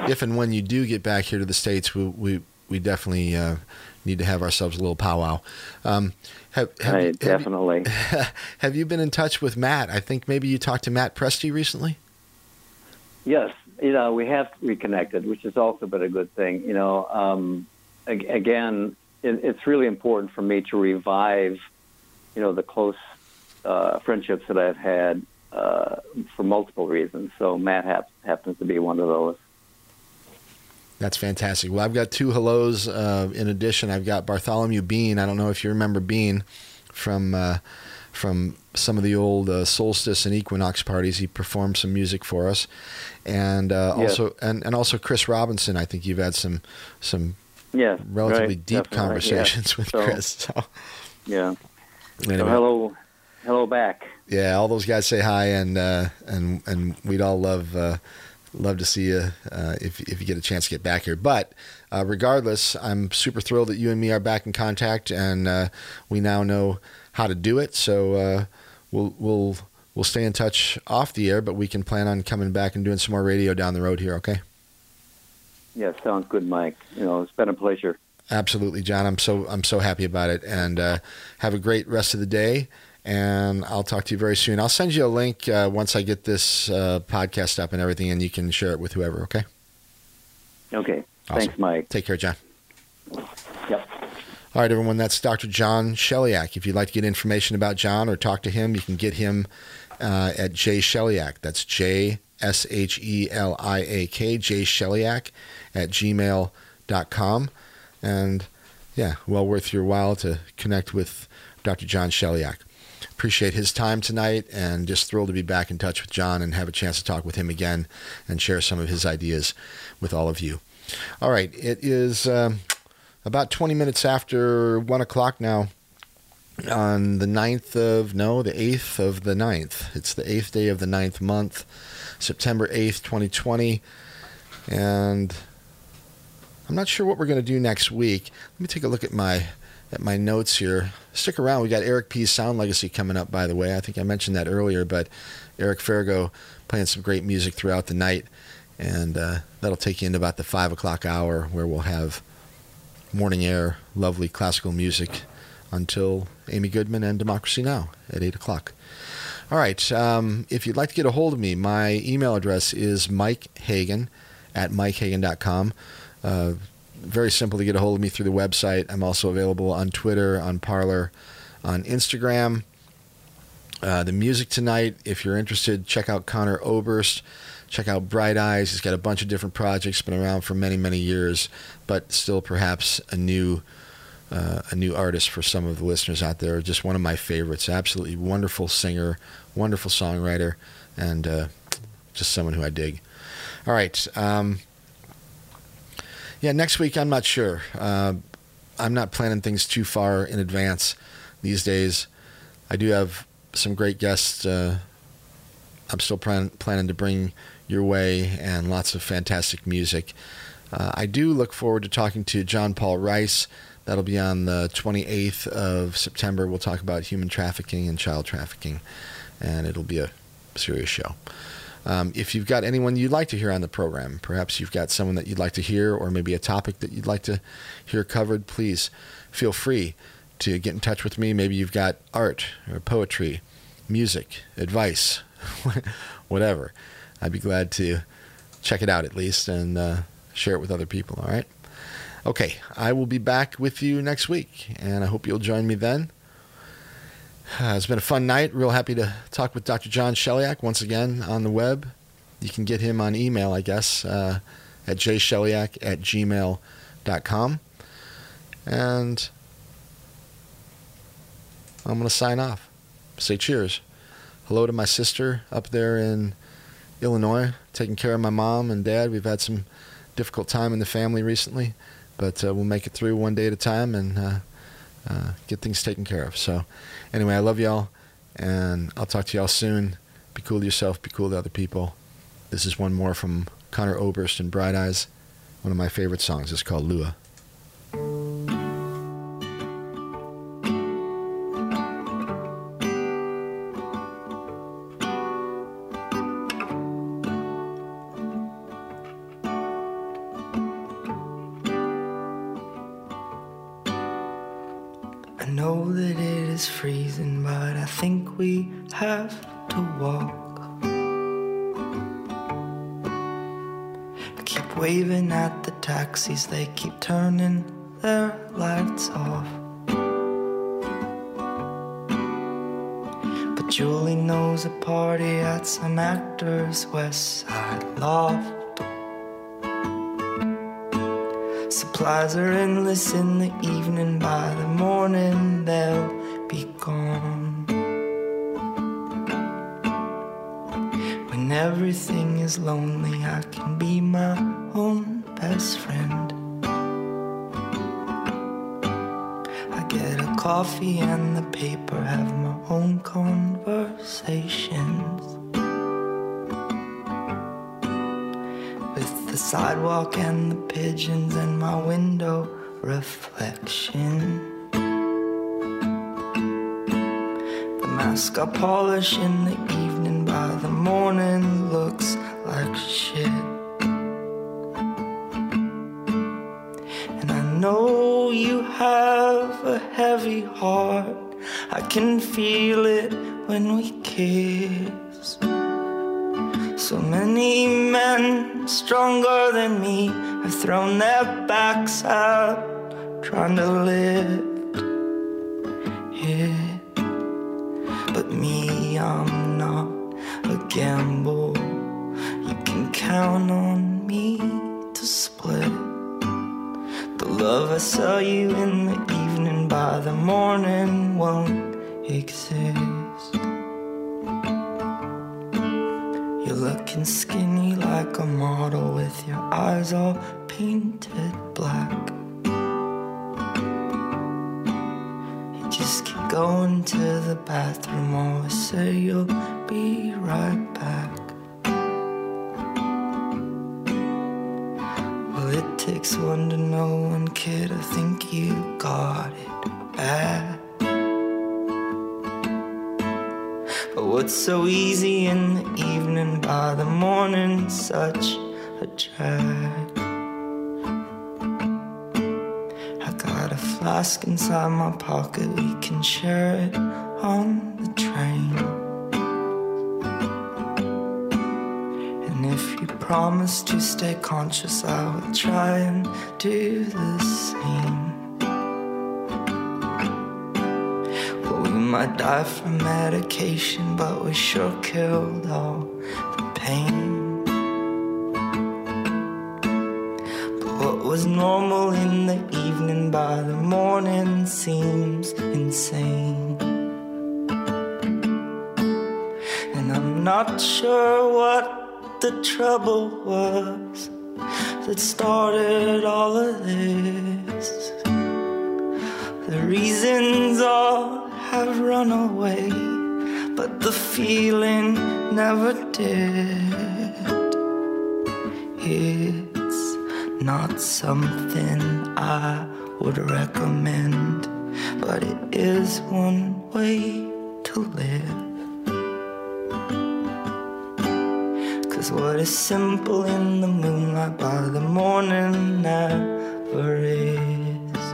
if and when you do get back here to the States, we definitely need to have ourselves a little powwow. Definitely. Have you been in touch with Matt? I think maybe you talked to Matt Presti recently. Yes, you know, we have reconnected, which has also been a good thing. You know, again, it's really important for me to revive, you know, the close friendships that I've had for multiple reasons. So Matt happens to be one of those. That's fantastic. Well, I've got 2 hellos. In addition, I've got Bartholomew Bean. I don't know if you remember Bean from some of the old solstice and equinox parties. He performed some music for us, and also Chris Robinson. I think you've had some relatively deep conversations with Chris. So. Yeah. Anyway. So hello back. Yeah, all those guys say hi, and we'd all love to see you if you get a chance to get back here. But regardless, I'm super thrilled that you and me are back in contact, and we now know how to do it. So we'll stay in touch off the air, but we can plan on coming back and doing some more radio down the road here. Okay. Yeah, sounds good, Mike. You know, it's been a pleasure. Absolutely, John. I'm so happy about it, and have a great rest of the day. And I'll talk to you very soon. I'll send you a link once I get this podcast up and everything, and you can share it with whoever. Okay. Okay. Awesome. Thanks, Mike. Take care, John. Yep. All right, everyone. That's Dr. John Sheliak. If you'd like to get information about John or talk to him, you can get him at J Sheliak. That's JSHELIAK. J Sheliak at gmail.com. And yeah, well worth your while to connect with Dr. John Sheliak. Appreciate his time tonight, and just thrilled to be back in touch with John and have a chance to talk with him again and share some of his ideas with all of you. All right, it is about 20 minutes after 1 o'clock now on the 8th of the 9th. It's the 8th day of the 9th month, September 8th, 2020, and I'm not sure what we're going to do next week. Let me take a look at my notes here. Stick around. We got Eric P's Sound Legacy coming up, by the way. I think I mentioned that earlier, but Eric Fargo playing some great music throughout the night, and that'll take you into about the 5 o'clock hour where we'll have morning air, lovely classical music until Amy Goodman and Democracy Now! At 8 o'clock. All right. If you'd like to get a hold of me, my email address is mikehagan@mikehagan.com. Very simple to get a hold of me through the website. I'm also available on Twitter, on Parler, on Instagram. The music tonight, if you're interested, check out Conor Oberst. Check out Bright Eyes. He's got a bunch of different projects, been around for many, many years, but still perhaps a new artist for some of the listeners out there. Just one of my favorites. Absolutely wonderful singer, wonderful songwriter, and just someone who I dig. All right. Yeah, next week, I'm not sure. I'm not planning things too far in advance these days. I do have some great guests I'm still planning to bring your way, and lots of fantastic music. I do look forward to talking to John Paul Rice. That'll be on the 28th of September. We'll talk about human trafficking and child trafficking, and it'll be a serious show. If you've got anyone you'd like to hear on the program, perhaps you've got someone that you'd like to hear, or maybe a topic that you'd like to hear covered, please feel free to get in touch with me. Maybe you've got art or poetry, music, advice, whatever. I'd be glad to check it out at least, and share it with other people. All right. Okay. I will be back with you next week, and I hope you'll join me then. It's been a fun night. Real happy to talk with Dr. John Sheliak once again on the web. You can get him on email, I guess, at jsheliak@gmail.com. And I'm going to sign off. Say cheers. Hello to my sister up there in Illinois, taking care of my mom and dad. We've had some difficult time in the family recently, but we'll make it through one day at a time, and get things taken care of. So anyway, I love y'all, and I'll talk to y'all soon. Be cool to yourself. Be cool to other people. This is one more from Conor Oberst and Bright Eyes. One of my favorite songs. It's called Lua. Taxis, they keep turning their lights off, but Julie knows a party at some actor's West Side loft. Supplies are endless in the evening, by the morning they'll be gone. When everything is lonely, I can be my own best friend. I get a coffee and the paper, have my own conversations with the sidewalk and the pigeons and my window reflection. The mask I polish in the evening, by the morning looks like shit. Know you have a heavy heart, I can feel it when we kiss. So many men stronger than me have thrown their backs out, trying to lift it. But me, I'm not a gamble. You can count on me to split the love I saw you in the evening, by the morning won't exist. You're looking skinny like a model, with your eyes all painted black. You just keep going to the bathroom, always say you'll be right back. It takes one to know one, kid, I think you got it bad. But what's so easy in the evening, by the morning such a drag. I got a flask inside my pocket, we can share it on the train. promise to stay conscious. I will try and do the same. Well, we might die from medication, but we sure killed all the pain. But what was normal in the evening by the morning seems insane. And I'm not sure what the trouble was that started all of this. The reasons all have run away, but the feeling never did. It's not something I would recommend, but it is one way to live. What is simple in the moonlight by the morning never is.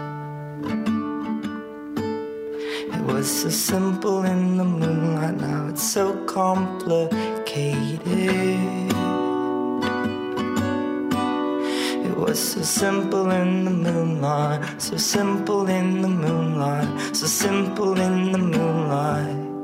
It was so simple in the moonlight, now it's so complicated. It was so simple in the moonlight, so simple in the moonlight, so simple in the moonlight.